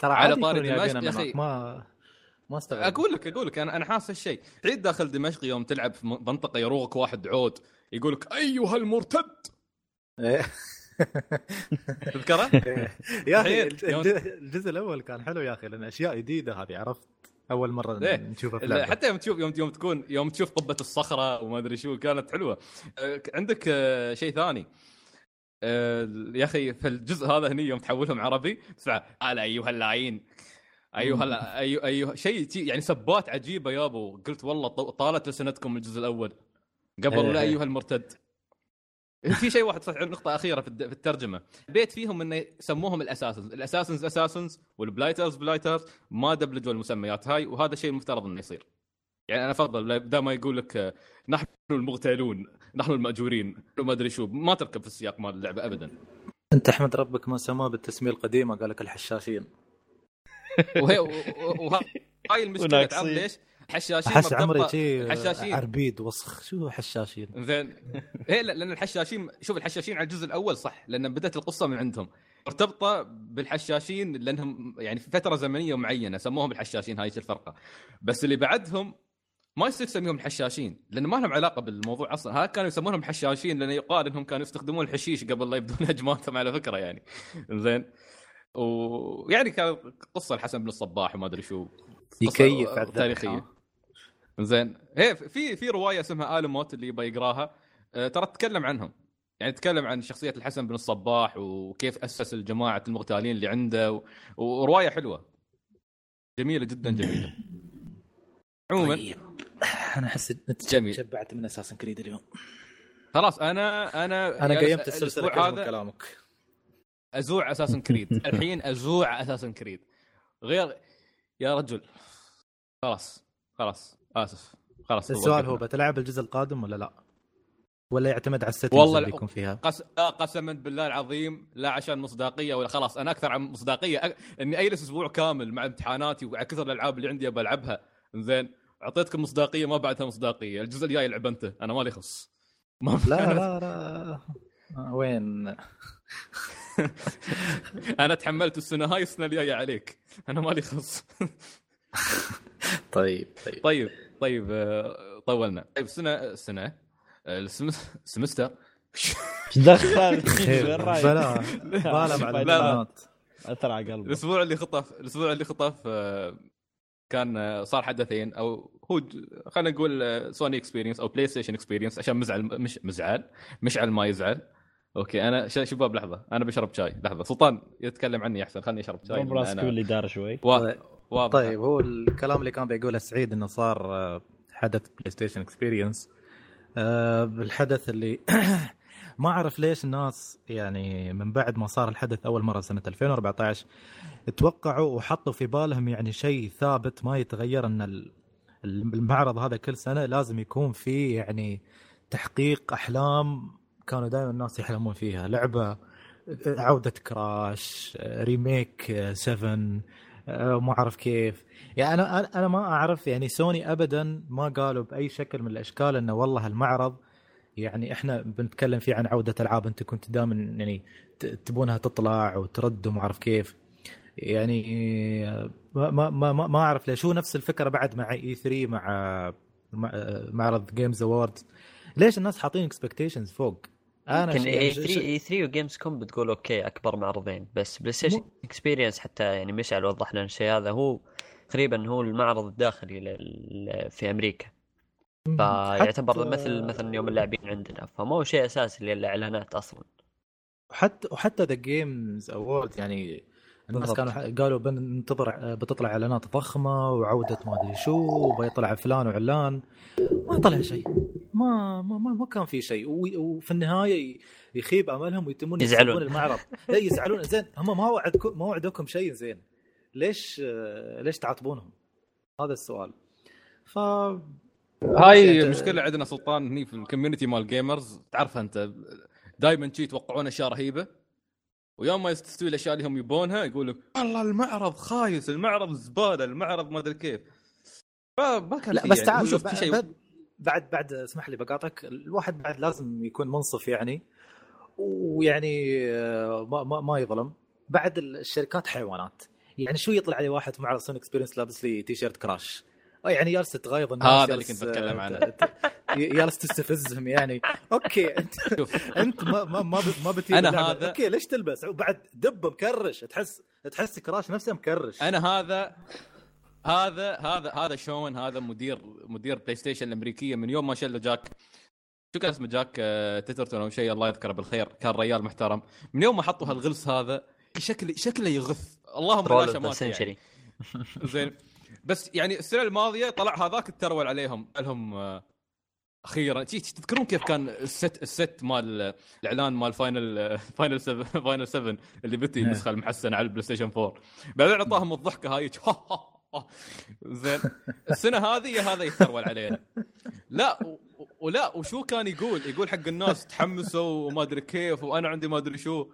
ترى على طاري دمشق يا اخي ما استغرب. اقول لك انا حاسس هالشيء. عيد داخل دمشق يوم تلعب في منطقه يروقك واحد عود يقول لك ايها المرتد. تذكره يا اخي الجزء الاول كان حلو يا اخي لان اشياء جديده هذه عرفت اول مره نشوفها في حتى يوم تشوف قبه الصخره وما ادري شو كانت حلوه. عندك شيء ثاني يا اخي في الجزء هذا هني يوم تحولهم عربي تسمع على ايها اللاعين ايوه شيء يعني سبات عجيبه يابو. قلت والله طالت لسنتكم الجزء الاول قبل لا ايها المرتد. في شيء واحد صح، نقطه اخيره في الترجمه بيت فيهم انه سموهم الاساسنز والبلايترز ما دبلجوا المسميات هاي، وهذا شيء المفترض انه يصير. يعني انا افضل بدل ما يقول لك نحن المغتالون نحن الماجورين ما ادري شو، ما تركب في السياق مال اللعبه ابدا. انت احمد ربك ما سماه بالتسميه القديمه قال لك الحشاشين. وهاي المشكله تعرف ليش الحشاشين ما بتبقى عربيد وسخ. شو حشاشين زين؟ ايه لان الحشاشين شوف الحشاشين على الجزء الاول صح لان بدات القصه من عندهم مرتبطه بالحشاشين لانهم يعني في فتره زمنيه معينه سموهم الحشاشين. هاي الفرقه بس اللي بعدهم ما يصير تسميهم الحشاشين لان ما لهم علاقه بالموضوع اصلا. ها كانوا يسمونهم الحشاشين لان يقال انهم كانوا يستخدمون الحشيش قبل لا يبدون هجماتهم على فكره يعني زين. ويعني كان قصه الحسن بن الصباح وما ادري شو يكيف تاريخيه زين. هي في روايه اسمها آل موت اللي بيقراها ترى تتكلم عنهم، يعني تتكلم عن شخصيه الحسن بن الصباح وكيف اسس الجماعه المغتالين اللي عنده وروايه حلوه جميله جدا جميله. عموما انا حسيت تشبعت من اساسن كريد اليوم خلاص. انا قيمت السلسله من كلامك. ازوع اساسن كريد الحين، ازوع اساسن كريد غير يا رجل. خلاص اسف خلاص. السؤال هو بتلعب الجزء القادم ولا لا؟ ولا يعتمد على السيتنج اللي يكون فيها؟ قسما بالله العظيم لا عشان مصداقيه ولا خلاص. انا اكثر عن مصداقيه اني اجلس اسبوع كامل مع امتحاناتي وعلى كثر الالعاب اللي عندي بلعبها. زين اعطيتكم مصداقيه ما بعدها مصداقيه. الجزء الجاي العب انت، انا مالي خص. لا لا وين انا تحملت السنه هاي، السنه الجايه عليك، انا مالي خص. طيب طيب طيب طيب طولنا. طيب السنه السمستر دخل فلا ظالم على البنات، اثر على قلبي. الاسبوع اللي خطف كان صار حدثين، او هو خلينا نقول سوني اكسبيرينس او بلاي ستيشن اكسبيرينس، عشان مشعل ما يزعل. اوكي انا شباب لحظه، انا بشرب شاي لحظه، سلطان يتكلم عني احسن، خلني اشرب شاي. براسك اللي دار شوي واضح. طيب هو الكلام اللي كان بيقوله سعيد انه صار حدث بلاي ستيشن اكسبيرينس، الحدث اللي ما اعرف ليش الناس يعني من بعد ما صار الحدث اول مره سنه 2014 توقعوا وحطوا في بالهم يعني شيء ثابت ما يتغير، ان المعرض هذا كل سنه لازم يكون فيه يعني تحقيق احلام كانوا دائما الناس يحلمون فيها، لعبه، عوده كراش، ريميك 7، ما اعرف كيف. يعني انا ما اعرف، يعني سوني ابدا ما قالوا باي شكل من الاشكال انه والله المعرض يعني احنا بنتكلم فيه عن عوده العاب انت كنت دائما يعني تبونها تطلع وترد وما اعرف كيف. يعني ما اعرف ليش هو نفس الفكره بعد مع اي 3 مع معرض جيمز اووردز، ليش الناس حاطين اكسبكتيشنز فوق. انا اي 3 وجيمز كوم بتقول اوكي اكبر معرضين، بس بلاي ستيشن اكسبيرينس حتى يعني مشعل وضح لنا الشيء هذا، هو تقريبا هو المعرض الداخلي في امريكا، فيعتبر مثلا يوم اللاعبين عندنا، فمو شيء اساسي للاعلانات اصلا. وحتى ذا جيمز اوورد يعني الناس كانوا قالوا بننتظر بتطلع اعلانات ضخمه وعوده ما ادري شو وبيطلع فلان وعلان، ما طلع شيء، ما كان في شيء، وفي النهايه يخيب املهم ويتمون يزعلون المعرض. لا يزعلون، زين هم ما وعدوكم شيء زين، ليش تعاطبونهم؟ هذا السؤال. ف هاي المشكله عندنا سلطان هني في الكوميونتي مال جيمرز، تعرف انت دايما شي يتوقعون اشياء رهيبه، ويوم ما يستوي الاشياء اللي هم يبونها يقولوا والله المعرض خايس، المعرض زباله، المعرض ما ادري كيف. فما كان في، بس يعني شفت شيء بعد اسمح لي بقاطعك، الواحد بعد لازم يكون منصف يعني، ويعني ما يظلم. بعد الشركات حيوانات، يعني شو يطلع لي واحد معرض سوني اكسبيرينس لابس لي تي شيرت كراش، يعني جالس تغيظ الناس، هذا اللي كنت بتكلم عنه، جالس تستفزهم يعني. اوكي انت انت ما بتي انا هذا، اوكي ليش تلبس؟ وبعد دب مكرش، تحس كراش نفسه مكرش. انا هذا شون، هذا مدير بلاي ستيشن الامريكيه من يوم ما شلوا جاك، شو كان اسمه، جاك تيترتون او شيء، الله يذكره بالخير، كان ريال محترم. من يوم ما حطوا هالغلس هذا شكله يغث، اللهم لا شماته يعني. زين بس يعني السنه الماضيه طلع هذاك الترول عليهم، قال لهم اخيرا. تذكرون كيف كان الست مال الاعلان مال فاينل 7 اللي بتي النسخه المحسنه على البلاي ستيشن 4، بعدين اعطاهم الضحكه هاي. زين السنه هذه هذا يترول علينا. لا وشو كان يقول حق الناس تحمسوا وما ادري كيف، وانا عندي ما ادري شو،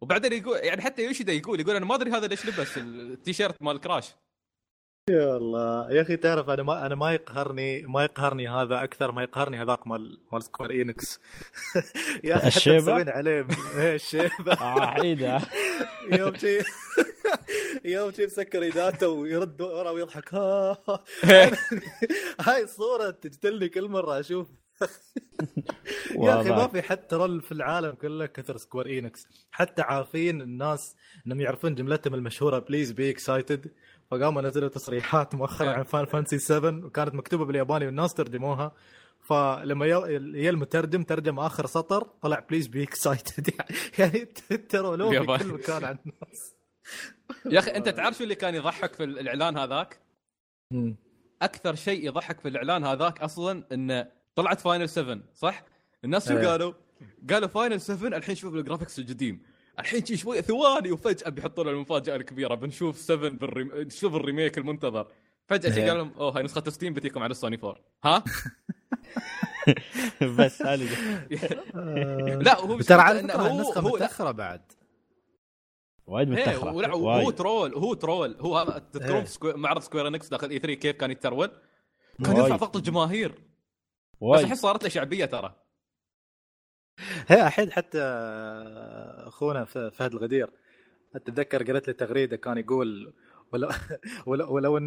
وبعدين يقول يعني حتى يوشيدا يقول انا ما ادري هذا ليش لبس التيشيرت مال كراش. يا الله يا اخي، تعرف انا ما يقهرني هذا اكثر ما يقهرني هذاك مال سكوير إينكس. يا اخي تسوين عليه الشيبه عيده. يوم شي مسكر يداته ويرد ورا ويضحك. هاي الصوره تجتلني كل مره اشوف. يا اخي ما في حد ترول في العالم كله كثر سكوير إينكس، حتى عارفين الناس انهم يعرفون جملتهم المشهوره بليز بي اكسايتد، فقاموا نزلوا تصريحات مؤخرا عن فاينل فانتسي 7 وكانت مكتوبه بالياباني والناس ترجموها، فلما المترجم ترجم اخر سطر طلع بليز بي اكسايتد، يعني ترولوا في كل مكان عن الناس. يا اخي انت تعرف شو اللي كان يضحك في الاعلان هذاك؟ اكثر شيء يضحك في الاعلان هذاك اصلا انه طلعت فاينل 7 صح، الناس شو قالوا فاينل 7 الحين شوف الجرافيكس القديم، الحين شي شوي ثواني وفجأة بيحطوا لنا المفاجأة الكبيرة، بنشوف 7 نشوف الريميك المنتظر. فجأة قال لهم اوه هاي نسخة ستيم بتيكم على السوني 4. ها بس هالي لا هو ترى على النسخة متأخرة بعد وايد متأخرة، هو ترول هو. تذكرون معرض سكوير إنكس داخل E3 كيف كان يترول؟ كان يرفع ضغط الجماهير، بس الحين صارت له شعبية ترى. هي أحد حتى أخونا فهد الغدير أتذكر قرأت لي تغريدة كان يقول ولو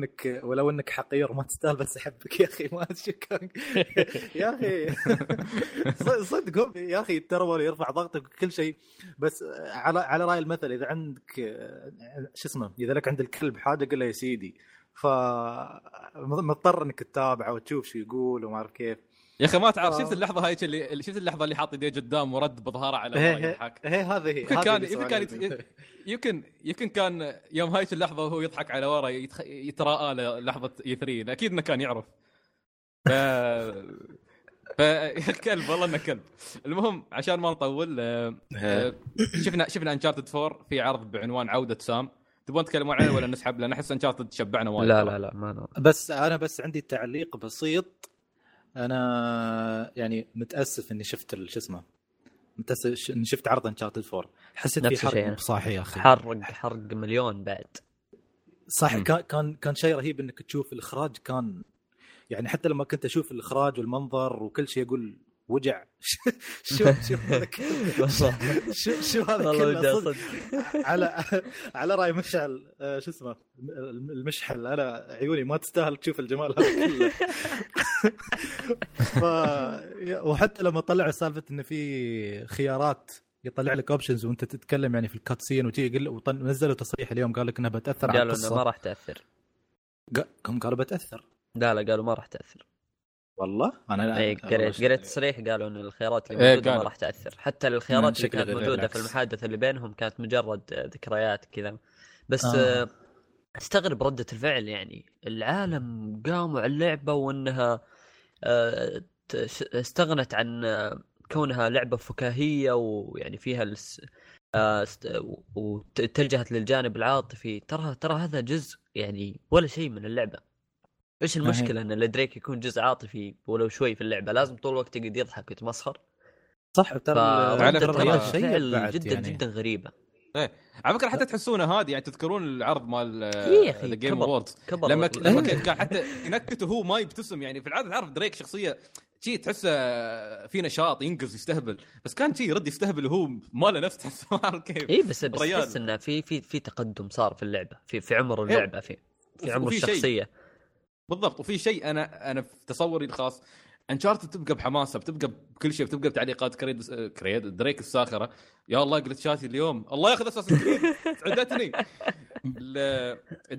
انك حقير ما تستاهل بس احبك يا اخي ما اشكرك يا اخي صدقهم يا اخي الترول يرفع ضغطك وكل شيء. بس على راي المثل اذا عندك شو اسمه اذا لك عند الكلب حاجه قل له يا سيدي، فمضطر انك تتابعه وتشوف شو يقول وما اعرف كيف يا اخي ما تعرف. شفت اللحظه هاي اللي شفت اللحظه اللي حاط يديه قدام ورد بظهره على وجه يضحك. هذه يمكن كان يوم هاي اللحظه وهو يضحك على ورا يتراءى لحظه E3 اكيد انه كان يعرف الكلب والله انه كلب. المهم عشان ما نطول شفنا Uncharted 4 في عرض بعنوان عوده سام. تبون تتكلمون عنه ولا نسحب؟ لان احس Uncharted شبعنا وايد. لا ما بس عندي تعليق بسيط. انا يعني متاسف اني شفت الشسمه متاسف اني شفت عرض Uncharted 4 حسيت في حرق صح يا اخي حرق مليون بعد صح. كان شيء رهيب انك تشوف الاخراج. كان يعني حتى لما كنت اشوف الاخراج والمنظر وكل شيء اقول وجع شو هذا شو هذا والله على راي مشعل شو اسمه المشحل انا عيوني ما تستاهل تشوف الجمال هذا كله. وحتى لما طلع سالفه ان في خيارات يطلع لك اوبشنز وانت تتكلم يعني في الكاتسين وتيجي يقول ونزلوا تصريح اليوم قال لك انها بتاثر على القصه. قالوا ما راح تاثر. هم قالوا بتاثر. لا قالوا ما راح تاثر والله. انا قريت تصريح قالوا ان الخيارات اللي موجوده ما راح تاثر، حتى الخيارات اللي كانت موجوده في المحادثه اللي بينهم كانت مجرد ذكريات كذا بس. استغرب رده الفعل يعني العالم قاموا على اللعبه وانها استغنت عن كونها لعبه فكاهيه ويعني فيها واتجهت للجانب العاطفي. ترى هذا جزء يعني ولا شيء من اللعبه. ايش المشكله ان الدريك يكون جزء عاطفي ولو شوي في اللعبه؟ لازم طول الوقت يقعد يضحك ويتمسخر صح. ترى شيء جدا يعني. جدا غريبه ايه على فكره حتى تحسونه هادي يعني. تذكرون العرض مال ذا جيم اووردز لما كان حتى ينكت وهو ما يبتسم يعني. في العاده تعرف دريك شخصيه شيء تحسه في نشاط ينقز يستهبل، بس كان شيء رد يستهبل وهو ما له نفس تحس كيف اي بس تحس انه في تقدم صار في اللعبه في عمر اللعبه في عمر الشخصيه بالضبط. وفي شيء انا في تصوري الخاص Uncharted تبقى بحماسه بتبقى بكل شيء بتبقى بتعليقات كريد دريك الساخره يا الله جلتشاتي اليوم الله ياخذ اساس كريد عدتني.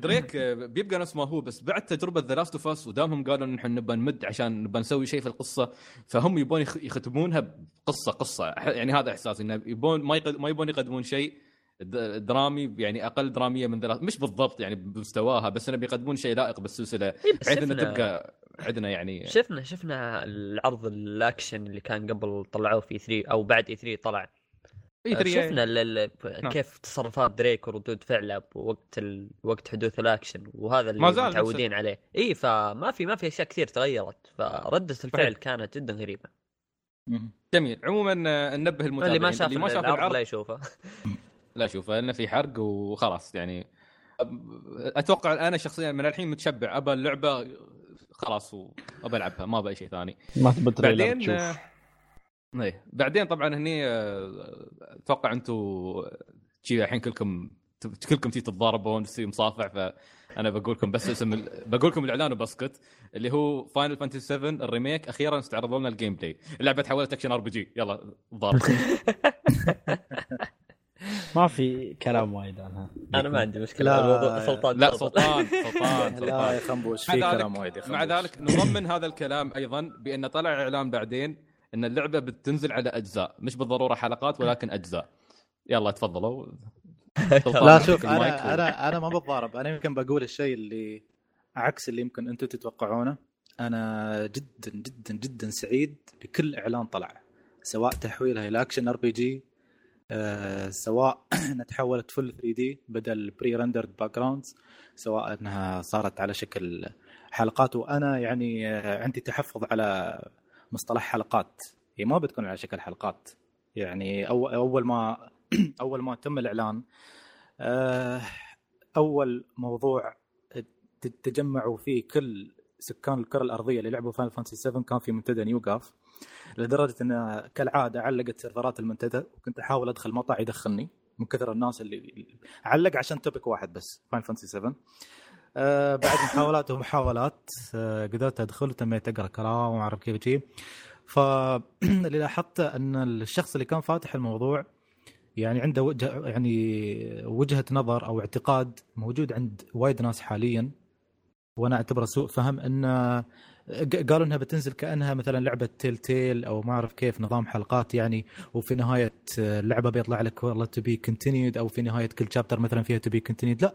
دريك بيبقى نفس ما هو بس بعد تجربه ذا لاست اوف اس ودامهم قالوا نحن نبى نمد عشان نبى نسوي شيء في القصه فهم يبون يختمونها بقصه يعني. هذا احساسي انه يبون ما يبون يقدمون شيء درامي يعني اقل دراميه من ذلك مش بالضبط يعني بمستواها بس انا بيقدمون شيء لائق بالسلسله بحيث انه تبقى عندنا يعني. شفنا العرض الاكشن اللي كان قبل طلعوه في 3 او بعد E3 طلع E3 شفنا كيف تصرفات دريك وردود فعله وقت حدوث الاكشن وهذا اللي متعودين عليه اي. فما في اشياء كثير تغيرت فردة الفعل كانت جدا غريبة. جميل. عموما ننبه المتابعين اللي ما شاف العرض لا يشوفه لا شوف لأنه في حرق وخلاص يعني. أتوقع أنا شخصيا من الحين متشبع أبى اللعبة خلاص وأبى ألعبها ما أبى شيء ثاني. ما تبي تريلر تشوف بعدين طبعا هني أتوقع أنتوا شيء الحين كلكم تتضاربون وتصير مصافع فأنا بقولكم بس بقولكم الإعلان وبسكت اللي هو Final Fantasy 7 الريميك أخيرا استعرضوا لنا الجيم بلاي. اللعبة تحولت أكشن RPG يلا ضارب. ما في كلام وايد عنها. انا ما عندي مشكله الموضوع سلطان لا يا خنبوش في كلام وايد. مع ذلك نضمن هذا الكلام ايضا بان طلع اعلان بعدين ان اللعبه بتنزل على اجزاء مش بالضروره حلقات ولكن اجزاء. يلا تفضلوا. لا شوف انا ما بتضارب. انا يمكن بقول الشيء اللي عكس اللي يمكن انتم تتوقعونه. انا جدا جدا جدا سعيد بكل اعلان طلع سواء تحويلها الى اكشن RPG سواء انها تحولت فل 3D بدل بري رندرد باك جراوندز سواء انها صارت على شكل حلقات. وانا يعني عندي تحفظ على مصطلح حلقات. هي ما بتكون على شكل حلقات يعني. اول ما تم الاعلان اول موضوع تجمعوا فيه كل سكان الكرة الأرضية اللي لعبوا فاينل فانتسي 7 كان في منتدى نيوغاف، لدرجة أن كالعادة علقت سيرفرات المنتدى وكنت أحاول أدخل مقطع يدخلني من كثر الناس اللي علق عشان توبيك واحد بس فاينل فانتسي 7. بعد محاولات ومحاولات قدرت أدخل وتميت أقرأ كلام وما أعرف كيف شيء. فاللي لاحظت أن الشخص اللي كان فاتح الموضوع يعني عنده وجهة، يعني وجهة نظر أو اعتقاد موجود عند وايد ناس حالياً، وأنا أعتبره سوء فهم. أن قالوا أنها بتنزل كأنها مثلاً لعبة تيل تيل أو ما أعرف كيف، نظام حلقات يعني، وفي نهاية اللعبة بيطلع لك والله to be continued، أو في نهاية كل شابتر مثلاً فيها to be continued. لا،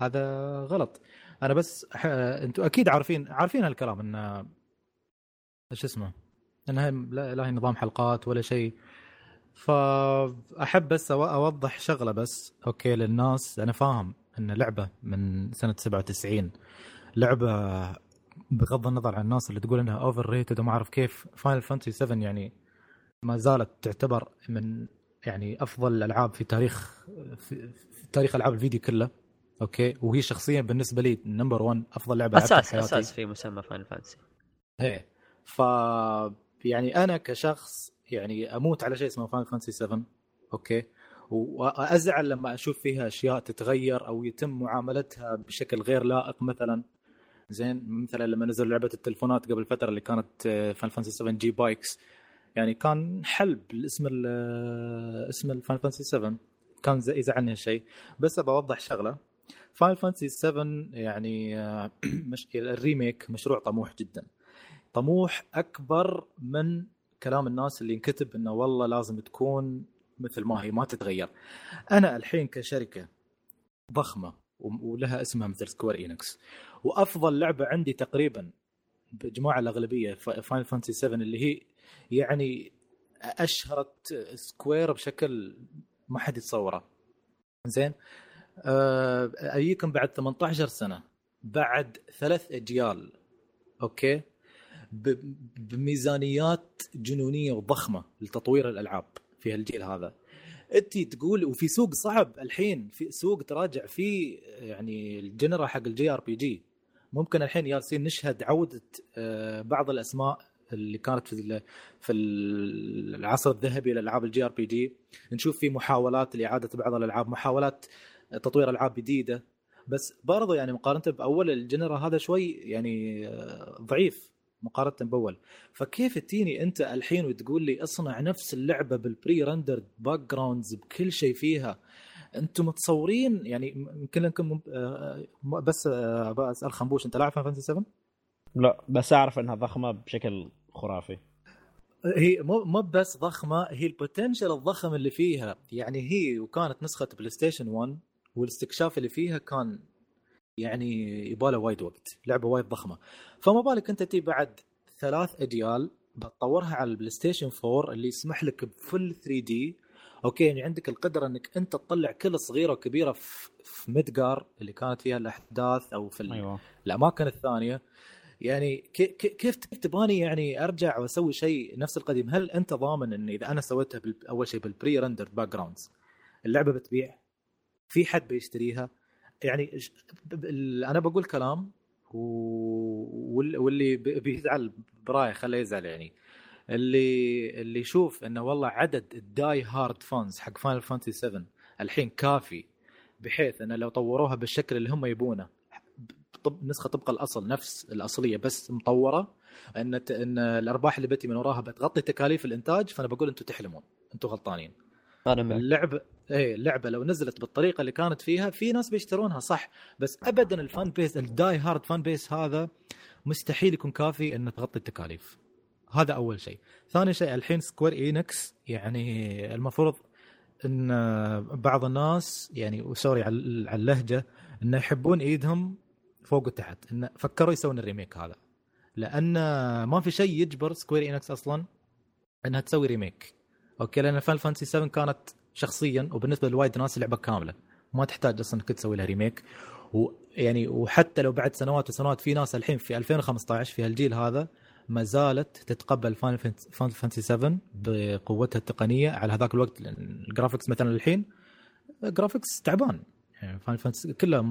هذا غلط. أنا بس أنتوا أكيد عارفين هالكلام، أن إيش اسمه، أنها لا هي نظام حلقات ولا شيء. فأحب بس أوضح شغلة بس، أوكي، للناس. أنا فاهم أن لعبة من سنة 97، لعبة بغض النظر عن الناس اللي تقول أنها overrated وما أعرف كيف، Final Fantasy 7 يعني ما زالت تعتبر من يعني أفضل الألعاب في تاريخ ألعاب الفيديو كله، أوكي. وهي شخصيا بالنسبة لي نمبر 1 أفضل لعبة لعبتها في حياتي، أساس في مسمى Final Fantasy. إيه، يعني أنا كشخص يعني أموت على شيء اسمه فاينل فانتسي 7، أوكي، وأزعل لما أشوف فيها أشياء تتغير أو يتم معاملتها بشكل غير لائق. مثلا زين، مثلا لما نزل لعبة التلفونات قبل فترة اللي كانت فاينل فانتسي 7 جي بايكس، يعني كان حلب اسم الفاينل فانتسي 7، كان يزعلني هالشيء. بس أبغى أوضح شغلة، فاينل فانتسي 7 يعني الريميك مشروع طموح جدا، طموح أكبر من كلام الناس اللي ينكتب انه والله لازم تكون مثل ما هي ما تتغير. انا الحين كشركه ضخمه ولها اسمها مثل سكوير إينكس، وافضل لعبه عندي تقريبا بجماعه الاغلبيه فاينل فانتسي 7، اللي هي يعني اشهرت سكوير بشكل ما حد يتصوره. زين، اجيكم بعد 18 سنه، بعد 3 أجيال، اوكي، بميزانيات جنونية وضخمة لتطوير الألعاب في هالجيل هذا. أنت تقول وفي سوق صعب الحين، في سوق تراجع فيه يعني الجنرا حق الجي ار بي جي، ممكن الحين يارسين نشهد عودة بعض الأسماء اللي كانت في العصر الذهبي لألعاب الجي ار بي جي. نشوف في محاولات لإعادة بعض الألعاب، محاولات تطوير ألعاب جديدة، بس برضو يعني مقارنة بأول الجنرا هذا شوي يعني ضعيف مقارنة بأول. فكيف تيني أنت الحين وتقول لي أصنع نفس اللعبة بالبري رندرد باك جراوندز بكل شيء فيها؟ أنتم متصورين يعني يمكن لكم بس أسأل خنبوش، أنت لاعب فانتسي 7؟ لا، بس أعرف أنها ضخمة بشكل خرافي. هي مو بس ضخمة، هي البوتنشل الضخم اللي فيها يعني. هي وكانت نسخة بلاي ستيشن 1، والاستكشاف اللي فيها كان يعني يباله وايد وقت، لعبة وايد ضخمة. فما بالك أنت تي بعد 3 أجيال بتطورها على البلاي ستيشن 4 اللي يسمح لك بفل 3D، أوكي، يعني عندك القدرة أنك أنت تطلع كل صغيرة وكبيرة في مدقار اللي كانت فيها الأحداث أو في الأماكن الثانية. يعني كيف تباني يعني أرجع وأسوي شيء نفس القديم؟ هل أنت ضامن أن إذا أنا سويتها أول شيء بالبري رندرد باك جراوندز اللعبة بتبيع؟ في حد بيشتريها؟ يعني أنا بقول كلام واللي بيزعل برايه خليه يزعل. يعني اللي يشوف إنه والله عدد الداي هارد فانز حق فاينل فانتسي 7 الحين كافي، بحيث إنه لو طوروها بالشكل اللي هم يبونه، نسخة طبق الأصل نفس الأصلية بس مطورة، إن الأرباح اللي بتي من وراها بتغطي تكاليف الإنتاج، فأنا بقول أنتوا تحلمون، أنتوا غلطانين. اللعبة لو نزلت بالطريقة اللي كانت فيها، في ناس بيشترونها صح، بس أبدا الفان بيس، الداي هارد فان بيس هذا مستحيل يكون كافي إنه تغطي التكاليف. هذا أول شيء. ثاني شيء، الحين سكوير إينكس يعني المفروض إن بعض الناس يعني وسوري على اللهجة إنه يحبون إيدهم فوق وتحت، إنه فكروا يسوون الريميك هذا، لأن ما في شيء يجبر سكوير إينكس أصلا إنها تسوي ريميك، أوكي، لأن فاينل فانتسي 7 كانت شخصياً وبالنسبة لوايد ناس لعبة كاملة، ما تحتاج أصلاً كنت تسوي لها ريميك. ويعني وحتى لو بعد سنوات وسنوات، في ناس الحين في 2015 في هالجيل هذا ما زالت تتقبل فاينل فانتسي 7 بقوتها التقنية على هذاك الوقت. الجرافيكس مثلاً الحين جرافيكس تعبان، يعني فاينل فانتسي كله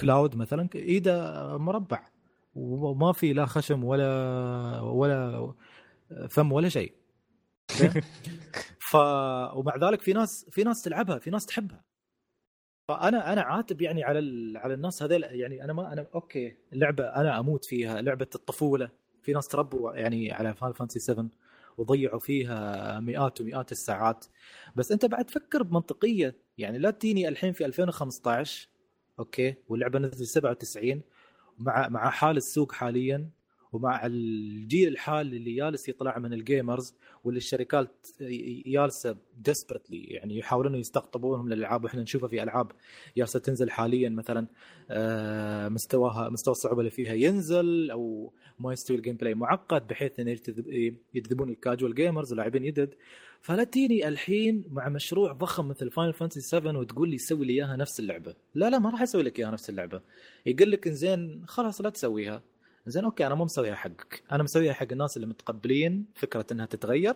كلاود مثلاً إيده مربع وما في لا خشم ولا فم ولا شيء. ومع ذلك في ناس تلعبها، في ناس تحبها. فانا عاتب يعني على الناس هذول. يعني انا اوكي اللعبه انا اموت فيها، لعبه الطفوله، في ناس تربوا يعني على فاينل فانتسي 7 وضيعوا فيها مئات ومئات الساعات. بس انت بعد تفكر بمنطقيه، يعني لا تجيني الحين في 2015 اوكي واللعبه نزل 97 مع حال السوق حاليا ومع الجيل الحالي اللي جالس يطلع من الجيمرز، واللي الشركات جالسه ديسبرتلي يعني يحاولون يستقطبونهم للالعاب. واحنا نشوفها في العاب جالسه تنزل حاليا مثلا مستواها، مستوى الصعوبه اللي فيها ينزل، او ما يستوي الجيم بلاي معقد بحيث ان يجذبون الكاجوال جيمرز ولاعبين يدد. فلا تيني الحين مع مشروع ضخم مثل فاينل فانتسي 7 وتقول لي سوي لي اياها نفس اللعبه. لا ما راح اسوي لك اياها نفس اللعبه. يقول لك زين خلاص لا تسويها. زين اوكي انا مو مسويها حقك، انا مسويها حق الناس اللي متقبلين فكره انها تتغير،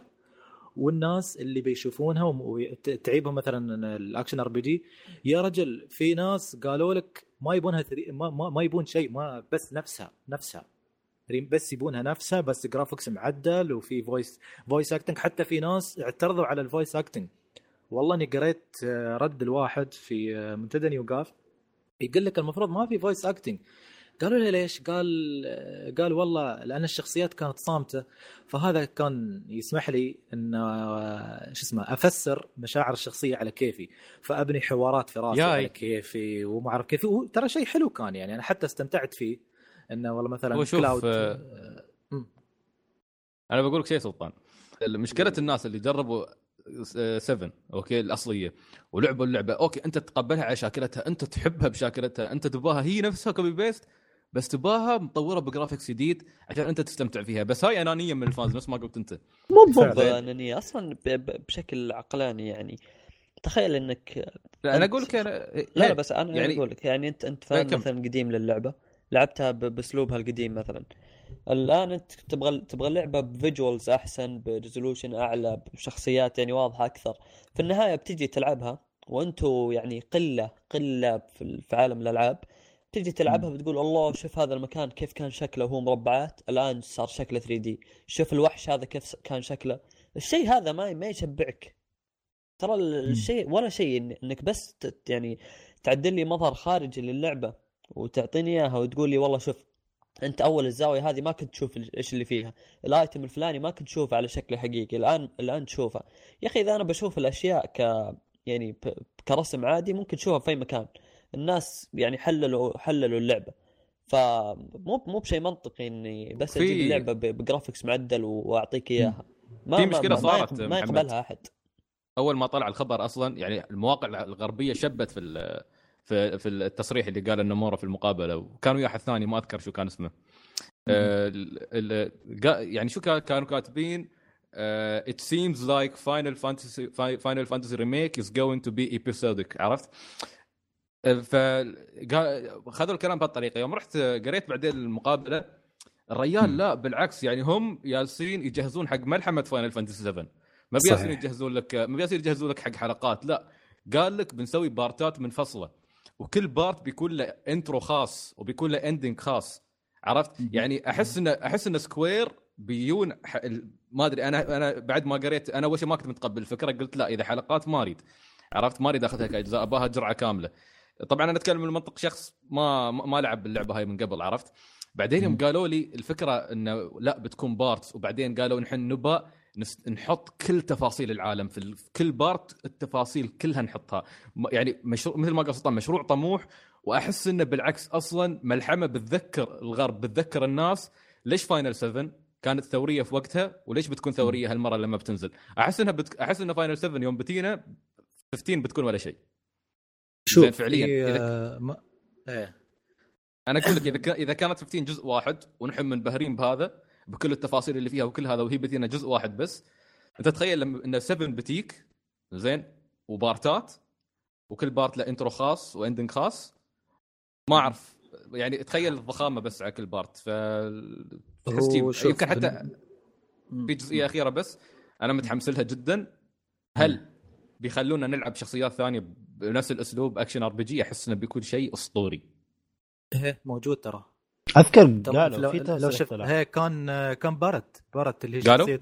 والناس اللي بيشوفونها وتعيبهم مثلا الاكشن ار بي جي. يا رجل في ناس قالوا لك ما يبونها ما يبون شيء، ما بس نفسها بس يبونها نفسها، بس جرافيكس معدل وفي فويس اكتنج. حتى في ناس اعترضوا على الفويس اكتنج. والله اني قريت رد الواحد في منتدى نيوغاف يقول لك المفروض ما في فويس اكتنج. قالوا لي ليش؟ قال والله لأن الشخصيات كانت صامتة، فهذا كان يسمح لي إن أفسر مشاعر الشخصية على كيفي، فأبني حوارات في راسي على كيفي وما أعرف كيفي. وترى شيء حلو كان، يعني أنا حتى استمتعت فيه. إنه والله مثلاً كلاود أنا بقولك شيء سلطان، مشكلة الناس اللي جربوا 7 اوكي الاصليه ولعبوا اللعبه اوكي انت تقبلها على شاكلتها، انت تحبها بشاكلتها، انت تباها هي نفسها كوبي بيست، بس تباها مطوره بجرافيكس جديد عشان انت تستمتع فيها. بس هاي انانيه من الفانز نفس ما قلت انت. مو بالضبط انانيه اصلا بشكل عقلاني. يعني تخيل انك انا اقول لك لا بس انا يعني اقول لك يعني انت فان مثلا قديم للعبه، لعبتها باسلوبها القديم مثلا، الآن أنت تبغى اللعبة بفيجوالز أحسن، بريزولوشن أعلى، بشخصيات يعني واضحة أكثر. في النهاية بتجي تلعبها وأنتوا يعني قلة في عالم الألعاب، تجي تلعبها بتقول الله شوف هذا المكان كيف كان شكله وهو مربعات، الآن صار شكله 3D، شوف الوحش هذا كيف كان شكله. الشيء هذا ما يشبعك ترى الشيء ولا شيء، إنك بس يعني تعدل لي مظهر خارجي للعبة وتعطيني إياها وتقول لي والله شوف انت اول الزاويه هذه ما كنت تشوف ايش اللي فيها، الايتم الفلاني ما كنت تشوفه على شكل حقيقي، الان تشوفه. يا اخي اذا انا بشوف الاشياء يعني كرسم عادي ممكن تشوفها في اي مكان. الناس يعني حللوا اللعبه، فمو بشيء منطقي اني بس اجيب اللعبه بجرافيكس معدل واعطيك اياها. في مشكله صارت ما يقبلها احد. اول ما طلع الخبر اصلا يعني المواقع الغربيه شبت في التصريح اللي قال النمورة في المقابلة، وكان ويا أحد ثاني ما أذكر شو كان اسمه. يعني شو كانوا كاتبين it seems like Final Fantasy remake is going to be episodic. عرفت؟ فخذوا الكلام بهالطريقة. يوم رحت قريت بعدين المقابلة الرجال لا بالعكس، يعني هم يالسين يجهزون حق ملحمة Final Fantasy 7، ما بيصير يجهزون لك حق حلقات، لا قال لك بنسوي بارتات منفصلة، وكل بارت بيكون له انترو خاص وبيكون له اندنج خاص. عرفت؟ يعني احس ان سكوير بيون ما ادري. انا بعد ما قريت انا وش ما كنت متقبل الفكره، قلت لا اذا حلقات ما اريد. عرفت؟ ما اريد اخذها كاجزاء، اباها جرعه كامله. طبعا انا اتكلم من منطق شخص ما لعب اللعبه هاي من قبل. عرفت؟ بعدين هم قالوا لي الفكره انه لا بتكون بارتس، وبعدين قالوا نحن نبى نحط كل تفاصيل العالم في كل بارت، التفاصيل كلها نحطها. يعني مشروع مثل ما قصدت، مشروع طموح. واحس انه بالعكس اصلا ملحمه بتذكر الغرب، بتذكر الناس ليش فاينل 7 كانت ثوريه في وقتها وليش بتكون ثوريه هالمره لما بتنزل. احس ان فاينل 7 يوم بتينا 15 بتكون ولا شيء. شوف فعليا انا اقول لك اذا كانت 15 جزء واحد ونحن منبهرين بهذا بكل التفاصيل اللي فيها وكل هذا، وهي بتينا جزء واحد بس، انت تخيل ان 7 بتيك زين وبارتات وكل بارت له انترو خاص واندنج خاص. ما اعرف يعني تخيل الضخامه بس على كل بارت. ف يمكن حتى في جزئيه اخيره بس انا متحمس لها جدا. هل بيخلونا نلعب شخصيات ثانيه بنفس الاسلوب اكشن ار بي جي؟ احس انه بيكون شيء اسطوري. موجود ترى اذكر قالوا في لو كان بارت اللي هي شخصيه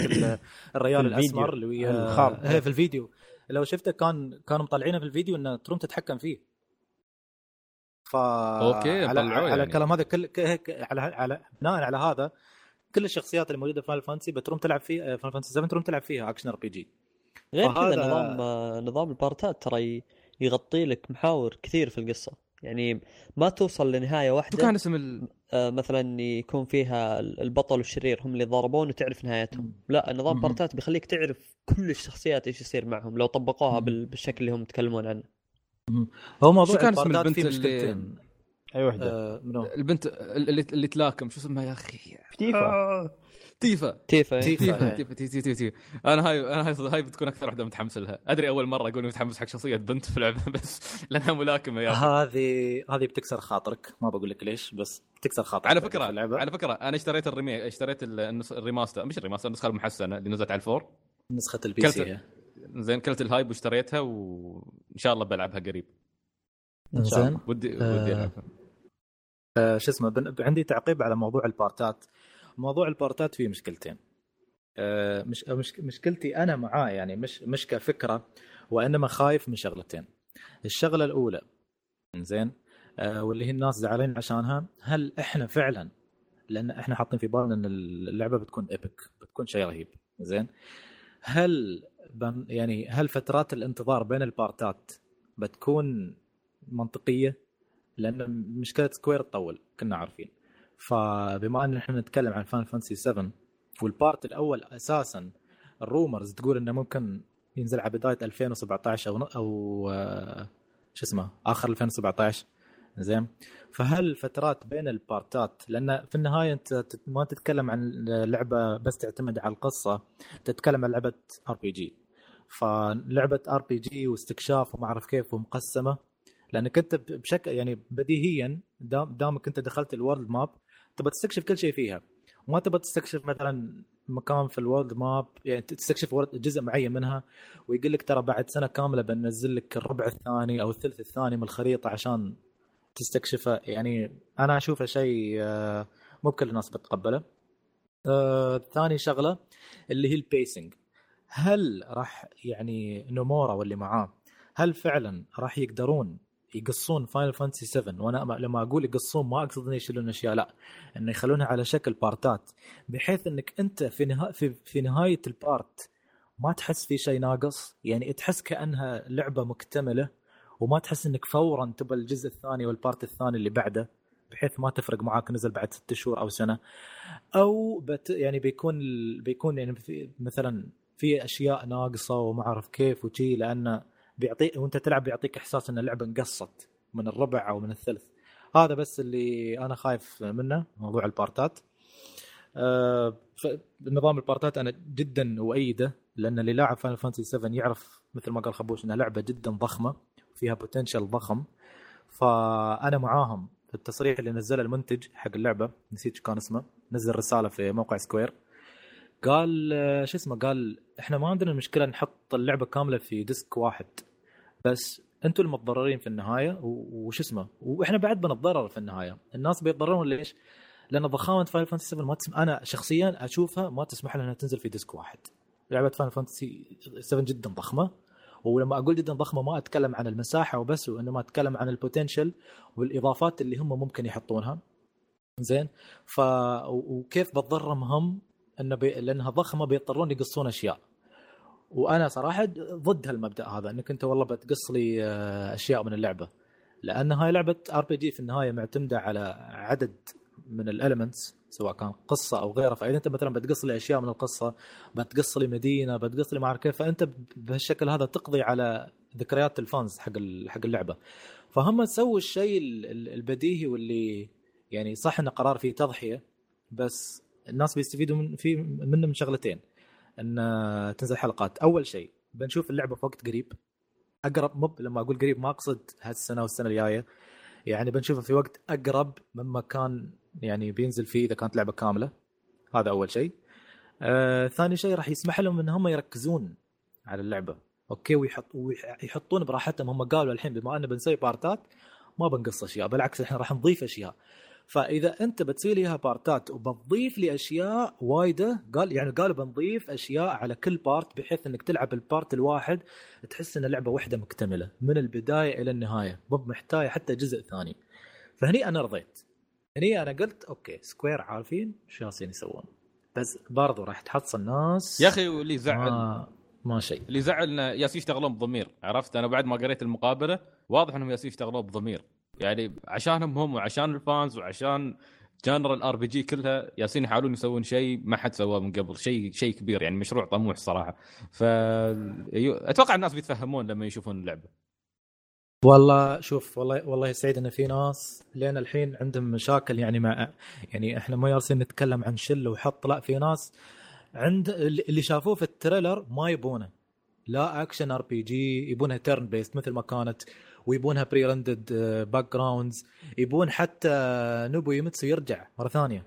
الريال الاسمر اللي وياه في الفيديو لو شفته كانوا مطلعينه في الفيديو انه تروم تتحكم فيه. ف على الكلام هذا كل على بناء على هذا كل الشخصيات الموجوده في فاينل فانتسي بتروم تلعب فيه فاينل فانتسي 7 تروم تلعب فيها اكشن ار بي جي. غير كذا نظام البارتات ترى يغطي لك محاور كثير في القصه، يعني ما توصل لنهايه واحده. كان اسم مثلا يكون فيها البطل والشرير هم اللي ضربون وتعرف نهايتهم. لا، نظام بارتات بيخليك تعرف كل الشخصيات ايش يصير معهم لو طبقوها بالشكل اللي هم يتكلمون عنه. هو موضوع كان اسم البنت اي وحده البنت اللي تلاكم، شو اسمها يا اخي؟ تيفا. انا هاي بتكون اكثر وحده متحمس لها. ادري اول مره اقول متحمس حق شخصيه بنت في لعبه بس لانها ملاكمه يا اخي. هذه بتكسر خاطرك، ما بقول لك ليش بس بتكسر خاطرك. على فكره انا اشتريت الريميك، اشتريت الريماستر، مش الريماستر، النسخه المحسنه اللي نزلت على الفور، نسخه البي سي. زين، كلت الهايب واشتريتها وان شاء الله بلعبها قريب. زين، ودي العبها. شو اسمه، عندي تعقيب على موضوع البارتات. موضوع البارتات فيه مشكلتين. مشكلتي انا معاه، يعني مش كفكره، وانما خايف من شغلتين. الشغله الاولى زين واللي هي الناس زعلانين عشانها، هل احنا فعلا، لان احنا حاطين في بالنا ان اللعبه بتكون ايبك، بتكون شيء رهيب زين، هل فترات الانتظار بين البارتات بتكون منطقيه؟ لان مشكله سكوير تطول، كنا عارفين. فبما ان احنا نتكلم عن فاينل فانتسي 7 والبارت الاول اساسا الرومرز تقول انه ممكن ينزل على بدايه 2017 او شو اسمه اخر 2017 زين. فهل فترات بين البارتات، لان في النهايه انت ما تتكلم عن لعبه بس تعتمد على القصه، تتكلم عن لعبه ار بي جي، فلعبه ار بي جي واستكشاف وما اعرف كيف ومقسمه، لانك انت بشكل يعني بديهيا دامك انت دخلت الورلد ماب تبى تستكشف كل شيء فيها، وما تبى تستكشف مثلا مكان في الورلد ماب، يعني تستكشف جزء معين منها ويقول لك ترى بعد سنه كامله بننزل لك الربع الثاني او الثلث الثاني من الخريطه عشان تستكشفه. يعني انا اشوفه شيء مو كل الناس بتقبله. ثاني شغله اللي هي البيسنج، هل راح يعني نومورا واللي معاه هل فعلا راح يقدرون يقصون فاينل فانتسي 7؟ وانا لما اقول يقصون ما اقصد ان يشيلون اشياء، لا، انه يخلونها على شكل بارتات بحيث انك انت في نهايه البارت ما تحس في شيء ناقص، يعني تحس كانها لعبه مكتمله وما تحس انك فورا تبى الجزء الثاني والبارت الثاني اللي بعده، بحيث ما تفرق معاك نزل بعد 6 شهور او سنه، او يعني بيكون يعني مثلا في اشياء ناقصه وما اعرف كيف وشي، لان بيعطيك وانت تلعب بيعطيك احساس ان اللعبه انقصت من الربع او من الثلث. هذا بس اللي انا خايف منه، موضوع البارتات. نظام البارتات انا جدا اؤيده، لان اللي لاعب فاينل فانتسي 7 يعرف مثل ما قال خبوش انها لعبه جدا ضخمه فيها بوتنشل ضخم، فانا معاهم في التصريح اللي نزله المنتج حق اللعبه، نسيت كان اسمه، نزل رساله في موقع سكوير قال شو اسمه، قال احنا ما عندنا مشكله نحط اللعبه كامله في ديسك واحد، بس انتم المتضررين في النهايه وش اسمه، واحنا بعد بنتضرر في النهايه. الناس بيتضررون ليش؟ لان ضخامه فاينل فانتسي 7 ما انا شخصيا اشوفها ما تسمح لها انها تنزل في ديسك واحد. لعبه فاينل فانتسي 7 جدا ضخمه، ولما اقول جدا ضخمه ما اتكلم عن المساحه وبس، وانما اتكلم عن البوتنشل والاضافات اللي هم ممكن يحطونها زين. وكيف بتضرهم هم ان لانها ضخمه بيضطرون يقصون اشياء، وانا صراحه ضد هالمبدا هذا، انك انت والله بتقص لي اشياء من اللعبه، لان هاي لعبه ار بي جي في النهايه معتمده على عدد من الاليمنتس سواء كان قصه او غيره. فاذا انت مثلا بتقص لي اشياء من القصه، بتقص لي مدينه، بتقص لي ما اعرف كيف، فانت بهالشكل هذا تقضي على ذكريات الفانز حق اللعبه. فهم سووا الشيء البديهي واللي يعني صح ان قرار فيه تضحيه، بس الناس بيستفيدوا من شغلتين، ان تنزل حلقات. اول شيء بنشوف اللعبه في وقت قريب، اقرب لما اقول قريب ما اقصد هالسنه والسنه الجايه، يعني بنشوفها في وقت اقرب مما كان يعني بينزل فيه اذا كانت لعبه كامله. هذا اول شيء. ثاني شيء راح يسمح لهم ان هم يركزون على اللعبه اوكي، ويحطون براحتهم. هم قالوا الحين بما ان بنسوي بارتات ما بنقص اشياء، بالعكس احنا راح نضيف اشياء، فاذا انت بتسوي ليها بارتات وبتضيف لي اشياء وايده، قال يعني قالوا بنضيف اشياء على كل بارت بحيث انك تلعب البارت الواحد تحس ان اللعبه واحده مكتمله من البدايه الى النهايه، مو محتاجه حتى جزء ثاني. فهني انا رضيت، هني انا قلت اوكي سكوير عارفين شو ياسين يسوون، بس برضو راح تحص الناس يا اخي. واللي زعل ما شيء، اللي زعلنا ياسين يشتغلون بضمير، عرفت انا بعد ما قريت المقابله واضح انهم ياسين يشتغلون بضمير، يعني عشانهم هم وعشان الفانز وعشان جانر الار بي جي كلها ياسين يحاولون يسوون شيء ما حد سواه من قبل، شيء كبير يعني، مشروع طموح صراحه. فاتوقع الناس بيتفهمون لما يشوفون اللعبه. والله شوف، والله سعيد ان في ناس لين الحين عندهم مشاكل، يعني مع يعني احنا ما يارسين نتكلم عن شله وحط، لا في ناس عند اللي شافوه في التريلر ما يبونه لا اكشن ار بي جي، يبونها تيرن بيست مثل ما كانت، ويبونها بري رندد باك جراوندز، يبون حتى نوبو يمتسو يرجع مره ثانيه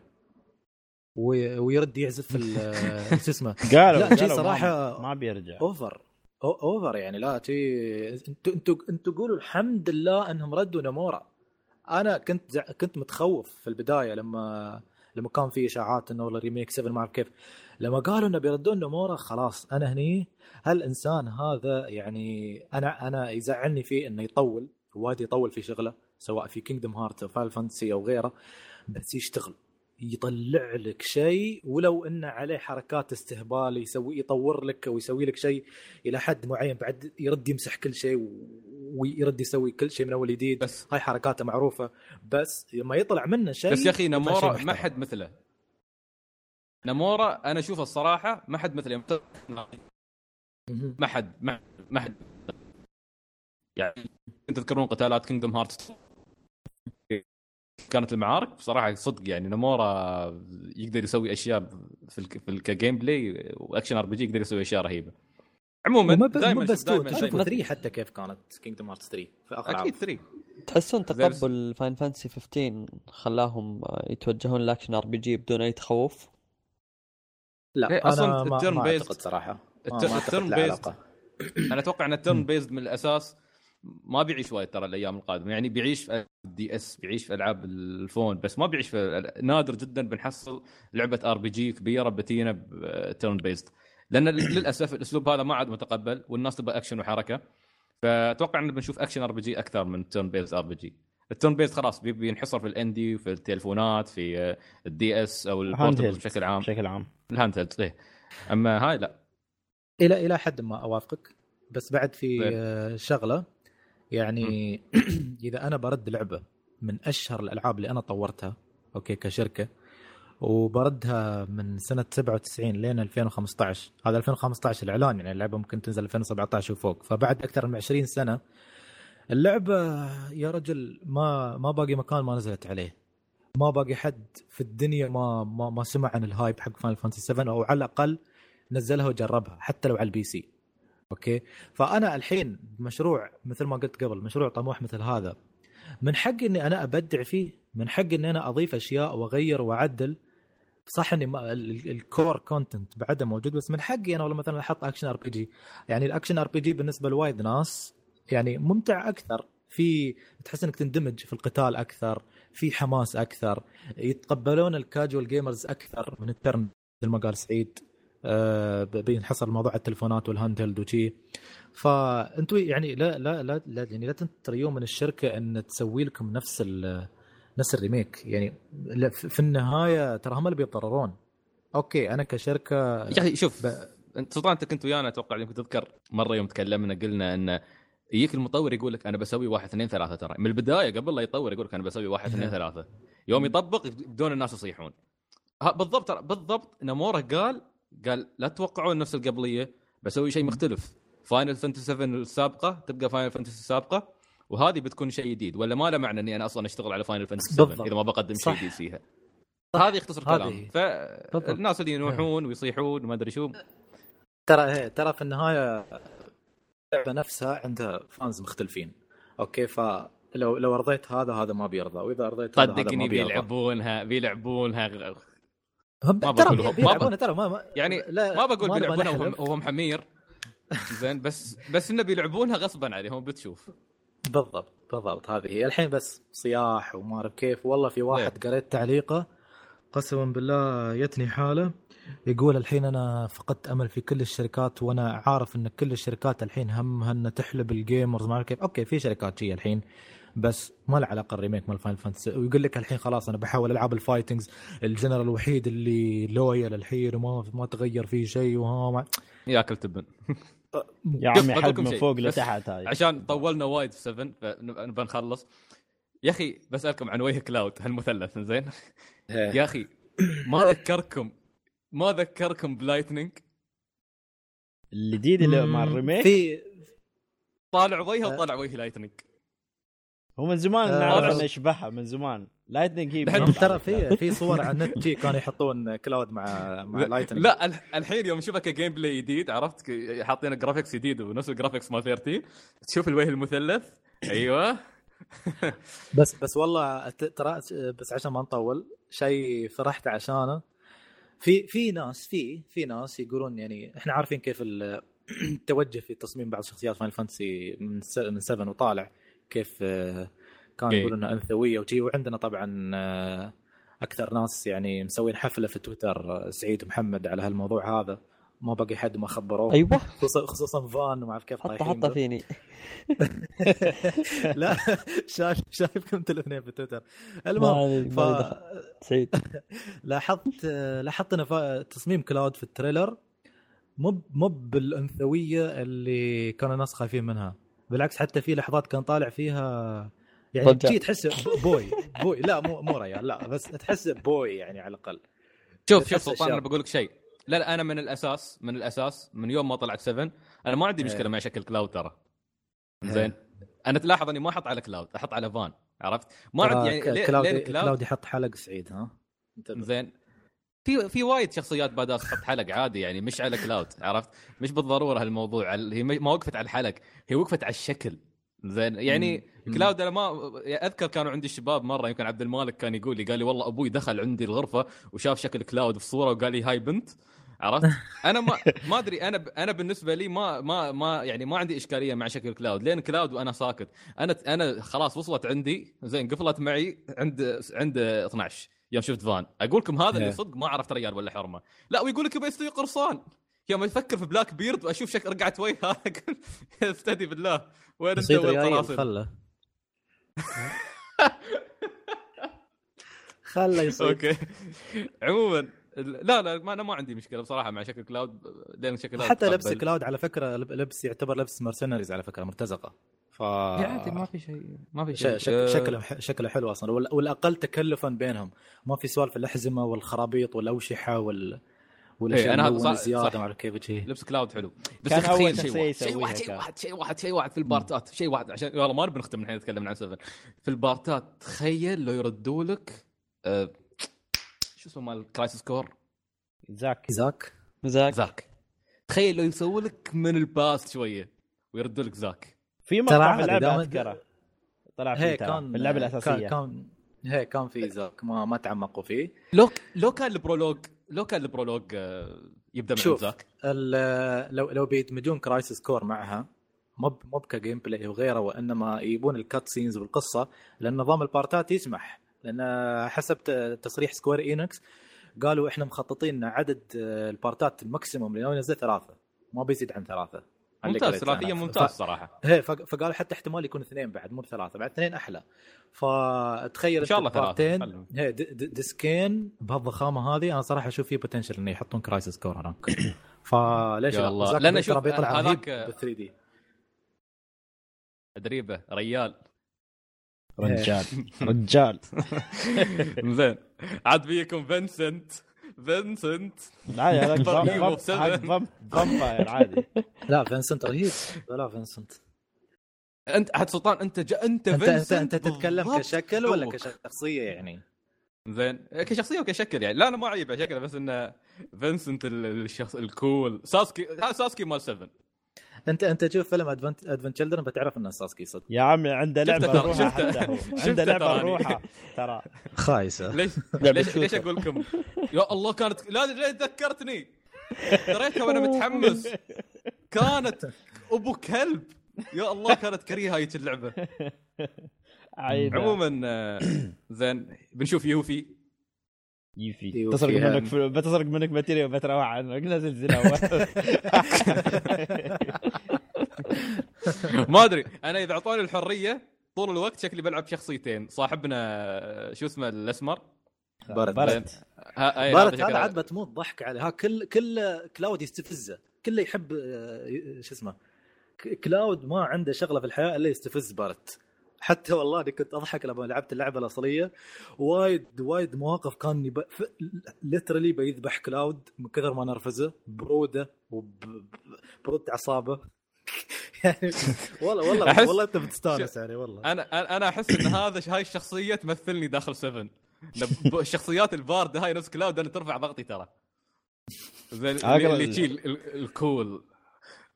ويرد يعزف السسمه. لا شيء صراحه ما بيرجع، اوفر يعني. لا انتوا قولوا الحمد لله انهم ردوا نامورا. انا كنت متخوف في البدايه لما كان في اشاعات انه الريميك 7 ما اعرف كيف، لما قالوا انه بيردون نامورا خلاص انا هني هالانسان هذا يعني انا يزعلني فيه انه يطول وادي يطول في شغله، سواء في كينجدم هارت او فاينل فانتسي او غيره، بس يشتغل يطلع لك شيء ولو انه عليه حركات استهبال، يسوي يطور لك ويسوي لك شيء الى حد معين، بعد يرد يمسح كل شيء ويرد يسوي كل شيء من اول جديد، هاي حركاته معروفه، بس لما يطلع منه شيء. بس يا اخي نامورا ما حد مثله، نامورا انا اشوفه الصراحه ما حد مثله، ما حد يعني. تذكرون قتالات كينجدم هارتس كانت المعارك بصراحه صدق يعني، نامورا يقدر يسوي اشياء في الجيم بلاي واكشن ار بي جي، يقدر يسوي اشياء رهيبه. عموما دائما شيء حتى كيف كانت كينجدم هارتس 3 في اخر عام، اكيد 3 تحسون تقبل فاين فانتسي 15 خلاهم يتوجهون للاكشن ار بي جي بدون اي تخوف. لا اصلا التيرن بيست صراحه، التيرن بيست انا اتوقع ان التيرن بيست من الاساس ما بيعيش وايد ترى الايام القادمه، يعني بيعيش في الدي اس، بيعيش في العاب الفون، بس ما بيعيش في، نادر جدا بنحصل لعبه ار بي جي كبيره بتينا بتيرن بيست، لان للاسف الاسلوب هذا ما عاد متقبل والناس تبغى اكشن وحركه. فاتوقع ان بنشوف اكشن ار بي جي اكثر من تيرن بيست ار بي جي. التيرن بيست خلاص بينحصر في الاندي وفي التليفونات، في الدي اس او البورتبل بشكل عام الهاند هيلد. إيه. اما هاي لا، الى حد ما اوافقك، بس بعد في شغله يعني. إذا أنا برد لعبة من أشهر الألعاب اللي أنا طورتها أوكي كشركة، وبردها من سنة 97 لين 2015، هذا 2015 الإعلان، يعني اللعبة ممكن تنزل 2017 وفوق، فبعد أكثر من 20 سنة اللعبة يا رجل ما باقي مكان ما نزلت عليه، ما باقي حد في الدنيا ما سمع عن الهايب حق فاينل فانتسي 7، أو على الأقل نزلها وجربها حتى لو على البي سي. اوكي، فانا الحين مشروع مثل ما قلت قبل، مشروع طموح مثل هذا من حقي اني انا ابدع فيه، من حقي اني انا اضيف اشياء واغير واعدل. صح اني الكور كونتنت بعده موجود، بس من حقي انا والله مثلا احط اكشن ار بي جي، يعني الاكشن ار بي جي بالنسبه لوايد ناس يعني ممتع اكثر، في تحس انك تندمج في القتال اكثر، في حماس اكثر، يتقبلون الكاجوال جيمرز اكثر من الترن مثل ما قال سعيد، بينحصر الموضوع على التلفونات والهاندهيلد وشي. فانتوا يعني لا يعني لا تنتريون من الشركه ان تسوي لكم نفس الريميك، يعني في النهايه ترى هم اللي بيتضررون. اوكي انا كشركه يا اخي شوف، انت سلطان انت كنت ويانا اتوقع يمكن تذكر مره يوم تكلمنا قلنا ان يجيك المطور يقول لك انا بسوي 1 2 3، ترى من البدايه قبل لا يطور يقول لك انا بسوي 1 2 3، يوم يطبق بدون الناس يصيحون. بالضبط نامورا قال لا تتوقعون نفس القبليه، بسوي شيء مختلف. فاينل فانتسي 7 السابقه تبقى فاينل فانتسي السابقه، وهذه بتكون شيء جديد، ولا ما له معنى اني انا اصلا اشتغل على فاينل فانتسي 7 اذا ما بقدم شيء جديد فيها. هذه يختصر كلام. فالناس اللي ينوحون ويصيحون وما ادري شو، ترى في النهايه اللعبه نفسها عندها فانز مختلفين. اوكي فلو رضيت هذا ما بيرضى، واذا رضيت هذا ما بيرضى. بيلعبونها ما بقول بيلعبونها وهم حمير زين، بس انه بيلعبونها غصبا عليهم. بتشوف بالضبط بالضبط. هذه هي الحين بس صياح وما أعرف كيف. والله في واحد قريت تعليقه قسما بالله يتني حاله، يقول الحين أنا فقدت أمل في كل الشركات، وأنا عارف أن كل الشركات الحين همها أن تحلب الجيمرز ما أعرف كيف. أوكي في شركات جي الحين بس ما له علاقة الريميك مال فاينل فانتسي، ويقول لك الحين خلاص أنا بحاول ألعب الفايتنجز الجنرال الوحيد اللي لويال الحين وما تغير فيه شيء وها ياكل تبن يا عمي حلب من فوق لتحت. هاي عشان طولنا وايد في 7 فنبقى نخلص يا أخي. بسألكم عن وجه كلاود هالمثلث زين يا أخي ما ذكركم بلايتنينج الجديد اللي مع الريميك في طالع وجهه وطالع وجه لايتنينج. هو من زمان نعرف ان اشبهها من زمان لايتنينج هي ترى في صور على النت كانوا يحطون كلاود مع لايتنينج. لا الحين يوم نشوفك جيم بلاي جديد عرفت حاطين جرافيكس جديد ونفس الجرافيكس مال 13 تشوف الوجه المثلث ايوه بس والله ترى بس عشان ما نطول شيء فرحت عشانه. في ناس يقولون يعني احنا عارفين كيف التوجه في تصميم بعض شخصيات فاينل فانتسي من 7 وطالع كيف كان يقولون أنثوية وجي، وعندنا طبعا أكثر ناس يعني مسوين حفلة في تويتر سعيد ومحمد على هالموضوع هذا ما بقي حد ما خبروه. أيوة خصوصا فان وما عارف كيف طايحين حطه فيني لا شايفكم انتوا الاثنين في تويتر. المهم سعيد لاحظت أنا تصميم كلاود في التريلر مو بالأنثوية اللي كانوا الناس خايفين منها، بالعكس حتى في لحظات كان طالع فيها يعني تجي تحس بوي لا مو ريال لا بس تحس بوي يعني على الأقل. شوف سلطان أنا بقولك شيء، لا أنا من الأساس من يوم ما طلعت 7 أنا ما عندي مشكلة مع شكل كلاود ترى زين. أنا تلاحظ أني ما أحط على كلاود أحط على فان عرفت ما عندي يعني كلاود يحط حلق سعيد ها زين في وايد شخصيات باداس تحط حلق عادي يعني مش على كلاود عرفت مش بالضروره هالموضوع. هي ما وقفت على الحلق هي وقفت على الشكل زين يعني كلاود. انا ما اذكر كانوا عندي الشباب مره يمكن عبد المالك كان يقول لي قال لي والله ابوي دخل عندي الغرفه وشاف شكل كلاود في صوره وقال لي هاي بنت عرفت. انا ما ادري انا بالنسبه لي ما يعني ما عندي اشكاليه مع شكل كلاود لان كلاود وانا ساكت انا خلاص وصلت عندي زين قفلت معي عند 12 يوم شفت فان اقولكم هذا اللي صدق ما عرفت ريال ولا حرمه. لا ويقولك يبي يستوي قرصان يوم يفكر في بلاك بيرد واشوف شكل رقعت وجه هذا استهدي بالله وين استوى القراصنه خله يصير اوكي. عموما لا انا ما عندي مشكله بصراحه مع شكل كلاود لان شكل كلاود حتى لبس كلاود على فكره لبس يعتبر لبس مرسنريز على فكره مرتزقه عادي ما في شيء شكله حلو اصلا والاقل تكلفا بينهم ما في سوالف الاحزمه والخرابيط والاوشحه والاشياء الزياده مع كيف لبس كلاود حلو بس تخيل شيء واحد في البارتات شيء واحد عشان والله ما بنختم الحين نتكلم عن 7 في البارتات. تخيل لو يردوا لك شو اسمه مال كرايسيس كور زاك تخيل لو يسووا لك من الباست شويه ويردوا لك زاك في مقطع في اللعبة أذكره طلع في اللعبة الأساسية كان في زاك ما تعمقوا فيه. لو كان البرولوج يبدأ من زاك لو بيدمجون كرايسيس كور معها مو كجيم بلاي وغيره وإنما يجيبون الكات سينز والقصة لأن نظام البارتات يسمح لأن حسب تصريح سكوير إينكس قالوا إحنا مخططين عدد البارتات الماكسيموم اللي ننزل 3 ما بيزيد عن 3 ممتاز ثلاثية ممتاز صراحة هي فقال حتى احتمال يكون 2 بعد مو 3 بعد 2 أحلى. فتخيل بارتين هي ديسكين بهالضخامة هذه أنا صراحة أشوف فيه بوتنشل إنه يحطون كرايسيس كور هناك فليش الله لأن أشوف هذاك ب3D تدريبه رجال زين عاد بيكم فينسنت لا يا راجل فامباير عادي لا فينسنت رهيب ولا فينسنت انت حد سلطان انت فينسنت انت تتكلم كشكل ولا كشخصيه يعني زين كشخصيه وكشكل يعني لا انا ما عيب على شكله بس انه فينسنت الشخص الكول ساسكي مال 7 انت تشوف فيلم ادفنت تشيلدرن بتعرف ان ساسكي صدق يا عمي عنده لعبه روحه عنده لعبه روحه ترى خايسه ليش اقول لكم يا الله كانت لا تذكرتني دريتها وانا متحمس كانت ابو كلب يا الله كانت كريهه هاي اللعبه. عموما زين بنشوف يوفي بتسرق منك ماتيريا وبتروح عنك نازل زلزال. ما ادري انا اذا اعطوني الحريه طول الوقت شكلي بلعب شخصيتين، صاحبنا شو اسمه الاسمر بارت هذا عاد بتموت ضحك عليه. ها كل كلاود يستفزه، كله يحب شو اسمه كلاود، ما عنده شغله في الحياه الا يستفز بارت. حتى والله انا كنت اضحك لما لعبت اللعبه الاصليه، وايد مواقف كان ليترلي بيذبح كلاود من كثر ما نرفزه بروده وبرود اعصابه. يعني والله انت بتستانس يعني. والله انا احس ان هاي الشخصيه تمثلني داخل 7. الشخصيات البارده هاي نفس كلاود انا ترفع ضغطي ترى. اللي تشيل الكول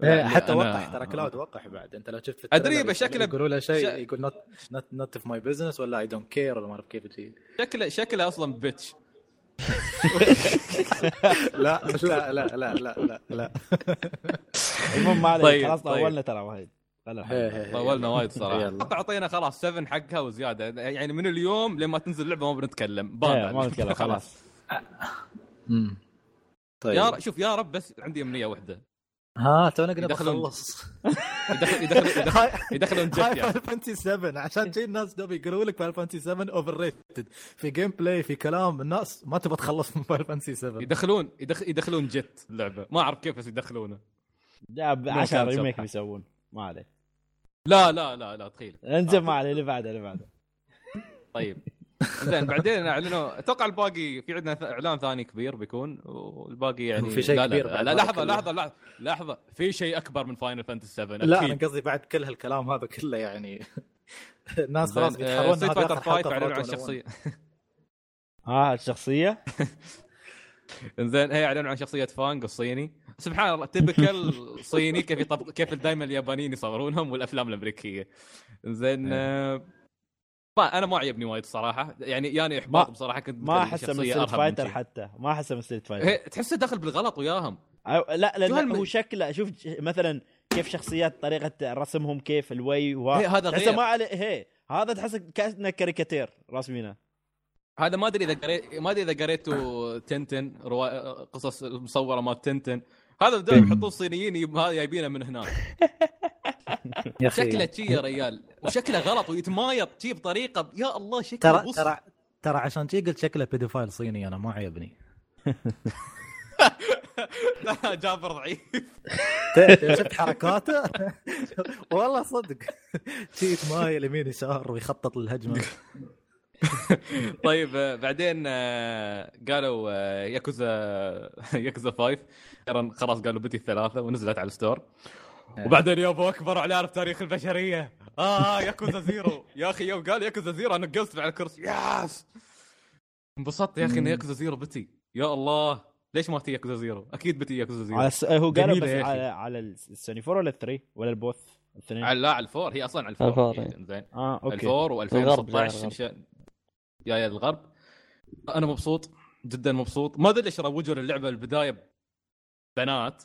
حتى وقح ترى كلاود وقح بعد. انت لو شفت ادري شكله يقولوا له شيء يقول نوت في ماي بزنس ولا اي دونت كير ولا ما اعرف كيف تجي شكله اصلا بيتش. لا لا لا لا لا لا المهم ما عليه خلاص طولنا ترى وايد صراحه. يلا اعطينا خلاص 7 حقها وزياده يعني. من اليوم لما تنزل لعبه ما بنتكلم خلاص. طيب شوف يا رب بس عندي امنيه واحده. ها تونا قلنا بخلص يدخلون فاينل فانتسي 7 عشان جاي الناس دو بيقولوا لك فاينل فانتسي 7 اوفر ريتد في جيم بلاي في كلام الناس ما تبغى تخلص من فاينل فانتسي 7. يدخلون جت اللعبه ما اعرف كيف بس يدخلونه. لا 10 ريميك بيسوون ما عليه. لا لا لا لا تخيل انزين ما عليه اللي بعده طيب زين بعدين اعلنوا اتوقع الباقي في عندنا اعلان ثاني كبير بيكون والباقي يعني في شيء كبير. لا لحظه في شيء اكبر من فاينل فانتسي 7 اكيد. لا انا قصدي بعد كل هالكلام هذا كله يعني الناس خلاص بيتحرون هذا فايت على الشخصيه. الشخصيه انزين هي اعلنوا عن شخصيه فانغ الصيني. سبحان الله تبكل صيني كيف دائما اليابانيين يصورونهم والافلام الامريكيه. انزين انا ما عجبني وايد صراحه يعني احباط بصراحه. كنت ما احس من ستريت فايتر حتى ما احس من ستريت فايتر. تحسه داخل بالغلط وياهم. لا هو شكله شوف مثلا كيف شخصيات طريقه رسمهم كيف الوي هذا غير ما عليه. هذا تحس كانه كاريكاتير رسمينه. هذا ما ادري اذا قريتوا تنتن قصص المصوره مال تنتن. هذا بدهم يحطوه صينيين جايبينه من هناك. شكله شي يا ريال وشكله غلط ويتمايط شي بطريقه يا الله شكله بص. ترى عشان شي قلت شكله بيدوفايل صيني انا ما عيبني. لا جابر ضعيف شفت حركاته والله صدق شي يتمايل يمين يسار ويخطط للهجمه. طيب بعدين قالوا ياكوزا 5 خلاص قالوا بتي الثلاثه ونزلت على الستور. وبعدين يابا اكبر اعلان في تاريخ البشريه ياكوزا زيرو. يا اخي يوم قال ياكوزا زيرو انا قلت على الكرسي ياس انبسطت يا اخي ان ياكوزا زيرو بتي. يا الله ليش ما تي ياكوزا زيرو؟ اكيد بتي ياكوزا زيرو هو قالوا بس على السوني 4 ولا 3 ولا البوث الاثنين على الفور. هي اصلا على الفور زين الفور و2016 يا الغرب. انا مبسوط جدا مبسوط. ما ادري ليش روجوا اللعبه البدايه بنات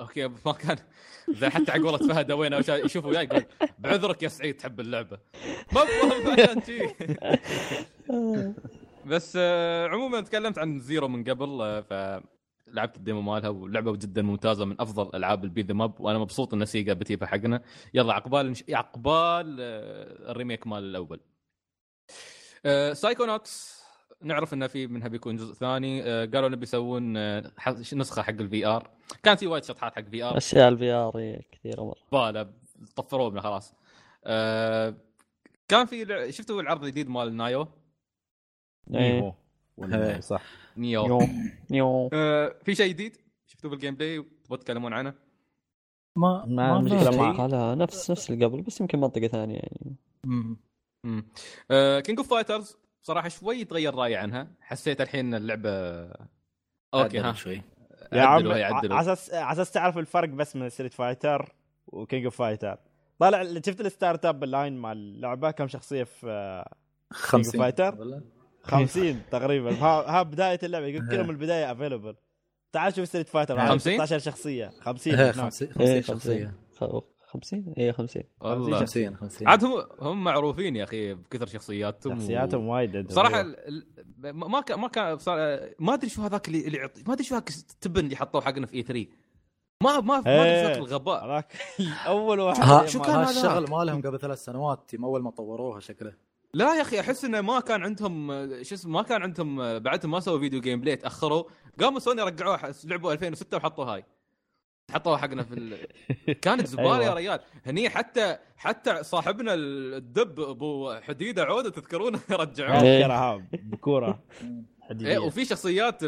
اوكي ما كان ذا حتى عقوله فهد وين او يشوفوا وياي يقول بعذرك يا سعيد تحب اللعبه ما عشان شيء. بس عموما تكلمت عن زيرو من قبل فلعبت الديمو مالها واللعبه جدا ممتازه من افضل العاب البيذ ماب. وانا مبسوط ان سيجا بتيبها حقنا. يلا عقبال الريميك مال الاول. سايكونوتس نعرف انه في منها بيكون جزء ثاني. قالوا انه بيسوون نسخه حق الفي ار. كان في وايد شطحات حق الفي ار اشياء الفي ار كثير مره باله طفروه منها خلاص. كان في شفتوا العرض الجديد مال نايو ولا صح نيو في شيء جديد شفتوه بالجيم بلاي تبغوا تتكلمون عنه؟ ما نتكلم على نفس اللي قبل بس يمكن منطقه ثانيه يعني. كينج اوف فايترز صراحه شوي تغير رايي عنها. حسيت الحين اللعبه اوكي ها شوي يعدلوا على اساس تعرف الفرق بس من ستريت فايتر وكينج اوف فايتر. طالع شفت الستارت اب اللاين مال اللعبه كم شخصيه في 50 فايتر 50 تقريبا. ها بدايه اللعبه يقول كلهم البدايه افيلبل. تعال شوف ستريت فايتر 15 شخصيه 50 شخصيه 50 اي 50 والله 50 عاد هم معروفين يا اخي بكثر شخصياتهم شخصياتهم وايد صراحه ما كان ما ادري شو هذاك اللي يعطي ما ادري شو هذاك التبن اللي حطوه حقنا في اي 3 ما شكل الغباء هذاك اول واحد شو كان الشغل مالهم قبل 3 سنوات يوم اول ما طوروها شكله لا يا اخي احس انه ما كان عندهم شو اسمه ما كان عندهم بعدهم ما سووا فيديو جيم بلاي تاخروا قاموا سوني رجعوه لعبوا 2006 وحطوا هاي حطوها حقنا في كانت زباله يا ريال هني حتى صاحبنا الدب ابو حديده عوده تذكرونه رجعوه بكوره حديده وفي شخصيات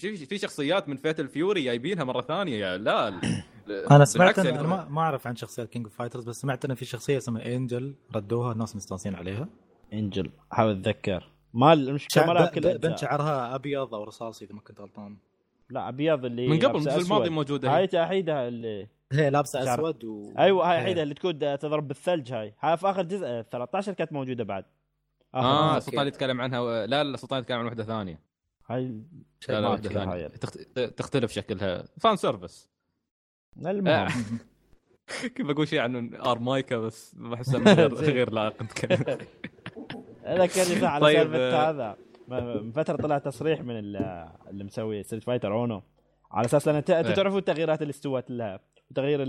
في شخصيات من فيت الفيوري جايبينها مره ثانيه يا لا انا سمعت يعني أنا ما اعرف عن شخصيات كينج اوف فايترز بس سمعت ان في شخصيه اسمها انجل ردوها الناس مستانسين عليها انجل حاول اتذكر ما المشكله ما لها بنت شعرها ابيض او رصاصي اذا ما كنت غلطان لا ابيض اللي من قبل مثل الماضي موجوده هاي تحيدها اللي هي لابسه اسود و... ايوه هاي حيدها اللي تكون تضرب بالثلج هاي في اخر جزء 13 كانت موجوده بعد سلطان يتكلم عنها لا سلطان يتكلم عن وحده ثانيه هاي وحده ثانيه تختلف شكلها فان سيرفيس المهم كيف اقول شيء عن ارمايكا بس ما احس غير لائق نتكلم انا كان على سالفه هذا من فتره طلع تصريح من اللي مسوي ستريت فايتر اونو على اساس ان انتوا تعرفوا التغييرات اللي استوت لها وتغيير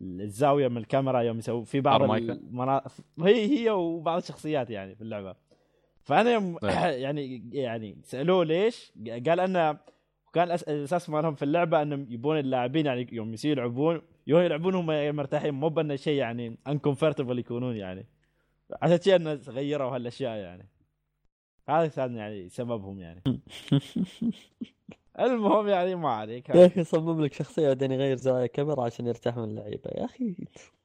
الزاويه من الكاميرا يوم يسوي في بعض هي وبعض الشخصيات يعني في اللعبه فانا يوم يعني سالوه ليش قال انه كان الاساس مالهم في اللعبه انهم يبون اللاعبين يعني يوم يلعبون هم مرتاحين مو بان شيء يعني انكمفورتبل يكونون يعني عشان كذا انه غيروا هالاشياء يعني هذا كان يعني سببهم يعني المهم يعني ما عليك يا اخي صمم لك شخصيه بعدين يغير زاويه كاميرا عشان يرتاح من اللعيبه يا اخي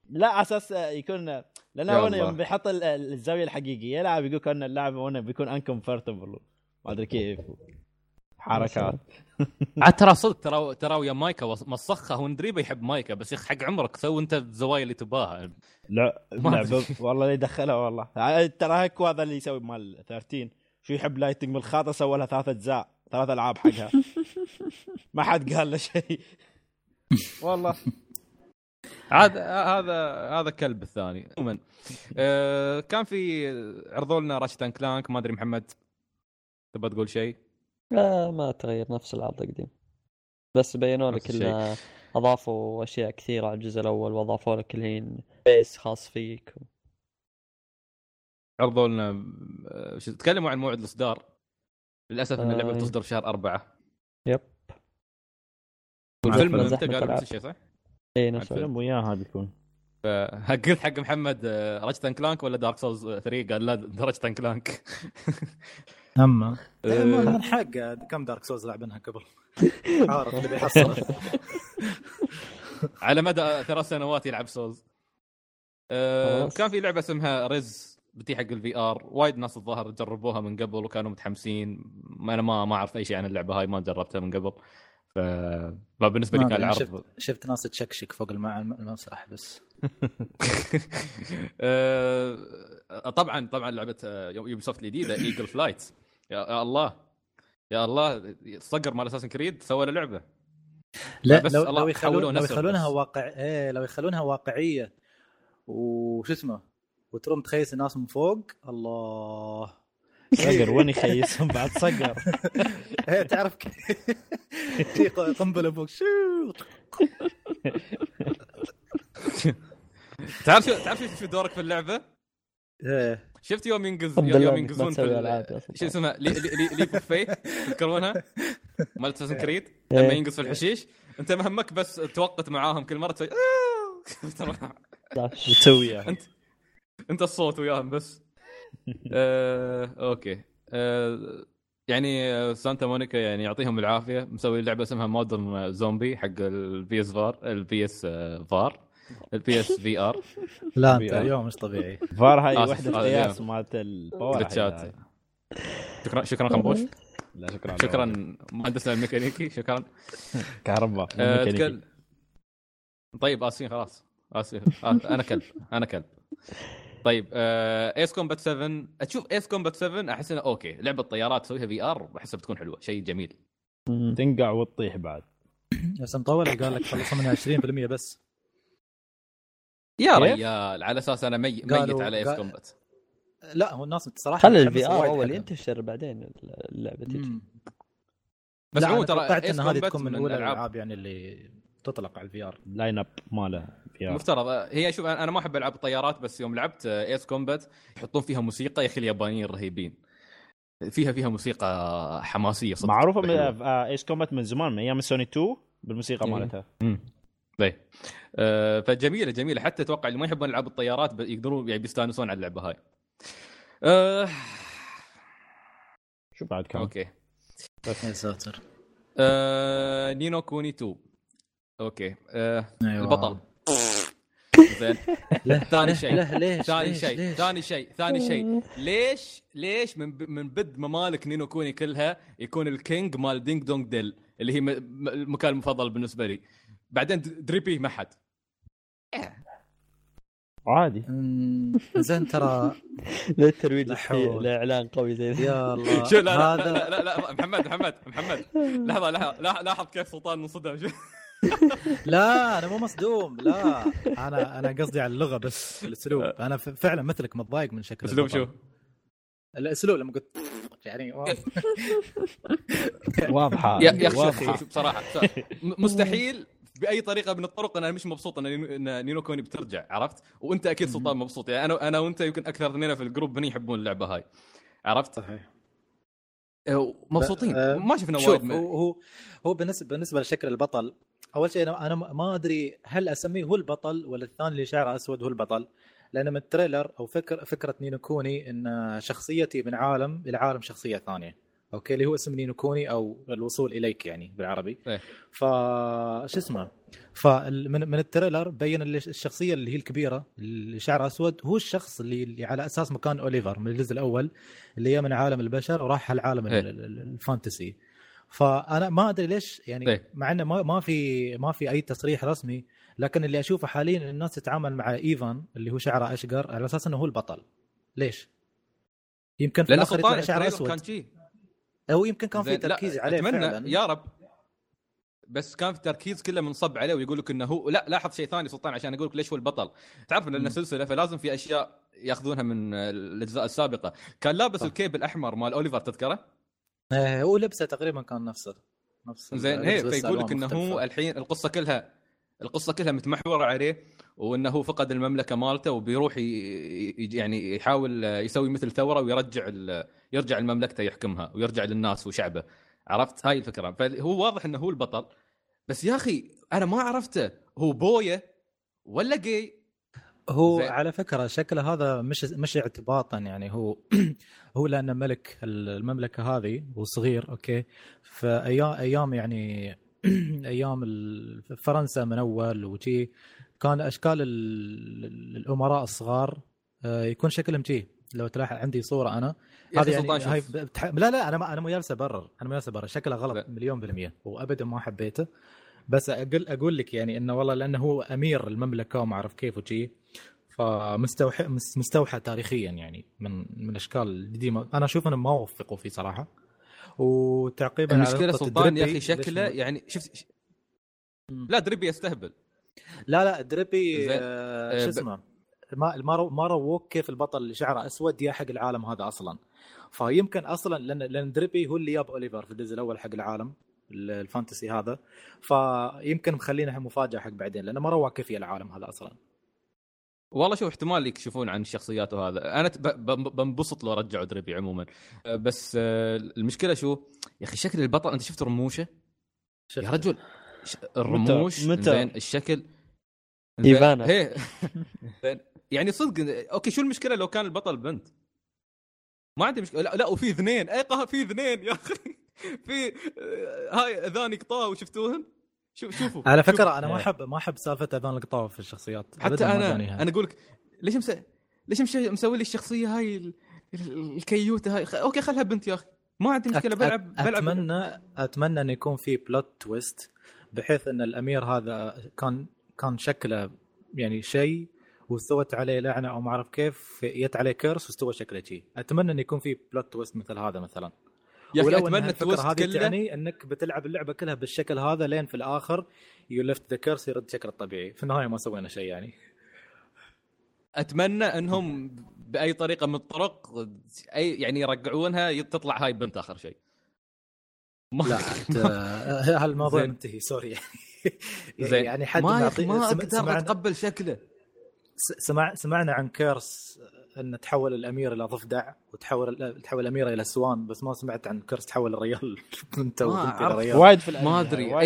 لا على اساس يكون لانه هنا يوم بيحط الزاويه الحقيقيه لاعب يقول كان اللاعب هنا بيكون انكمفورتبل ما ادري كيف حركات ترى صدق ترى ويا مايكا مسخه وندريبه يحب مايكا بس حق عمرك سوي انت الزوايا اللي تباها لا والله لا يدخلها والله ترى هيك هذا اللي يسوي مال 13 شو يحب لايتنج من الخاطر سوى لها 3 أجزاء 3 ألعاب حقها ما حد قال له شيء والله هذا كلب الثاني كان في عرضوا لنا راشت ان كلانك ما ادري محمد تبى تقول شيء لا ما تغير نفس العرض القديم بس بينوا لك انه اضافوا اشياء كثيره على الجزء الاول واضافوا لك الحين بيس خاص فيك عرضوا لنا تكلموا عن موعد الاصدار للاسف ان اللعبه بتصدر في شهر 4 يب والفيلم انت قال نفس الشيء صح اي نفس الفيلم وياها بيكون فقلت حق محمد راشت ان كلانك ولا دارك سولز 3 قال لا راشت ان كلانك اما من حق كم دارك سولز لعبناها قبل عارف اللي بيحصل على مدى 3 سنوات يلعب سولز كان في لعبه اسمها ريز بتي حق الفي ار وايد ناس الظاهر جربوها من قبل وكانوا متحمسين انا ما اعرف اي شيء عن اللعبه هاي ما جربتها من قبل فما بالنسبه لي كان العرض شفت ناس تشكشك فوق المسرح بس طبعا لعبه يوبيسوفت الجديده ايجل فلايت يا الله صقر مال اساسن كريد سوى له لعبه لا بس لو يخلونها واقع لو يخلونها واقعيه وش اسمه وتروم تخيس الناس من فوق الله صقر وين يخيسهم بعد صقر هي تعرف كيف قنبله فوق شو تعرف شو دورك في اللعبه ايه شفت يوم ينقزون شو اسمها لي بوفيه تذكرونها مال اساسن كريد لما ينقز في الحشيش انت مهمك بس توقت معاهم كل مره تسوي تسويها انت الصوت وياهم بس اوكي يعني سانتا مونيكا يعني يعطيهم العافيه مسوي لعبه اسمها مودرن زومبي حق البي اس فار البي اس في ار لا انت اليوم مش طبيعي فار هاي وحده قياس مالت الباور شكرا خنبوش لا شكرا مهندس الميكانيكي شكرا كهرباء ميكانيكي طيب آسفين خلاص انا كلب طيب ايس كومبات 7 تشوف ايس كومبات 7 احس انه اوكي لعبه طيارات تسويها في ار احسها بتكون حلوه شيء جميل تنقع وتطيح بعد بس مطول قال لك خلصوا منها 20% بس يا ريال على اساس انا ميت على ايس كومبات. لا هو الناس بصراحه خلي الفي ار اول ينتشر بعدين اللعبه تجي. بس هو ترى توقعت ان هذه تكون من اول الالعاب يعني اللي تطلق على الفي ار لاين اب ماله في ار. مفترض هي شوف انا ما احب العب الطيارات بس يوم لعبت ايس كومبات يحطون فيها موسيقى يا اخي اليابانيين رهيبين فيها موسيقى حماسيه صدق معروفه ايس كومبات من زمان من ايام سوني 2 بالموسيقى مالتها. طيب فجميله جميله حتى اتوقع اللي ما يحبون العاب الطيارات يقدروا يعني يستانسون على اللعبه هاي. شو بعد كم اوكي يا ساتر. نينوكوني 2 اوكي. أيوة. البطل زين. ثاني شيء ليش من بد ممالك نينوكوني كلها يكون الكينج مال دينغ دونغ ديل اللي هي المكان المفضل بالنسبه لي بعدين دريبي ما حد عادي زين ترى لا ترويج لا اعلان قوي زين يا الله شو لا لا لا لا محمد لاحظ كيف سلطان منصدم. لا انا مو مصدوم لا انا قصدي على اللغه بس الاسلوب انا فعلا مثلك متضايق من شكل الاسلوب. شو الاسلوب لما قلت يعني واضحه يا اخي بصراحه مستحيل باي طريقه من الطرق انا مش مبسوط ان نينوكوني بترجع عرفت وانت اكيد سلطان مبسوط يعني انا وانت يمكن اكثر اثنين في الجروب بني يحبون اللعبه هاي عرفت صحيح مبسوطين ما شفنا وايد. هو بالنسبه لشكل البطل اول شيء انا ما ادري هل اسميه هو البطل ولا الثاني اللي شعره اسود هو البطل لان من التريلر او فكره نينوكوني ان شخصيتي من عالم الى عالم شخصيه ثانيه اوكي اللي هو اسم نينوكوني او الوصول اليك يعني بالعربي إيه. فش اسمه من التريلر بين الشخصيه اللي هي الكبيره اللي شعرها اسود هو الشخص اللي على اساس مكان اوليفر من الجزء الاول اللي هي من عالم البشر وراح العالم إيه. الفانتسي فانا ما ادري ليش يعني إيه. مع انه ما في اي تصريح رسمي لكن اللي اشوفه حاليا الناس تتعامل مع ايفان اللي هو شعره اشقر على اساس انه هو البطل. ليش يمكن في الاخر يطلع شعره اسود هو يمكن كان في تركيز عليه فعلا يا رب بس كان في تركيز كله منصب عليه ويقول لك انه هو لا لاحظ شيء ثاني سلطان عشان اقول لك ليش هو البطل تعرف ان السلسله فلازم في اشياء ياخذونها من الاجزاء السابقه كان لابس الكيب الاحمر مال اوليفر تذكره هو لبسه تقريبا كان نفسه زين هي فيقول لك انه هو الحين القصه كلها متمحوره عليه وانه هو فقد المملكه مالته وبيروح يعني يحاول يسوي مثل ثوره ويرجع يرجع المملكه يحكمها ويرجع للناس وشعبه عرفت هاي الفكره فهو واضح انه هو البطل بس يا اخي انا ما عرفته هو بويه ولا جاي هو على فكره شكله هذا مش اعتباطا يعني هو لانه ملك المملكه هذه وصغير اوكي فايام يعني ايام فرنسا من اول وشي كان اشكال الامراء الصغار يكون شكلهم شي لو تلاحظ عندي صوره انا هذه يعني لا انا مو جالس ابرر شكله غلط مليون بالمية وابدا ما حبيته بس اقول لك يعني انه والله لانه هو امير المملكه وما اعرف كيف وشي فمستوحى تاريخيا يعني من اشكال ديما انا اشوف انه ما وفقوا فيه صراحه وتعقيبا على المشكله سلطان يا اخي شكله يعني شفت لا دريبي يستهبل لا دريبي شو اسمه ما رووك كيف البطل اللي شعره اسود يا حق العالم هذا اصلا فيمكن اصلا لان دريبي هو اللي ياب اوليفر في الجزء الاول حق العالم الفانتسي هذا فيمكن مخلينا مفاجاه حق بعدين لانه ما روى كيف العالم هذا اصلا والله شو احتمال يكشفون عن شخصياته هذا انا بنبسط لو رجعوا دريبي عموما بس المشكله شو يا اخي شكل البطل انت شفت رموشه يا رجل الرموش زين الشكل ايفانا يعني صدق اوكي شو المشكله لو كان البطل بنت ما عندي مشكله لا وفي اثنين ايقه في اثنين يا اخي في هاي اذان قطاوه شفتوهم شوفوا على فكره شوفوا. انا ما احب سالفه اذان القطاوه في الشخصيات حتى انا اقول لك ليش مسوي لي الشخصيه هاي الكيوته هاي اوكي خلها بنت يا اخي ما عندي مشكله بلعب اتمنى ان يكون في بلوت تويست بحيث ان الامير هذا كان شكله يعني شيء واستوت عليه لعنه او ما اعرف كيف يت عليه كيرس واستوى شكله شيء اتمنى ان يكون في بلوت تويست مثل هذا مثلا يعني اتمنى التويست هذه يعني انك بتلعب اللعبه كلها بالشكل هذا لين في الاخر يلفت ذا كيرس يرد شكله الطبيعي في النهايه ما سوينا شيء يعني اتمنى انهم باي طريقه من الطرق اي يعني يرجعونها تطلع هاي بنت اخر شيء. لا هالموضوع منتهي سوري يعني حد ما اقدر اتقبل شكله. سمعنا عن كيرس ان تحول الاميره الى ضفدع وتحول الاميره الى سوان، بس ما سمعت عن كيرس تحول الريال انت وبنت الريال. وايد في ما ادري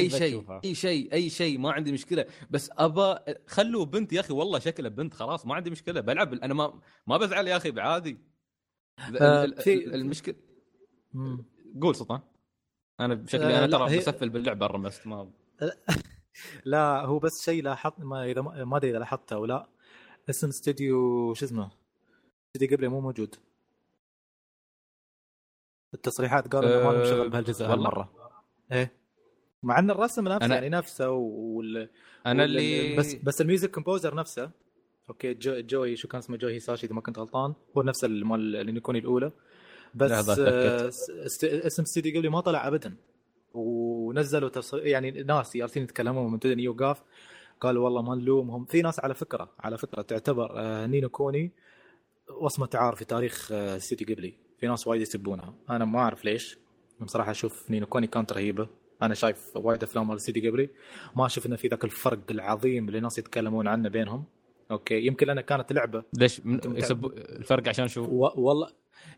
اي شيء ما عندي مشكله، بس ابا خلوا بنت يا اخي والله شكله بنت خلاص ما عندي مشكله بلعب انا ما بزعل يا اخي بعادي. المشكله قول سلطان انا بشكلي انا ترى مسفل باللعبه الرمست ما لا هو بس شيء لاحظت ما ادري اذا لاحظته او لا، اسم استوديو شو اسمه دي قبله مو موجود. التصريحات قالوا انه ما مشغل بهالجزء هالمره ايه، مع ان الرسم نفسه يعني نفسه انا اللي بس الميوزك كومبوزر نفسه اوكي جوي شو كان اسمه جوي هيساشي اذا ما كنت غلطان، هو نفسه اللي نيكوني الاولى بس اسم استوديو قبله ما طلع ابدا. ونزلوا تصريح يعني ناس يارتين يتكلمون من تدني وقاف قالوا والله ما نلومهم. في ناس على فكره تعتبر نينوكوني وصمة عار في تاريخ سيتي قبلي، في ناس وايد يسبونها انا ما اعرف ليش بصراحه. اشوف نينوكوني كانت رهيبه، انا شايف وايد افلام على سيتي قبلي ما شفنا في ذاك الفرق العظيم اللي الناس يتكلمون عنه بينهم. اوكي يمكن لأنها كانت لعبه ليش الفرق عشان شو والله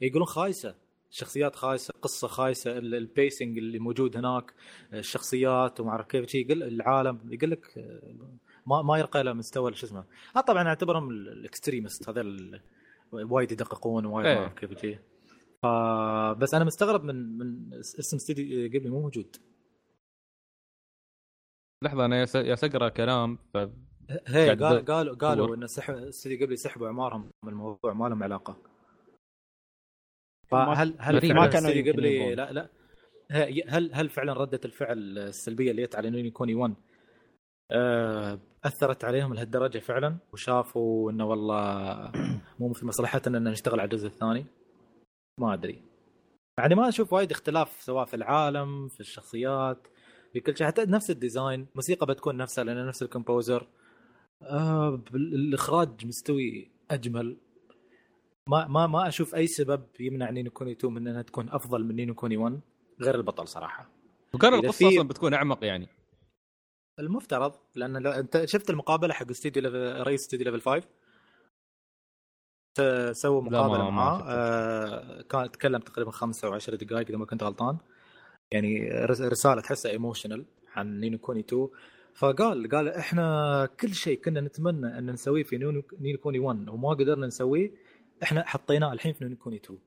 يقولون خايسه، شخصيات خايسه، قصه خايسه، البيسنج اللي موجود هناك، الشخصيات وما اعرف كيف شيء يقل العالم يقول لك ما يرقى الى مستوى شو اسمه. طبعا اعتبرهم الاكستريمست هذا وايد يدققون وايد ما اعرف كيف شيء. بس انا مستغرب من اسم استديو قبلي مو موجود. لحظه انا يا سقرا كلام قالوا ان استديو قبلي سحبوا اعمارهم من الموضوع ما لهم علاقه. هل ما كانوا قبلي لا هل فعلا ردة الفعل السلبيه اللي جت على نينوكوني 1 اثرت عليهم لهالدرجه فعلا وشافوا انه والله مو في مصلحتنا ان نشتغل على الجزء الثاني؟ ما ادري يعني ما اشوف وايد اختلاف سواء في العالم في الشخصيات في كل شيء، حتى نفس الديزاين، موسيقى بتكون نفسها لان نفس الكومبوزر، الاخراج مستوي اجمل. ما اشوف اي سبب يمنع نينوكوني 2 من انها تكون افضل من نينوكوني 1 غير البطل صراحه، وكان القصه اصلا بتكون اعمق يعني المفترض. لان لو انت شفت المقابله حق استوديو رئيس استوديو ليفل 5 سووا مقابله معه كان تكلم تقريبا 5 أو 10 دقائق اذا ما كنت غلطان، يعني رساله تحسها ايموشنال عن نينوكوني 2. فقال احنا كل شيء كنا نتمنى ان نسويه في نينوكوني 1 وما قدرنا نسويه احنا حطيناه الحين في نينوكوني 2.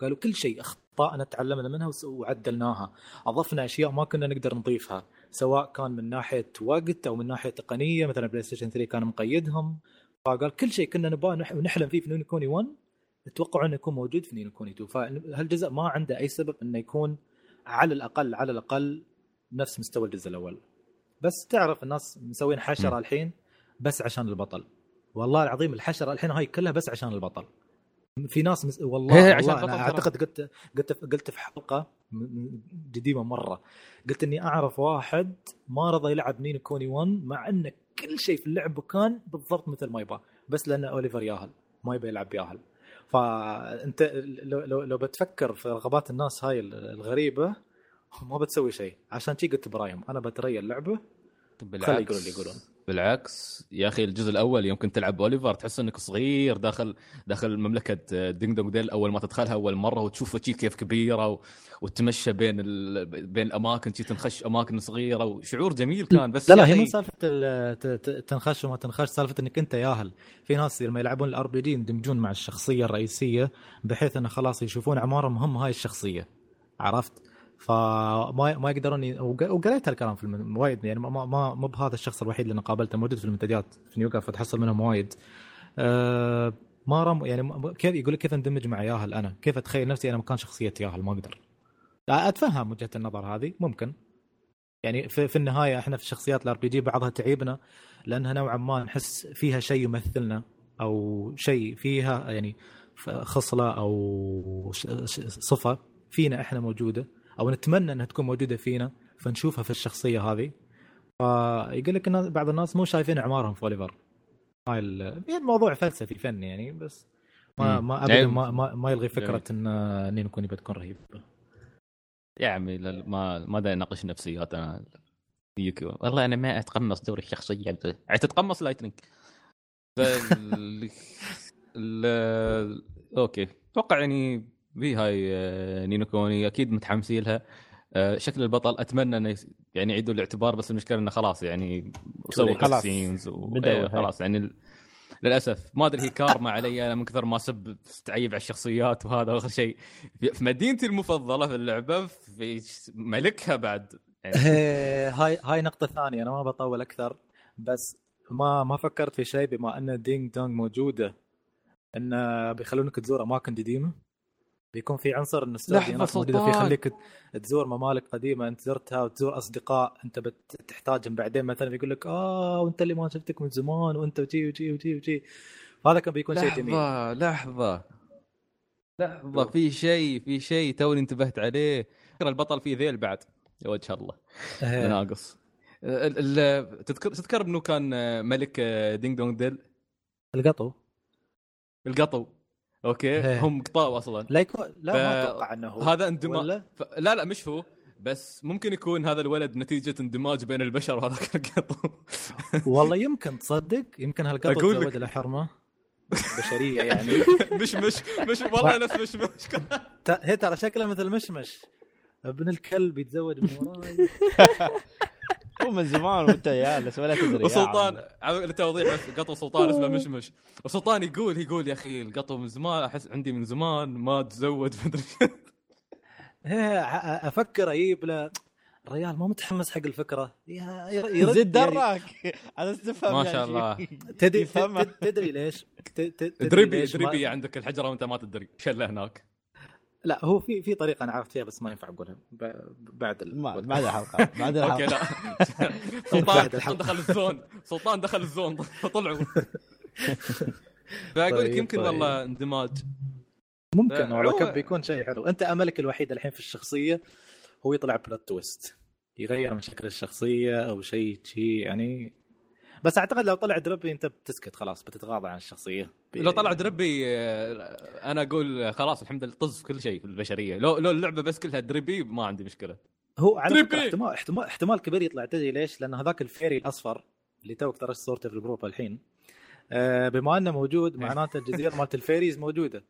قالوا كل شيء اخطاءنا تعلمنا منها وعدلناها، اضفنا اشياء ما كنا نقدر نضيفها سواء كان من ناحيه وقت او من ناحيه تقنيه، مثلا بلاي ستيشن 3 كان مقيدهم. فقال كل شيء كنا نبغى ونحلم فيه في نينوكوني 1 نتوقع انه يكون موجود في نينوكوني 2. فهالجزء ما عنده اي سبب انه يكون على الاقل نفس مستوى الجزء الاول. بس تعرف الناس مسوين حشره الحين بس عشان البطل، والله العظيم الحشره الحين هاي كلها بس عشان البطل. في ناس والله انا اعتقد قلت في حلقه قديمه مره قلت اني اعرف واحد ما رضى يلعب نينوكوني 1 مع ان كل شيء في اللعبه كان بالضبط مثل ما يبغى، بس لان اوليفر ياهل ما يبي يلعب ياهل. فانت لو بتفكر في رغبات الناس هاي الغريبه ما بتسوي شيء. عشان شي قلت برايم انا بتريى اللعبه. بالعكس يا اخي الجزء الاول يمكن تلعب اوليفر تحس انك صغير داخل مملكه دينغ دونغ ديل اول ما تدخلها اول مره وتشوف شيء كيف كبيره وتتمشى بين الاماكن، شيء تنخش اماكن صغيره وشعور جميل كان. بس لا هي مو سالفه تنخش وما تنخش، سالفه انك انت ياهل. في ناس لما يلعبون الار بي دي يندمجون مع الشخصيه الرئيسيه بحيث انه خلاص يشوفون اعمارهم هم هاي الشخصيه، عرفت؟ فما يقدرون. وقريت هالكلام في وايد يعني ما بهذا الشخص الوحيد اللي قابلته موجود في المنتديات في نيويورك فتحصل منهم وايد. ما رم يعني كيف يقول لك كيف اندمج مع ياهل، انا كيف اتخيل نفسي انا مكان شخصيه ياهل ما اقدر. اتفهم وجهه النظر هذه ممكن يعني في النهايه احنا في الشخصيات الار بي جي بعضها تعيبنا لانها نوعا ما نحس فيها شيء يمثلنا او شيء فيها يعني خصله او صفه فينا احنا موجوده او نتمنى انها تكون موجوده فينا فنشوفها في الشخصيه هذه. فيقول لك بعض الناس مو شايفين اعمارهم في اوليفر هاي الموضوع فلسفي فني يعني، بس ما ابدا ما يلغي فكره ان نينوكوني بتكون رهيبه يا عمي. ما دا ناقش نفسيات انا يوكيو، والله انا ما اتقمص دور الشخصيه. انت تتقمص لايتنك اوكي اتوقع يعني بي هاي نينوكوني اكيد متحمسين لها. شكل البطل اتمنى انه يعني يعيدوا الاعتبار، بس المشكله انه خلاص يعني سووا كاتسينز خلاص يعني للاسف. ما ادري هي كارما علي انا من كثر ما سب تعيب على الشخصيات وهذا. اخر شيء في مدينتي المفضله في اللعبه في ملكها بعد يعني. هاي نقطه ثانيه، انا ما بطول اكثر، بس ما فكرت في شيء بما ان دينغ دونغ موجوده انه بيخلونك تزور اماكن قديمه، بيكون في عنصر النوستالجيا موجوده فيه، يخليك تزور ممالك قديمه انت زرتها وتزور اصدقاء انت بتحتاجهم بعدين. مثلا يقول لك وانت اللي ما شفتك من زمان وانت وجي، هذا كان بيكون شيء جميل. لحظه في شيء توني انتبهت عليه، ترى البطل فيه ذيل بعد يا وجه الله ناقص. تذكر انه كان ملك دينغ دونغ ديل القطو اوكي هم قطاوا اصلا. لا ما اتوقع انه هذا اندماج لا مش هو، بس ممكن يكون هذا الولد نتيجه اندماج بين البشر وهذاك القطو. والله يمكن، تصدق يمكن هالقطو تزود له حرمه بشريه يعني. مش والله نفس مش هي ترى شكله مثل مشمش ابن الكلب يتزود من وراي ومن زمان وانت يا لس ولا تدري. وسلطان للتوضيح بس قطو سلطان اسمه مشمش، وسلطان يقول يا اخي القطو من زمان احس عندي من زمان ما تزود مدري. افكر اجيب له الرجال ما متحمس حق الفكره يزيد دراك على استفهام ما شاء الله. تدري ليش دريبي عندك الحجره وانت ما تدري شله هناك. لا هو في طريقه انا عرفت فيها بس ما ينفع اقولها بعد الحلقه اوكي لا سلطان دخل الزون فطلعوا. فاقول لك يمكن والله اندماج ممكن والله كان بيكون شيء حلو. انت املك الوحيد الحين في الشخصيه هو يطلع بلوت تويست يغير من شكل الشخصيه او شيء يعني. بس اعتقد لو طلع دربي انت بتسكت خلاص، بتتغاضى عن الشخصيه. لو طلع دربي انا اقول خلاص الحمد لله طز كل شيء في البشريه. لو اللعبه بس كلها دربي ما عندي مشكله. هو على احتمال كبير يطلع. تدري ليش؟ لان هذاك الفيري الاصفر اللي توك ترى صورته في الجروب الحين بما انه موجود معناته الجزيره مالت الفيريز موجوده،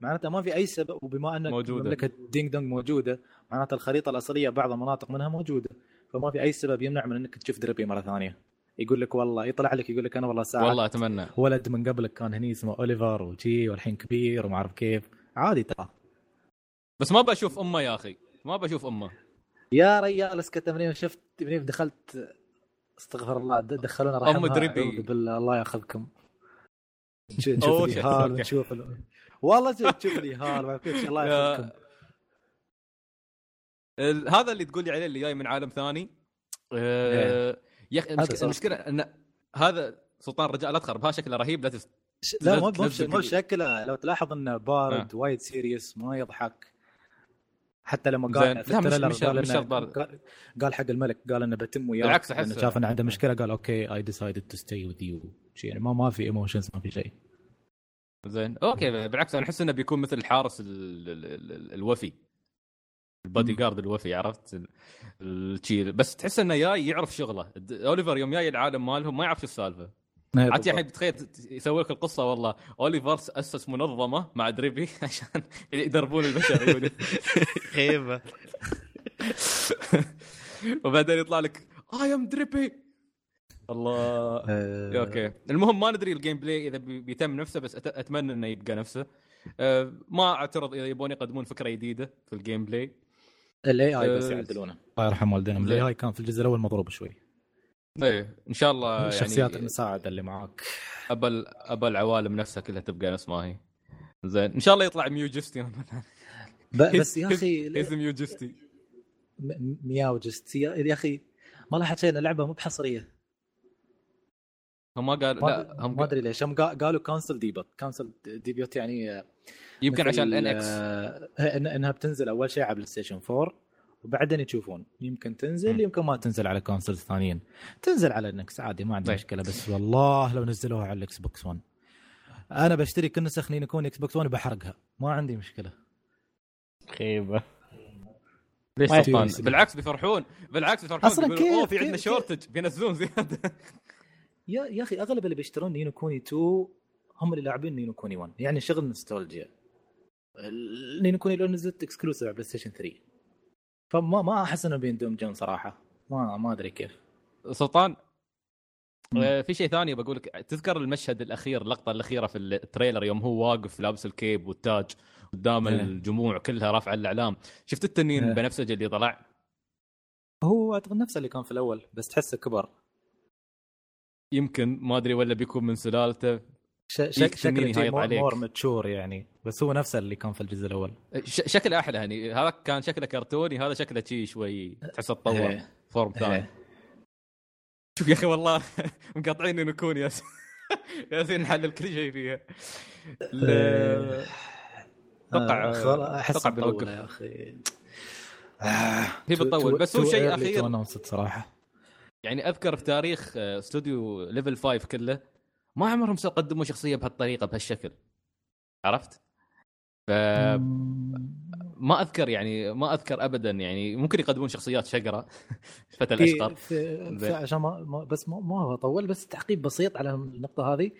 معناته ما في اي سبب. وبما ان المملكه دينغ دونغ موجوده معناته الخريطه الاصليه بعض المناطق منها موجوده، فما في اي سبب يمنع من انك تشوف دربي مره ثانيه. يقول لك والله يطلع لك يقول لك انا والله ساعات والله اتمنى ولد من قبلك كان هني اسمه اوليفر وجي والحين كبير وما اعرف كيف عادي ترى. بس ما بشوف امه يا اخي، ما بشوف امه يا ريال. اسكت منين شفت منين دخلت استغفر الله دخلونا رحمه بالله ياخذكم. شوف الهال ونشوف والله شوف الهال ما كيف الله ياخذكم. هذا اللي تقول لي عليه اللي جاي من عالم ثاني يا اخي. المشكله ان هذا سلطان رجاء لا تخرب، ها شكله رهيب. لا مو شكله، لو تلاحظ انه بارد وايد سيريس ما يضحك. حتى لما قال في التريلر قال حق الملك قال انه بتم وياه بالعكس انه شاف انه عنده مشكله قال اوكي اي ديسايدد تو ستي وذ يو شيء يعني ما في ايموشنز ما في شيء زين اوكي. بالعكس انا احس انه بيكون مثل الحارس الوفي البادي جارد الوفي عرفت الشيء. بس تحس انه جاي يعرف شغله. اوليفر يوم جاي العالم مالهم ما يعرف شو السالفه عاد يحب تخيل يسوي لك القصه والله اوليفر اسس منظمه مع دريبي عشان يدربون البشر خيبه وبعدين يطلع لك اي ام دريبي الله اوكي. المهم ما ندري الجيم بلاي اذا بيتم نفسه، بس اتمنى انه يبقى نفسه. ما اعترض اذا يبون يقدمون فكره جديده في الجيم بلاي. الاي اي بس يعدلونه الله يرحم والدينا. الاي اي كان في الجزء الاول مضروب شوي. ايه ان شاء الله يعني الشخصيات المساعده اللي معاك ابل العوالم نفسها كلها تبقى نفس ما هي زين. ان شاء الله يطلع ميو جستي بس يا اخي اسم ميو جستي مياو جستي يا اخي ما لاحظت شيء ان اللعبه مو بحصريه. هم ما قال لا هم ما ادري ليش هم قالوا كانسل ديبوت يعني يمكن عشان الان اكس انها بتنزل اول شيء على بلاي ستيشن 4 وبعدين يشوفون يمكن تنزل يمكن ما تنزل على كونسول ثانيين, تنزل على النكس عادي ما عندي مشكله. بس والله لو نزلوها على الاكس بوكس 1 انا بشتري كل نسخ نينكوني اكس بوكس 1 بحرقها, ما عندي مشكله. خيبه ليش طبعا بالعكس بيفرحون, بالعكس بيفرحون بيقولوا في عندنا شورتج بينزلون زياده. يا اخي اغلب اللي بيشترون نينوكوني 2 هم اللي لاعبين نينوكوني 1, يعني شغل نوستالجيا. نينوكوني لو نزلت اكسكلوسيف على بلاي ستيشن 3 فما احس انه بيندم جون صراحه, ما ادري كيف. سلطان في شيء ثاني بقول لك, تذكر المشهد الاخير, اللقطه الاخيره في التريلر يوم هو واقف لابس الكيب والتاج قدام الجموع كلها رافعه الاعلام, شفت التنين البنفسجي اللي طلع؟ هو اعتقد نفسه اللي كان في الاول بس تحسه كبر, يمكن ما ادري ولا بيكون من سلالته. شكله مور متشور يعني, بس هو نفسه اللي كان في الجزء الاول. شكله احلى يعني, هذا كان شكله كرتوني, هذا شكله شيء شوي تحسه تطور فورم ثاني. شوف يا اخي والله مقاطعين نكون ياسين نحلل كل شيء فيها. اتوقع بنوقف يا اخي, هي بتطول. بس هو شيء اخير انا مبسوط صراحه. يعني اذكر في تاريخ استوديو ليفل 5 كله ما عمرهم قدموا شخصيه بهالطريقه بهالشكل, عرفت؟ ما اذكر يعني, ما اذكر ابدا يعني. ممكن يقدمون شخصيات شقره فتى الاشقر عشان ما, بس ما اطول, بس تعقيب بسيط على النقطه هذه.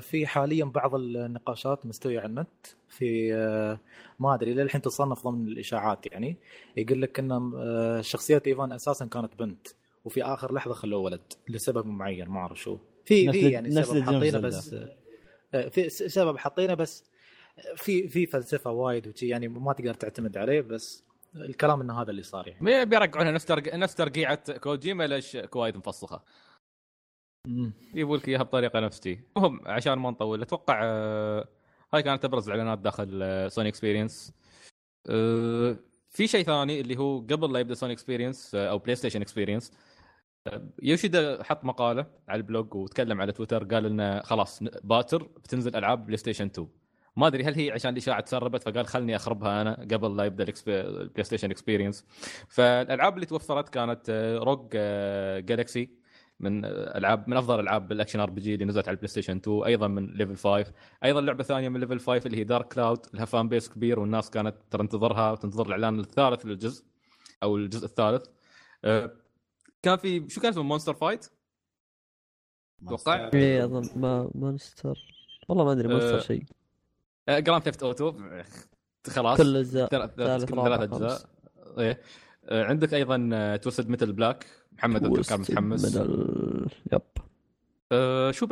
في حاليا بعض النقاشات مستويه على النت, في ما ادري للحين تصنف ضمن الاشاعات, يعني يقول لك ان شخصيه ايفان اساسا كانت بنت وفي اخر لحظه خلوه ولد لسبب معين ما اعرف شو. في يعني سبب حاطينه, بس في سبب حاطينه بس في فلسفه وايد وشي يعني ما تقدر تعتمد عليه, بس الكلام ان هذا اللي صار يعني. ما بيرجعونها نفس ترقيعه كوجيما ليش كوايد مفصخه, يقول لك اياها بطريقه نفسي. المهم عشان ما نطول, اتوقع هاي كانت ابرز الاعلانات داخل سوني اكسبيرينس. في شيء ثاني اللي هو قبل لا يبدا سوني اكسبيرينس او بلاي ستيشن اكسبيرينس, يوشيدا حط مقاله على البلوج وتكلم على تويتر, قال لنا خلاص باتر بتنزل العاب بلاي ستيشن 2. ما ادري هل هي عشان الاشاعه تسربت فقال خلني اخربها انا قبل لا يبدا البلاي ستيشن اكسبيرينس. فالالعاب اللي توفرت كانت روج جالكسي, من افضل العاب الاكشن ار بي جي اللي نزلت على البلاي ستيشن 2, ايضا من ليفل 5. ايضا لعبه ثانيه من ليفل 5 اللي هي دارك كلاود, لها فان بيس كبير والناس كانت تنتظرها وتنتظر الاعلان الثالث للجزء او الجزء الثالث. كان في شو كان اسمه, مونستر فايت توقع, اي اظن مونستر, والله ما ادري مونستر شيء. جراند ثيفت اوتو خلاص كل ثلاث اجزاء. ايه عندك ايضا توسد مثل بلاك, محمد الكرم متحمس. يب شو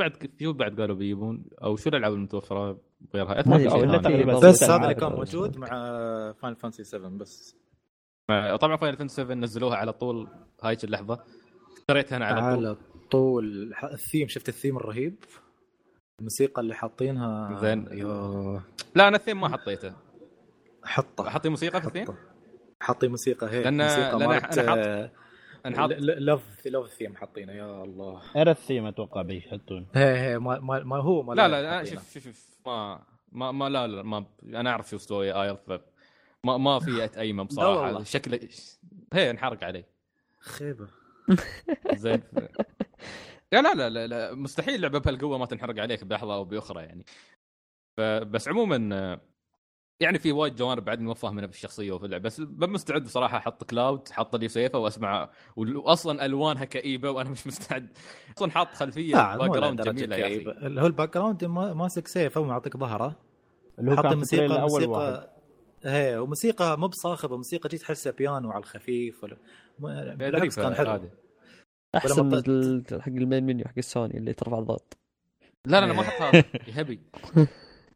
بعد قالوا بيجيبون او شو الالعاب المتوفره غيرها؟ اتوقع بس هذا اللي كان موجود مع فاينل فانتسي 7. بس طبعا فاينل فانتسي 7 نزلوها على طول هاي اللحظه, اشتريتها انا على طول. الثيم, شفت الثيم الرهيب, الموسيقى اللي حاطينها زين. لا انا الثيم ما حطيته, حطي موسيقى في الثيم, حطي موسيقى هيك موسيقى مالت نحط لوف الثيم حاطينه. يا الله انا الثيم اتوقع بيحطون هي ما هو ما لا شوف ما لا لا ما انا اعرف شو استوي اير, ما في اتايم بصراحه شكله هي انحرق عليه خيبه زين. لا مستحيل لعبه بهالقوه ما تنحرق عليك بلحظه او باخرى يعني. بس عموما يعني في وايد جوانب بعد موفه منها بالشخصيه وفي اللعبه, بس مستعد بصراحه احط كلاود, حط لي سيفه واسمع, واصلا الوانها كئيبه وانا مش مستعد اصلا. حاط خلفيه باك جراوند جميله يا اخي, اللي هو الباك جراوند ماسك سيفه ومعطيك ظهره, حط موسيقى هي وموسيقى مو بصاخبه, موسيقى جيت تحسها بيانو على الخفيف بالعكس كان حلو. احسن من حق المين منيو حق السوني اللي ترفع الضغط. لا ما حط هذا يا هبي,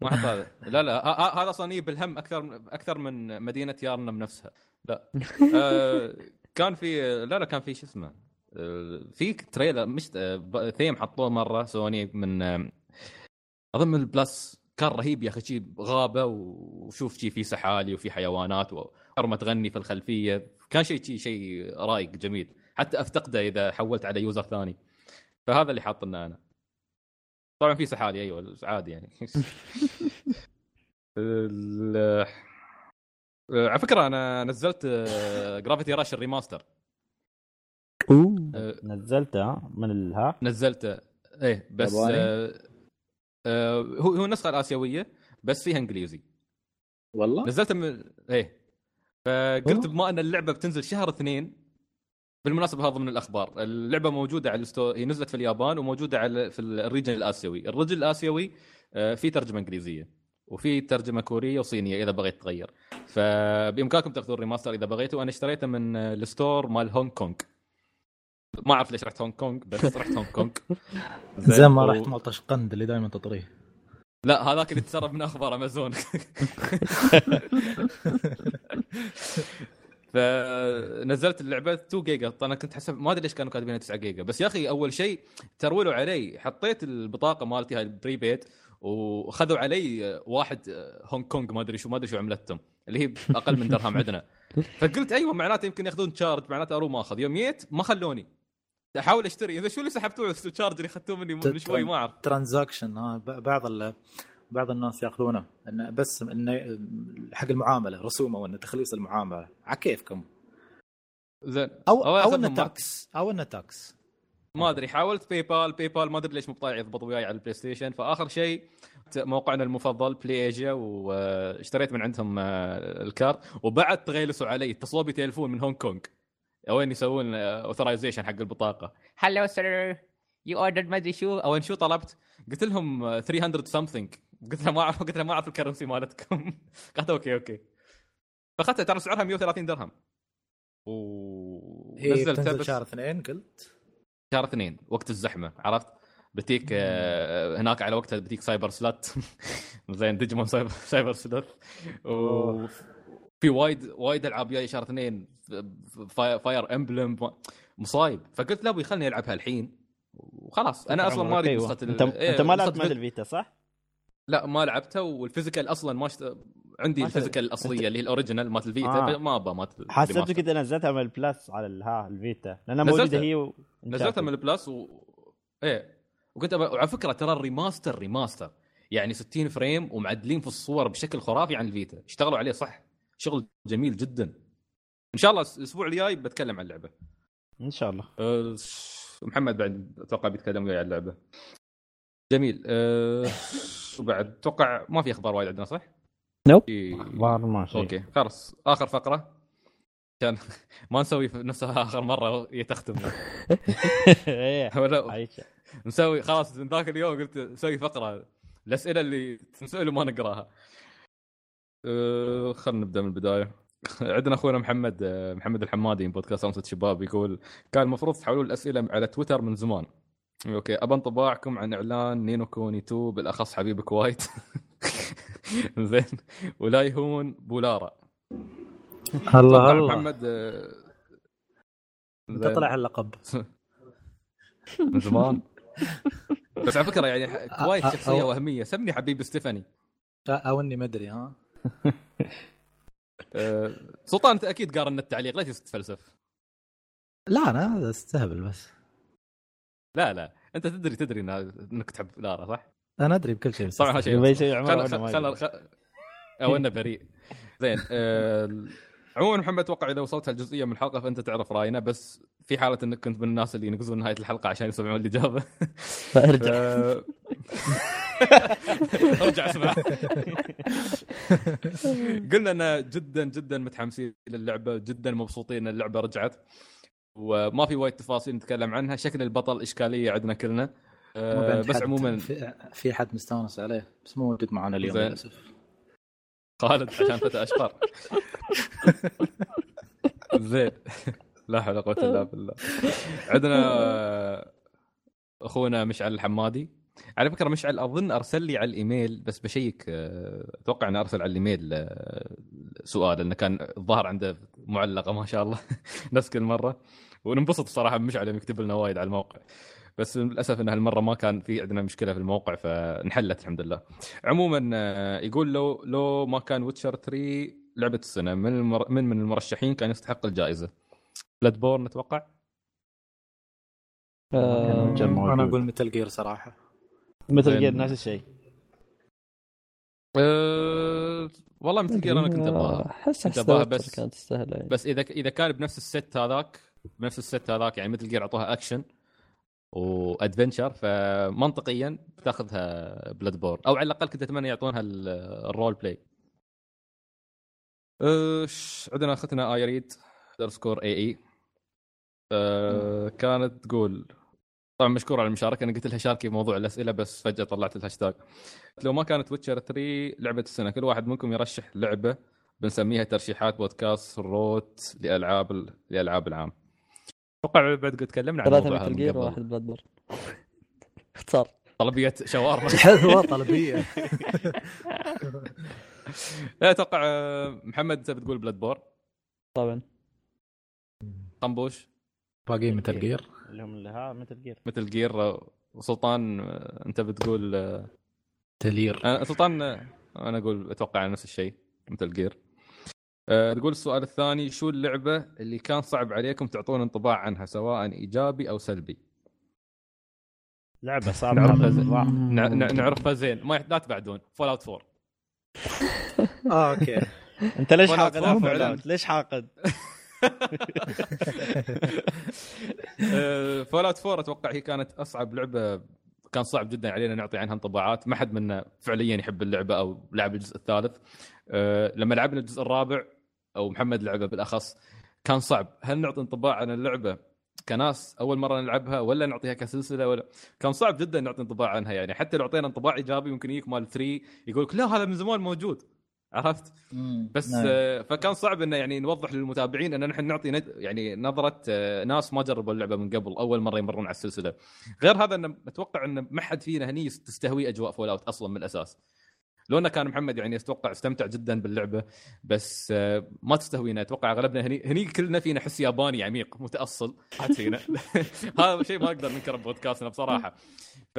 ما حط هذا. لا هذا صني بالهم اكثر من مدينه يارنا بنفسها. لا كان في لا كان في شو اسمه, في تريلر مش ثيم حطوه مره سوني من اظن البلس, كان رهيب يا اخي, شيء غابه وشوف شيء في سحالي وفي حيوانات وارمه تغني في الخلفيه, كان شيء رايق جميل, حتى افتقده اذا حولت على يوزر ثاني. فهذا اللي حاط لنا انا, طبعا في سحالي ايوه عادي يعني. على فكرة أنا نزلت جرافيتي راش الريماستر. نزلته من الها نزلته إيه بس هو النسخة الآسيوية بس فيها إنجليزي والله. نزلته من إيه فقلت بما أن اللعبة بتنزل شهر 2 بالمناسبة هذا من الأخبار. اللعبة موجودة على هي نزلت في اليابان وموجودة على في الريجن الآسيوي. الريجن الآسيوي في ترجمة إنجليزية وفي ترجمة كورية وصينية إذا بغيت تغير، فبإمكانكم تأخذوا الريماستر إذا بغيتوا. أنا اشتريته من الستور مال هونغ كونغ، ما أعرف ليش رحت هونغ كونغ بس رحت هونغ كونغ زين ما رحت مالطش قند اللي دائما تطريه. لا هذاك اللي تسرب من أخبار أمازون. فنزلت اللعبة 2 جيجا. أنا كنت حسب ما أدري ليش كانوا كاتبينها 9 جيجا بس يا أخي أول شيء ترولوا علي. حطيت البطاقة مالتي هاي البريبيت وخذوا علي واحد هونغ كونغ ما ادري شو عملتهم اللي هي اقل من درهم عندنا. فقلت ايوه معناته يمكن ياخذون تشارج، معناته اروح ما اخذ. يوم جيت ما خلوني احاول اشتري. اذا شو اللي سحبتوه التشارج اللي اخذتوه مني من شوي ما اعرف. ترانزاكشن ها بعض الناس ياخذونه بس انه حق المعامله رسومه وانه تخليص المعامله على كيفكم زين. او النتاكس ما ادري. حاولت باي بال ما ادري ليش مو طايع يضبط وياي على البلاي ستيشن. فاخر شيء موقعنا المفضل بلاي ايجيا واشتريت من عندهم الكارت وبعد تغيلسوا علي اتصلوا بي تليفون من هونغ كونغ وين يسوون اوثرايزيشن حق البطاقه. هلو سير يو اوردر ما ادري شو او شو طلبت. قلت لهم 300 something. قلت لهم ما اعرف الكرنسي مالتكم. قالت اوكي فاخذتها ترى سعرها 130 درهم ونزلتها بس شهر 2 قلت شهر 2 وقت الزحمه عرفت بتيك هناك على وقتها بتيك سايبر سلات زين ديجيمون سايبر سلات وفي وايد العاب جايه شهر 2 فاير امبلم مصايب. فقلت لا ابوي خلني العبها الحين وخلاص. انا اصلا ما اريد قصه انت ما لعبت مال الفيتا صح؟ لا ما لعبتها والفيزيكال اصلا ما عندي الفيزيكال الاصليه اللي هي الاوريجينال مات الفيتا ما ابا مات. حسبت كده نزلتها من البلس على الفيتا لانها موجوده هي نزلتها من البلس ايه وكنت على فكره ترى الريماستر يعني 60 فريم ومعدلين في الصور بشكل خرافي عن الفيتا. اشتغلوا عليه صح شغل جميل جدا. ان شاء الله الاسبوع الجاي بتكلم عن اللعبه ان شاء الله. محمد بعد اتوقع بيتكلم وياي عن اللعبه جميل. وبعد توقع ما في اخبار وايد عندنا صح؟ نو اخبار ما في. اوكي خلاص اخر فقره كان ما نسوي نفسها اخر مره يتختم. ايه نسوي خلاص من ذاك اليوم قلت نسوي فقره الاسئله اللي تنسأل وما نقراها. خلينا نبدا من البدايه. عندنا اخونا محمد الحمادي من بودكاست امس الشباب يقول كان المفروض تحولوا الاسئله على تويتر من زمان. اوكي ابى انطباعكم عن اعلان نينوكوني 2 بالاخص حبيبك وايد زين ولا يهون بولارا. الله محمد تطلع اللقب من زمان بس على فكره يعني كويس شخصيه وهميه. سمني حبيب ستيفاني او اني ما ادري ها. سلطان انت اكيد قارن التعليق لا تستفلسف. لا انا استهبل بس. لا انت تدري انك تحب لارا صح؟ انا ادري بكل شيء طبعا. هالشيء او انه بريء زين. عموما محمد اتوقع اذا وصلت هالجزئيه من الحلقه فانت تعرف راينا بس في حاله انك كنت من الناس اللي ينقزون نهايه الحلقه عشان يسمعون الاجابه ارجع اسمع. قلنا ان جدا جدا متحمسين للعبه جدا مبسوطين ان اللعبه رجعت وما في وايد تفاصيل نتكلم عنها. شكل البطل إشكالية عندنا كلنا بس عموما في حد مستانس عليه بس مو موجود معنا اليوم للأسف. خالد عشان فتى أشقر زين. لا حول ولا قوة إلا بالله. عندنا أخونا مشعل الحمادي. على فكرة مشعل أظن أرسل لي على الإيميل بس بشيك أتوقع أن أرسل على الإيميل سؤال لأنه كان الظاهر عنده معلقة ما شاء الله نفس كل مرة وننبسط صراحة مشعل يكتب لنا وايد على الموقع بس للأسف أن هالمرة ما كان في عندنا مشكلة في الموقع فنحلت الحمد لله. عموما يقول لو ما كان ويتشر 3 لعبة السنة من المرشحين كان يستحق الجائزة. بلادبورن نتوقع أنا أقول متل جير صراحة. مثل جير نفس الشيء والله متقير انا كنت ابغاها بس كانت سهله يعني. بس اذا كان بنفس الست هذاك يعني مثل جير عطوها اكشن وادفنتشر فمنطقيا بتاخذها بلاد بور او على الاقل كنت اتمنى يعطونها الرول بلاي. عندنا اختنا ايريد _ اي اي كانت تقول طبعا مشكور على المشاركه. انا قلت لها شاركي بموضوع الاسئله بس فجاه طلعت الهاشتاج. لو ما كانت ويتشر 3 لعبه السنه كل واحد منكم يرشح لعبه بنسميها ترشيحات بودكاست روت لالعاب العام. اتوقع بعد قد تكلمنا عن موضوع الجير واحد بلادبورن اختصار طلبيه شوارما حلوه طلبيه. لا اتوقع محمد انت بتقول بلادبورن طبعا. قنبوش باقي متل جير لهم لها متل جير. وسلطان انت بتقول تلير. سلطان انا اقول اتوقع نفس الشيء متل جير. تقول السؤال الثاني شو اللعبة اللي كان صعب عليكم تعطون انطباع عنها سواء ايجابي او سلبي؟ لعبة صعبة نعرفها زين ما لا تبعدون Fallout 4. اوكي انت ليش حاقد؟ Fallout 4 اتوقع هي كانت اصعب لعبة. كان صعب جدا علينا نعطي عنها انطباعات. ما حد منا فعليا يحب اللعبة او لعب الجزء الثالث. لما لعبنا الجزء الرابع او محمد لعبه بالاخص كان صعب. هل نعطي انطباع عن اللعبة كناس اول مرة نلعبها ولا نعطيها كسلسلة؟ ولا كان صعب جدا نعطي انطباع عنها يعني. حتى لو اعطينا انطباع ايجابي ممكن يجيك مال 3 يقولك لا هذا من زمان موجود عرفت بس فكان صعب انه يعني نوضح للمتابعين ان نحن نعطي يعني نظرة ناس ما جربوا اللعبة من قبل اول مرة يمرون على السلسلة. غير هذا ان اتوقع ان ما حد فينا هني تستهوي اجواء فولاوت اصلا من الاساس. لو انه كان محمد يعني اتوقع استمتع جدا باللعبة بس ما تستهوينا. اتوقع اغلبنا هني كلنا فينا حس ياباني عميق متأصل حد فينا. هذا شيء ما اقدر ننكره بودكاستنا بصراحة. ف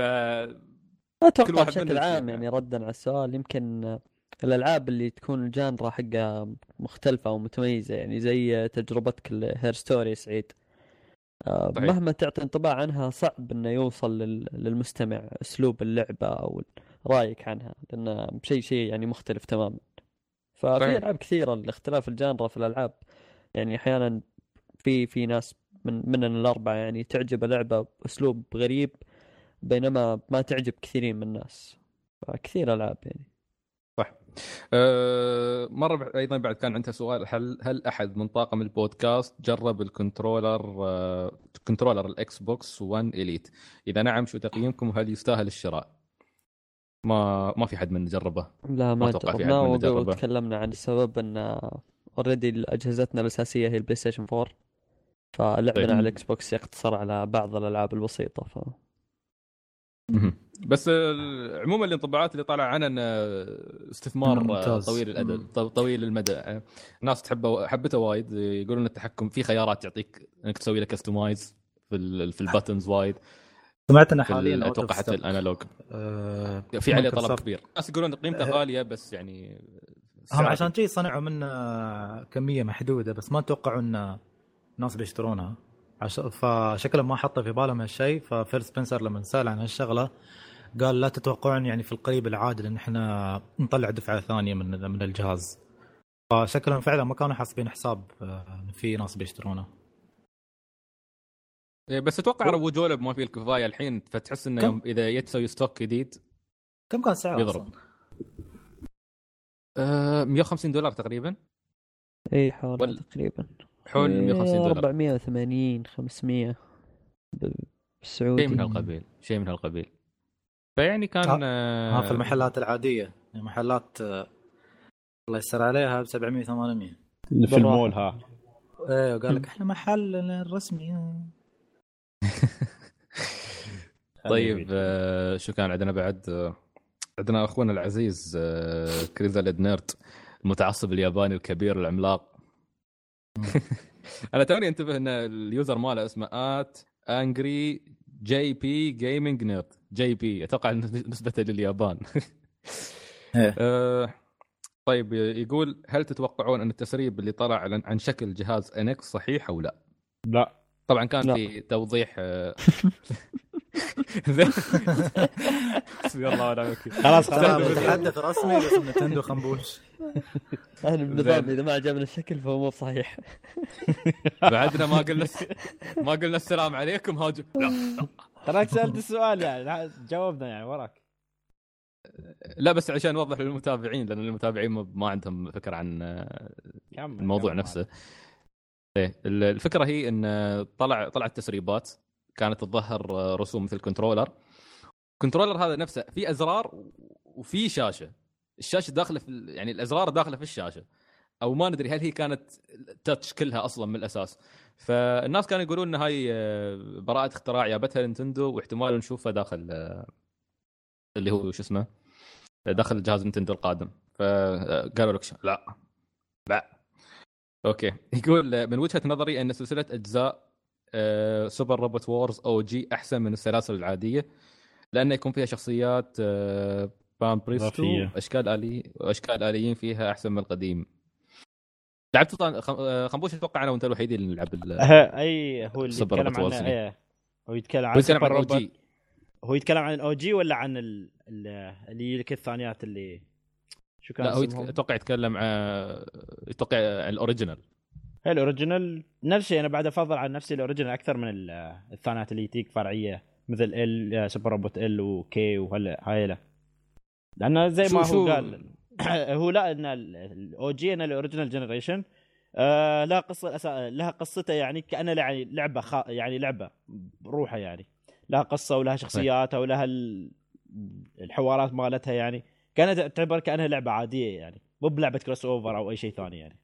اتوقع بشكل عام يعني ردا على السؤال يمكن الألعاب اللي تكون الجانرة حقها مختلفة ومتميزة يعني زي تجربتك الهير ستوري سعيد مهما تعطي انطباع عنها صعب انه يوصل للمستمع اسلوب اللعبة او رايك عنها لأنه شيء يعني مختلف تماما. ففي ألعاب كثيرة الاختلاف الجانرة في الألعاب يعني احيانا في ناس مننا الأربعة يعني تعجب اللعبة بأسلوب غريب بينما ما تعجب كثيرين من الناس. فكثير ألعاب يعني صح. مرة أيضا بعد كان عندها سؤال هل أحد من طاقم البودكاست جرب الكنترولر الإكس بوكس 1 إليت؟ إذا نعم شو تقييمكم؟ هل يستاهل الشراء؟ ما في حد من جربه. لا ما جربنا وتكلمنا عن السبب أن already أجهزتنا الأساسية هي البلاي ستيشن 4 فلعبنا على الإكس بوكس يقتصر على بعض الألعاب البسيطة بس عموما الانطباعات اللي طالعه عنه استثمار طويل المدى. ناس حبته وايد يقولون التحكم في خيارات تعطيك انك تسوي لك كاستمايز في الباتنز وايد. سمعت انا حاليا اتوقع حتى الانالوج في عليه طلب كبير. ناس يقولون قيمته غاليه بس يعني هم عشان شيء صنعوا منه كميه محدوده بس ما توقعوا ان الناس بيشترونها فشكله ما حط في بالهم هالشيء. ففيل سبنسر لما سأل عن هالشغله قال لا تتوقعون يعني في القريب العاجل ان احنا نطلع دفعه ثانيه من الجهاز. فشكلهم فعلا ما كانوا حاسبين حساب في ناس بيشترونه. بس اتوقع روجوا له ما فيه الكفايه الحين فتحس انه اذا يتسوي ستوك جديد. كم كان سعره اصلا؟ $150 تقريبا. اي حوالي تقريبا حول $150 $480-500 بالسعودي شيء من هالقبيل. فيعني كان في المحلات العادية محلات الله يسر عليها ب$700-800 في المول ها. ايه وقال لك احنا محل الرسمي. طيب شو كان عندنا بعد؟ عندنا اخونا العزيز كريزا لدنيرت المتعصب الياباني الكبير العملاق. انا توني انتبه ان اليوزر ماله اسمه @angryjpgamingnet JP اتوقع نسبة لليابان. طيب يقول هل تتوقعون ان التسريب اللي طلع عن شكل جهاز NX صحيح او لا؟ لا طبعا كان لا. في توضيح يلا وداك خلاص نتحدث رسمي بس نتندو خنبوش. احنا بالنظام اذا ما عجبنا الشكل فهو مو صحيح. بعدنا ما قلنا السلام عليكم هاجم. لا تراك سألت السؤال يعني جاوبنا يعني وراك. لا بس عشان نوضح للمتابعين لان المتابعين ما عندهم فكرة عن الموضوع نفسه. الفكرة هي ان طلعت تسريبات كانت تظهر رسوم مثل كنترولر هذا نفسه في ازرار وفي شاشه. الشاشه داخله في يعني الازرار داخله في الشاشه او ما ندري هل هي كانت تاتش كلها اصلا من الاساس. فالناس كانوا يقولون ان هاي براءه اختراع جابتها نينتندو واحتمال نشوفها داخل اللي هو شو اسمه داخل جهاز نينتندو القادم. فقالوا لك لا اوكي. يقول من وجهه نظري ان سلسله اجزاء سوبر روبوت وورز او جي احسن من السلاسل العاديه لانه يكون فيها شخصيات بام بريستو اشكال اليين فيها احسن من القديم. لعبت طبعا خنبوش اتوقع انا وانت الوحيد اللي نلعب اي هو اللي يتكلم عن هو يتكلم عن سوبر روبوت. هو يتكلم عن الاو جي ولا عن اللي لك الثانيات اللي شو كان اسمهم؟ اتوقع يتكلم عن الاوريجينال. الاوريجينال نفسي انا بعد افضل عن نفسي الاوريجينال اكثر من الثانيات اللي تيك فرعيه مثل ال سوبر روبوت ال وكي وهلا هايله لانه زي ما هو قال هو لا ان الاو جي ان الاوريجينال جنريشن لا قصه لها قصته يعني كانها يعني لعبه يعني لعبه بروحها يعني لها قصه ولها شخصياتها ولها الحوارات مالتها يعني كانت تعتبر كانها لعبه عاديه يعني مو بلعبه كروس اوفر او اي شيء ثاني يعني.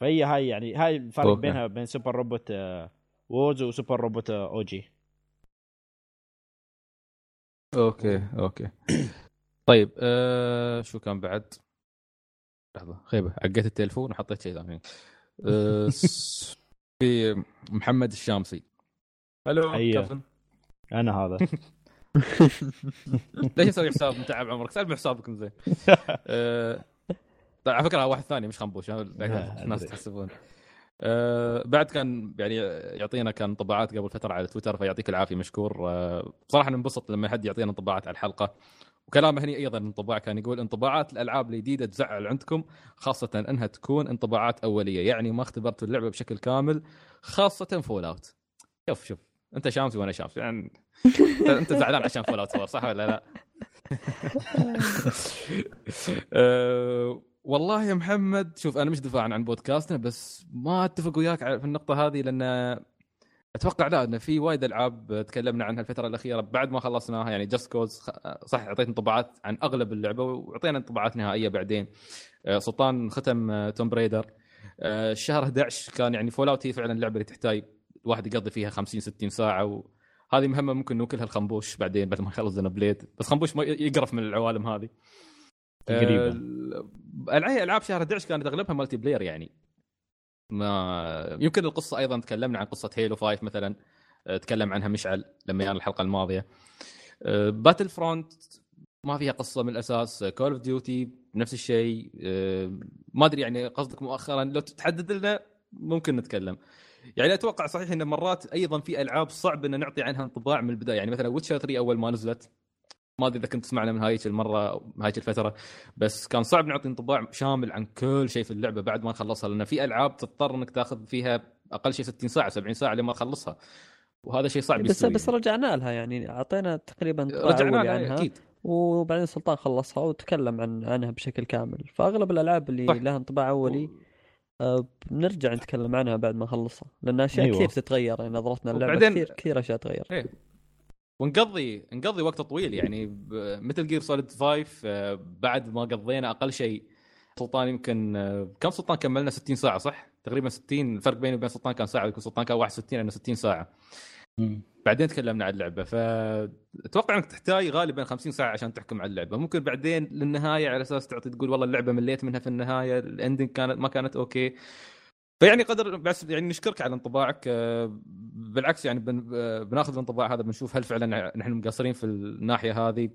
فهي هاي يعني هاي الفرق أوكي. بينها بين سوبر روبوت وورز وسوبر روبوت او جي. اوكي طيب شو كان بعد؟ لحظه خيبه عقيت التليفون وحطيت شيء ثاني. في محمد الشامسي. الو كفن انا هذا. ليش اسوي حساب متعب عمرك سالب حسابكم زين. طبعا على فكرة واحد ثاني مش خنبوش الناس تحسبون. بعد كان يعني يعطينا كان طباعات قبل فترة على تويتر فيعطيك العافية مشكور. بصراحة ننبسط لما حد يعطينا طباعات على الحلقة وكلامه هني أيضا انطباع كان يقول انطباعات الألعاب الجديدة تزعل عندكم خاصة أنها تكون انطباعات أولية يعني ما اختبرت اللعبة بشكل كامل خاصة فولاوت. شوف أنت شامسي وأنا شامسي يعني أنت زعلان عشان فولاوت صور صح ولا لا؟ والله يا محمد شوف انا مش دفاعا عن بودكاستنا بس ما اتفق وياك في النقطه هذه لان اتوقع لا ان في وايد العاب تكلمنا عنها الفتره الاخيره بعد ما خلصناها يعني جاست كوز صح اعطيت انطباعات عن اغلب اللعبه واعطينا انطباعات نهائيه بعدين. سلطان ختم توم بريدر شهر 11 كان يعني فولاوت هي فعلا اللعبه اللي تحتاج الواحد يقضي فيها 50-60 ساعه وهذه مهمه ممكن نوكلها الخنبوش بعدين بعد ما يخلص زنبليد بس خنبوش ما يقرف من العوالم هذه تقريبا. العاب شهر 11 كانت اغلبها مالتي بلاير يعني ما يمكن القصه ايضا تكلمنا عن قصه هيلو 5 مثلا تكلم عنها مشعل لما يان الحلقه الماضيه. باتل فرونت ما فيها قصه من الاساس. كول اوف ديوتي نفس الشيء. ما ادري يعني قصدك مؤخرا لو تحدد لنا ممكن نتكلم يعني اتوقع صحيح ان مرات ايضا في العاب صعب ان نعطي عنها انطباع من البدايه يعني مثلا ويتشر 3 اول ما نزلت ما ادري اذا كنت تسمعنا من هايك المره هايك الفتره بس كان صعب نعطي انطباع شامل عن كل شيء في اللعبه بعد ما نخلصها لان في العاب تضطر انك تاخذ فيها اقل شيء 60 ساعه 70 ساعه لما تخلصها وهذا شيء صعب يسويه. بس رجعنا لها يعني اعطينا تقريبا رجعنا عنها أكيد. وبعدين سلطان خلصها وتكلم عنها بشكل كامل فاغلب الالعاب اللي صح. لها انطباع اولي بنرجع نتكلم عنها بعد ما نخلصها لان اشياء أيوة. كثير تتغير يعني نظرتنا للعبه كثير اشياء تتغير أيوة. ونقضي وقت طويل يعني مثل جير سوليد 5 بعد ما قضينا اقل شيء سلطان يمكن كم سلطان كملنا 60 ساعه صح تقريبا 60 الفرق بيني وبين سلطان كان ساعه يكون سلطان كان 61 انا 60 ساعه بعدين تكلمنا عن اللعبه فاتوقع انك تحتاج غالبا 50 ساعه عشان تحكم على اللعبه ممكن بعدين للنهايه على اساس تعطي تقول والله اللعبه مليت منها في النهايه الاندنج كانت ما كانت اوكي فيعني قدر بس يعني نشكرك على انطباعك بالعكس يعني بناخذ الانطباع هذا بنشوف هل فعلا نحن مقصرين في الناحيه هذه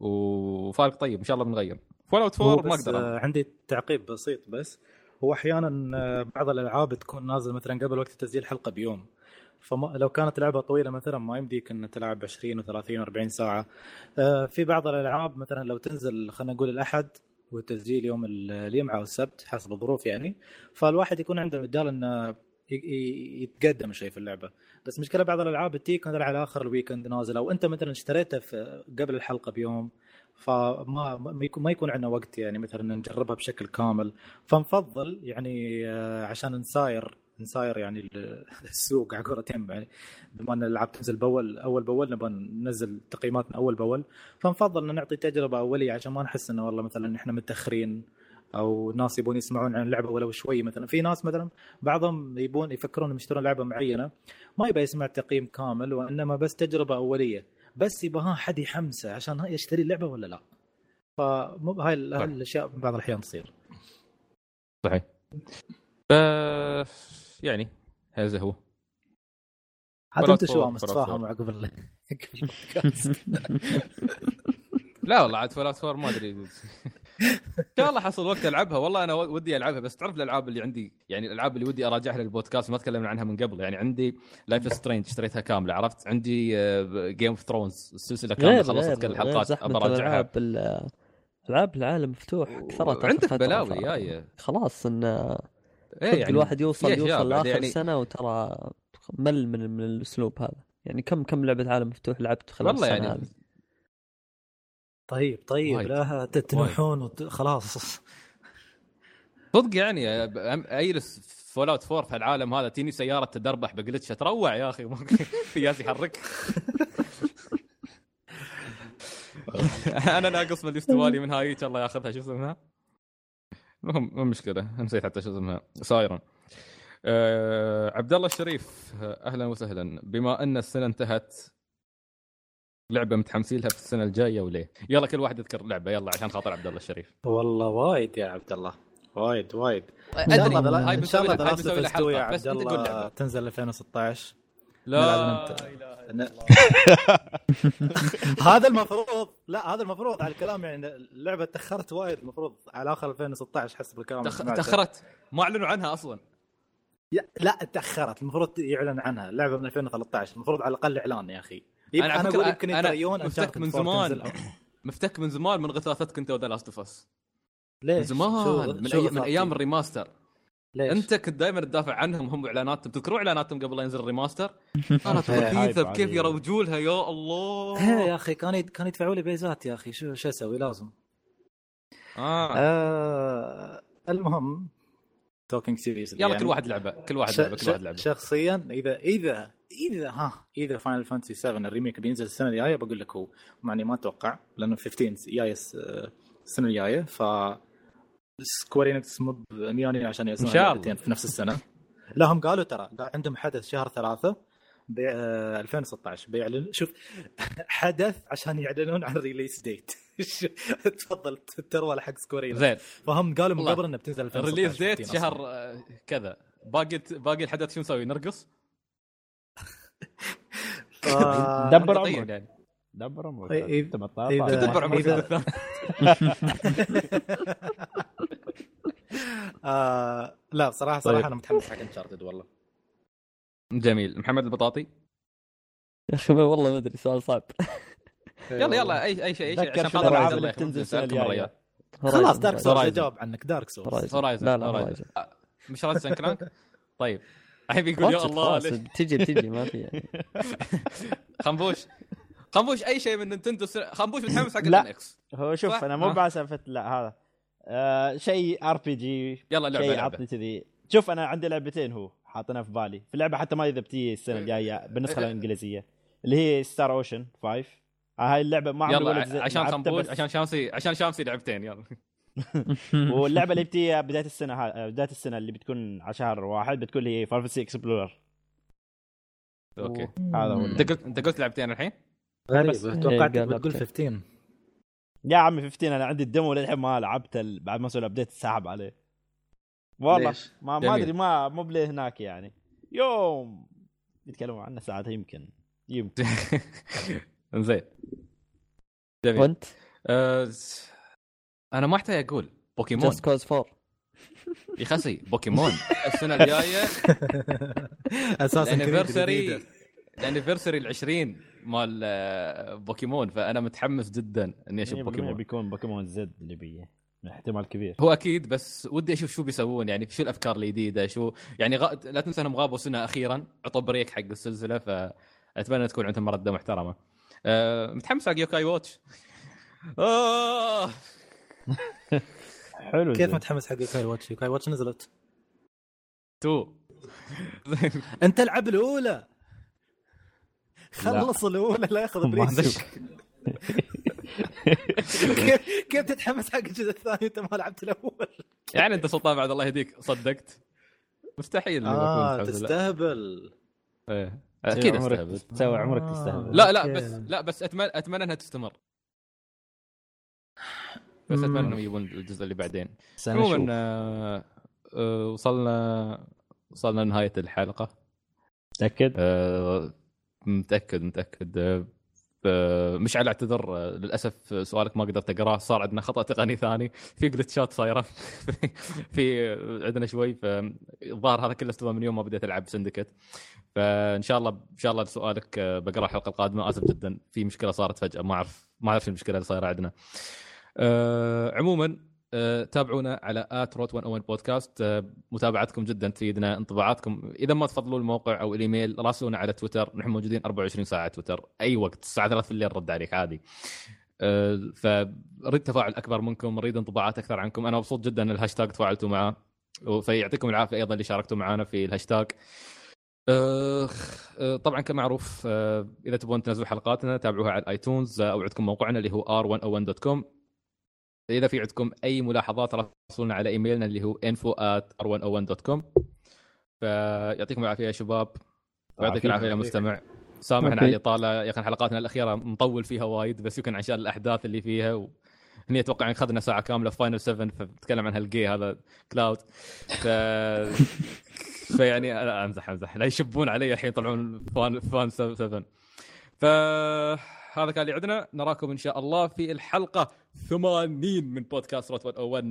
وفارق طيب ان شاء الله بنغير. فولوت 4 ما اقدر عندي تعقيب بسيط بس هو احيانا بعض الالعاب تكون نازل مثلا قبل وقت تسجيل حلقه بيوم فلو كانت لعبة طويلة مثلا ما يمديك أن تلعب 20 و30 و40 ساعة. في بعض الألعاب مثلا لو تنزل خلنا نقول الأحد والتسجيل يوم الجمعة والسبت حسب الظروف يعني، فالواحد يكون عنده مجال أنه يتقدم شيء في اللعبة. بس مشكلة بعض الألعاب تيك نزل على آخر الويكند نازل، أو أنت مثلا اشتريتها قبل الحلقة بيوم، فما يكون عندنا وقت يعني مثلا نجربها بشكل كامل. فنفضل يعني عشان نساير يعني السوق على قولتهم، يعني بما ان الالعاب تنزل اول باول نبغى ننزل تقييماتنا اول باول، فنفضل ان نعطي تجربه اوليه عشان ما نحس انه والله مثلا احنا متاخرين او ناس يبون يسمعون عن اللعبه ولو شوي. مثلا في ناس مثلا بعضهم يبون يفكرون يشترون لعبه معينه ما يبغى يسمع تقييم كامل، وانما بس تجربه اوليه بس يبغاها حد يحمسه عشان يشتري اللعبه ولا لا. فمو بهاي الاشياء بعض الاحيان تصير. صحيح. يعني هذا هو. حتى انت شو مستفاهم عقب البودكاست؟ لا والله عاد فلات فور ما ادري ان شاء الله حصل وقت العبها. والله انا ودي العبها، بس تعرف الالعاب اللي عندي يعني الالعاب اللي ودي اراجعها للبودكاست ما تكلمنا عنها من قبل. يعني عندي لايف سترينج اشتريتها كامله، عرفت؟ عندي جيم اوف ثرونز السلسله كامله خلصت كل الحلقات براجعها. العاب العالم مفتوح كثرت عندك بلاوي جايه خلاص ان إيه يعني الواحد يوصل لآخر يعني سنة وترى مل من الأسلوب هذا. يعني كم لعبة عالم مفتوح لعبت خلال السنة يعني هذه؟ طيب وايد. لا تتنحون وخلاص صدق يعني أيرس فولاوت 4 في العالم هذا تيني سيارة تدربح بقلتشة تروع يا أخي فياس يحرك أنا ناقص من الاستوالي من هاي إن شاء الله ياخذها. شو اسمها؟ مو مشكلة، نسيت حتى شو اسمها صايرا. عبد الله الشريف أهلا وسهلا. بما أن السنة انتهت لعبة متحمسين لها في السنة الجاية وليه؟ يلا كل واحد يذكر لعبة يلا عشان خاطر عبد الله الشريف. والله وايد يا عبد الله، وايد أدري إن شاء الله دراسة فستو يا عبد الله تنزل 2016. لا إله إلا الله هذا المفروض على الكلام يعني اللعبة تأخرت وايد، المفروض على آخر 2016 حسب الكلام. تأخرت ما أعلنوا عنها أصلا. لا تأخرت، المفروض يعلن عنها. اللعبة من 2013 المفروض على الأقل إعلان يا أخي. أنا أقول يمكن يتريون مفتك من زمان من غثاثتك أنت وذا لاست اوف اس. ليش؟ من زمان من أيام الريماستر. ليش؟ انت كنت دائما تدافع عنهم. هم اعلاناتهم تذكروا اعلاناتهم قبل لا ينزل الريماستر انا تغثيثه بكيف يروجولها يا الله. يا اخي كان يدفعوا لي بيزات يا اخي. شو اسوي لازم المهم توكينج سيريس يلا يعني. كل واحد لعبه شخصيا اذا فاينل فانتسي 7 الريميك بينزل السنه الجايه بقول لك هو معني ما اتوقع لانه 15 يايس السنه الجايه. ف سكوير إنكس مب مياني عشان يسوون لعبتين في نفس السنة. لا هم قالوا ترى عندهم حدث شهر 3 2016 بيعلن. شوف حدث عشان يعلنون عن ريليس ديت تفضل التروى لحق سكوير إنكس. فهم قالوا من قبل إنه بتنزل الريليس ديت شهر كذا. باقي الحدث شو نسوي؟ نرقص دبر عمرك يعني دبرهم انت بطاطا تدبر عمرك الثاني. لا صراحه طيب. انا متحمس حق انشارتد والله. جميل. محمد البطاطي يا اخي والله ما ادري سؤال صعب. يلا اي شيء عشان خاطر عادل تنزل مريات خلاص. دارك سورس جواب عنك. دارك سورس هورايزن مش رايزن كرانك. طيب الحين بيقول يا الله تجي ما في يعني خنبوش اي شيء من نينتندو. خنبوش متحمس حق النكس. هو شوف انا مو بعسفه لا هذا شيء ار بي جي. يلا لعبه عطني كذي. شوف انا عندي لعبتين هو حاطنها في بالي في اللعبه حتى ما ذبتيه السنه الجايه بالنسخه الانجليزيه اللي هي ستار اوشن 5. هاي اللعبه ما عمري ولا عشان خنبوش عشان شامسي لعبتين يلا واللعبه اللي بتجي بدايه السنه اللي بتكون على شهر 1 بتكون هي فارفسي اكسبلورر. اوكي هذا هو. انت قلت لعبتين الحين بس توقعت بتقول 15 يا عمي. 15 انا عندي الدمو للحين ما لعبته بعد ما سوى الابديت سحب عليه والله ما ادري ما مو بلي هناك يعني يوم يتكلموا عنه ساعات يمكن انزين. جميل. وانت انا ما احتاج اقول بوكيمون جاست كوز 4 يا خسي بوكيمون السنه الجايه اساسا الانيفرساري 20 مال بوكيمون، فانا متحمس جدا اني اشوف بوكيمون. بيكون بوكيمون زد اللي بيه احتمال كبير هو اكيد، بس ودي اشوف شو بيسوون، يعني شو الافكار الجديده، شو يعني لا تنسى انهم غابوا سنه اخيرا، عطوا بريك حق السلسله، فاتمنى تكون عندهم رده محترمه. متحمس على يوكاي واتش. حلو كيف متحمس حق يوكاي واتش. يوكاي واتش نزلت تو انت العب الاولى، خلص الاولى لا ياخذ بريك. كيف تتحمس حق الجزء الثاني انت ما لعبت الاول؟ يعني انت سلطان بعد الله يهديك صدقت؟ مستحيل. تستهبل. ايه اكيد استهبل، تسوي عمرك تستهبل. لا بس اتمنى انها تستمر، بس اتمنى انهم يجيبون الجزء اللي بعدين. عموما وصلنا نهايه الحلقه. متاكد مش على اعتذر، للاسف سؤالك ما قدرت اقراه، صار عندنا خطا تقني ثاني، في جلتشات صايره في عندنا شوي، فالظاهر هذا كله استوى من يوم ما بديت العب سندكت. فان شاء الله سؤالك بقراه الحلقه القادمه. اسف جدا، في مشكله صارت فجاه، ما اعرف المشكله اللي صايره عندنا. عموما تابعونا على @root101podcast. متابعتكم جدا تفيدنا، انطباعاتكم اذا ما تفضلوا الموقع او الايميل راسلونا على تويتر، نحن موجودين 24 ساعه على تويتر، اي وقت الساعه 3 بالليل رد عليك عادي. فريد تفاعل اكبر منكم، نريد انطباعات اكثر عنكم. انا مبسوط جدا الهاشتاج تفاعلتوا معه، ويعطيكم العافيه ايضا اللي شاركتوا معنا في الهاشتاج. طبعا كمعروف، اذا تبون تنزلوا حلقاتنا تابعوها على الايتونز، او عندكم موقعنا اللي هو r101.com. إذا في عندكم أي ملاحظات راسلونا على إيميلنا اللي هو info@r101.com. فيعطيكم العافية يا شباب، ويعطيك العافية يا مستمع. سامحنا على الإطالة يا أخي، حلقاتنا الأخيرة مطول فيها وايد، بس يمكن عشان الأحداث اللي فيها، وهني أتوقع أن خذنا ساعة كاملة في فاينل 7 فبتكلم عن هالجي هذا كلاود. فيعني أنا أمزح، لا يشبون علي الحين يطلعون فاينل 7. هذا كان اللي عندنا، نراكم إن شاء الله في الحلقة 80 من بودكاست روت 101.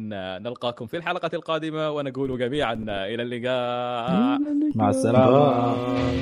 نلقاكم في الحلقة القادمة، ونقول جميعا إلى اللقاء. مع السلامة.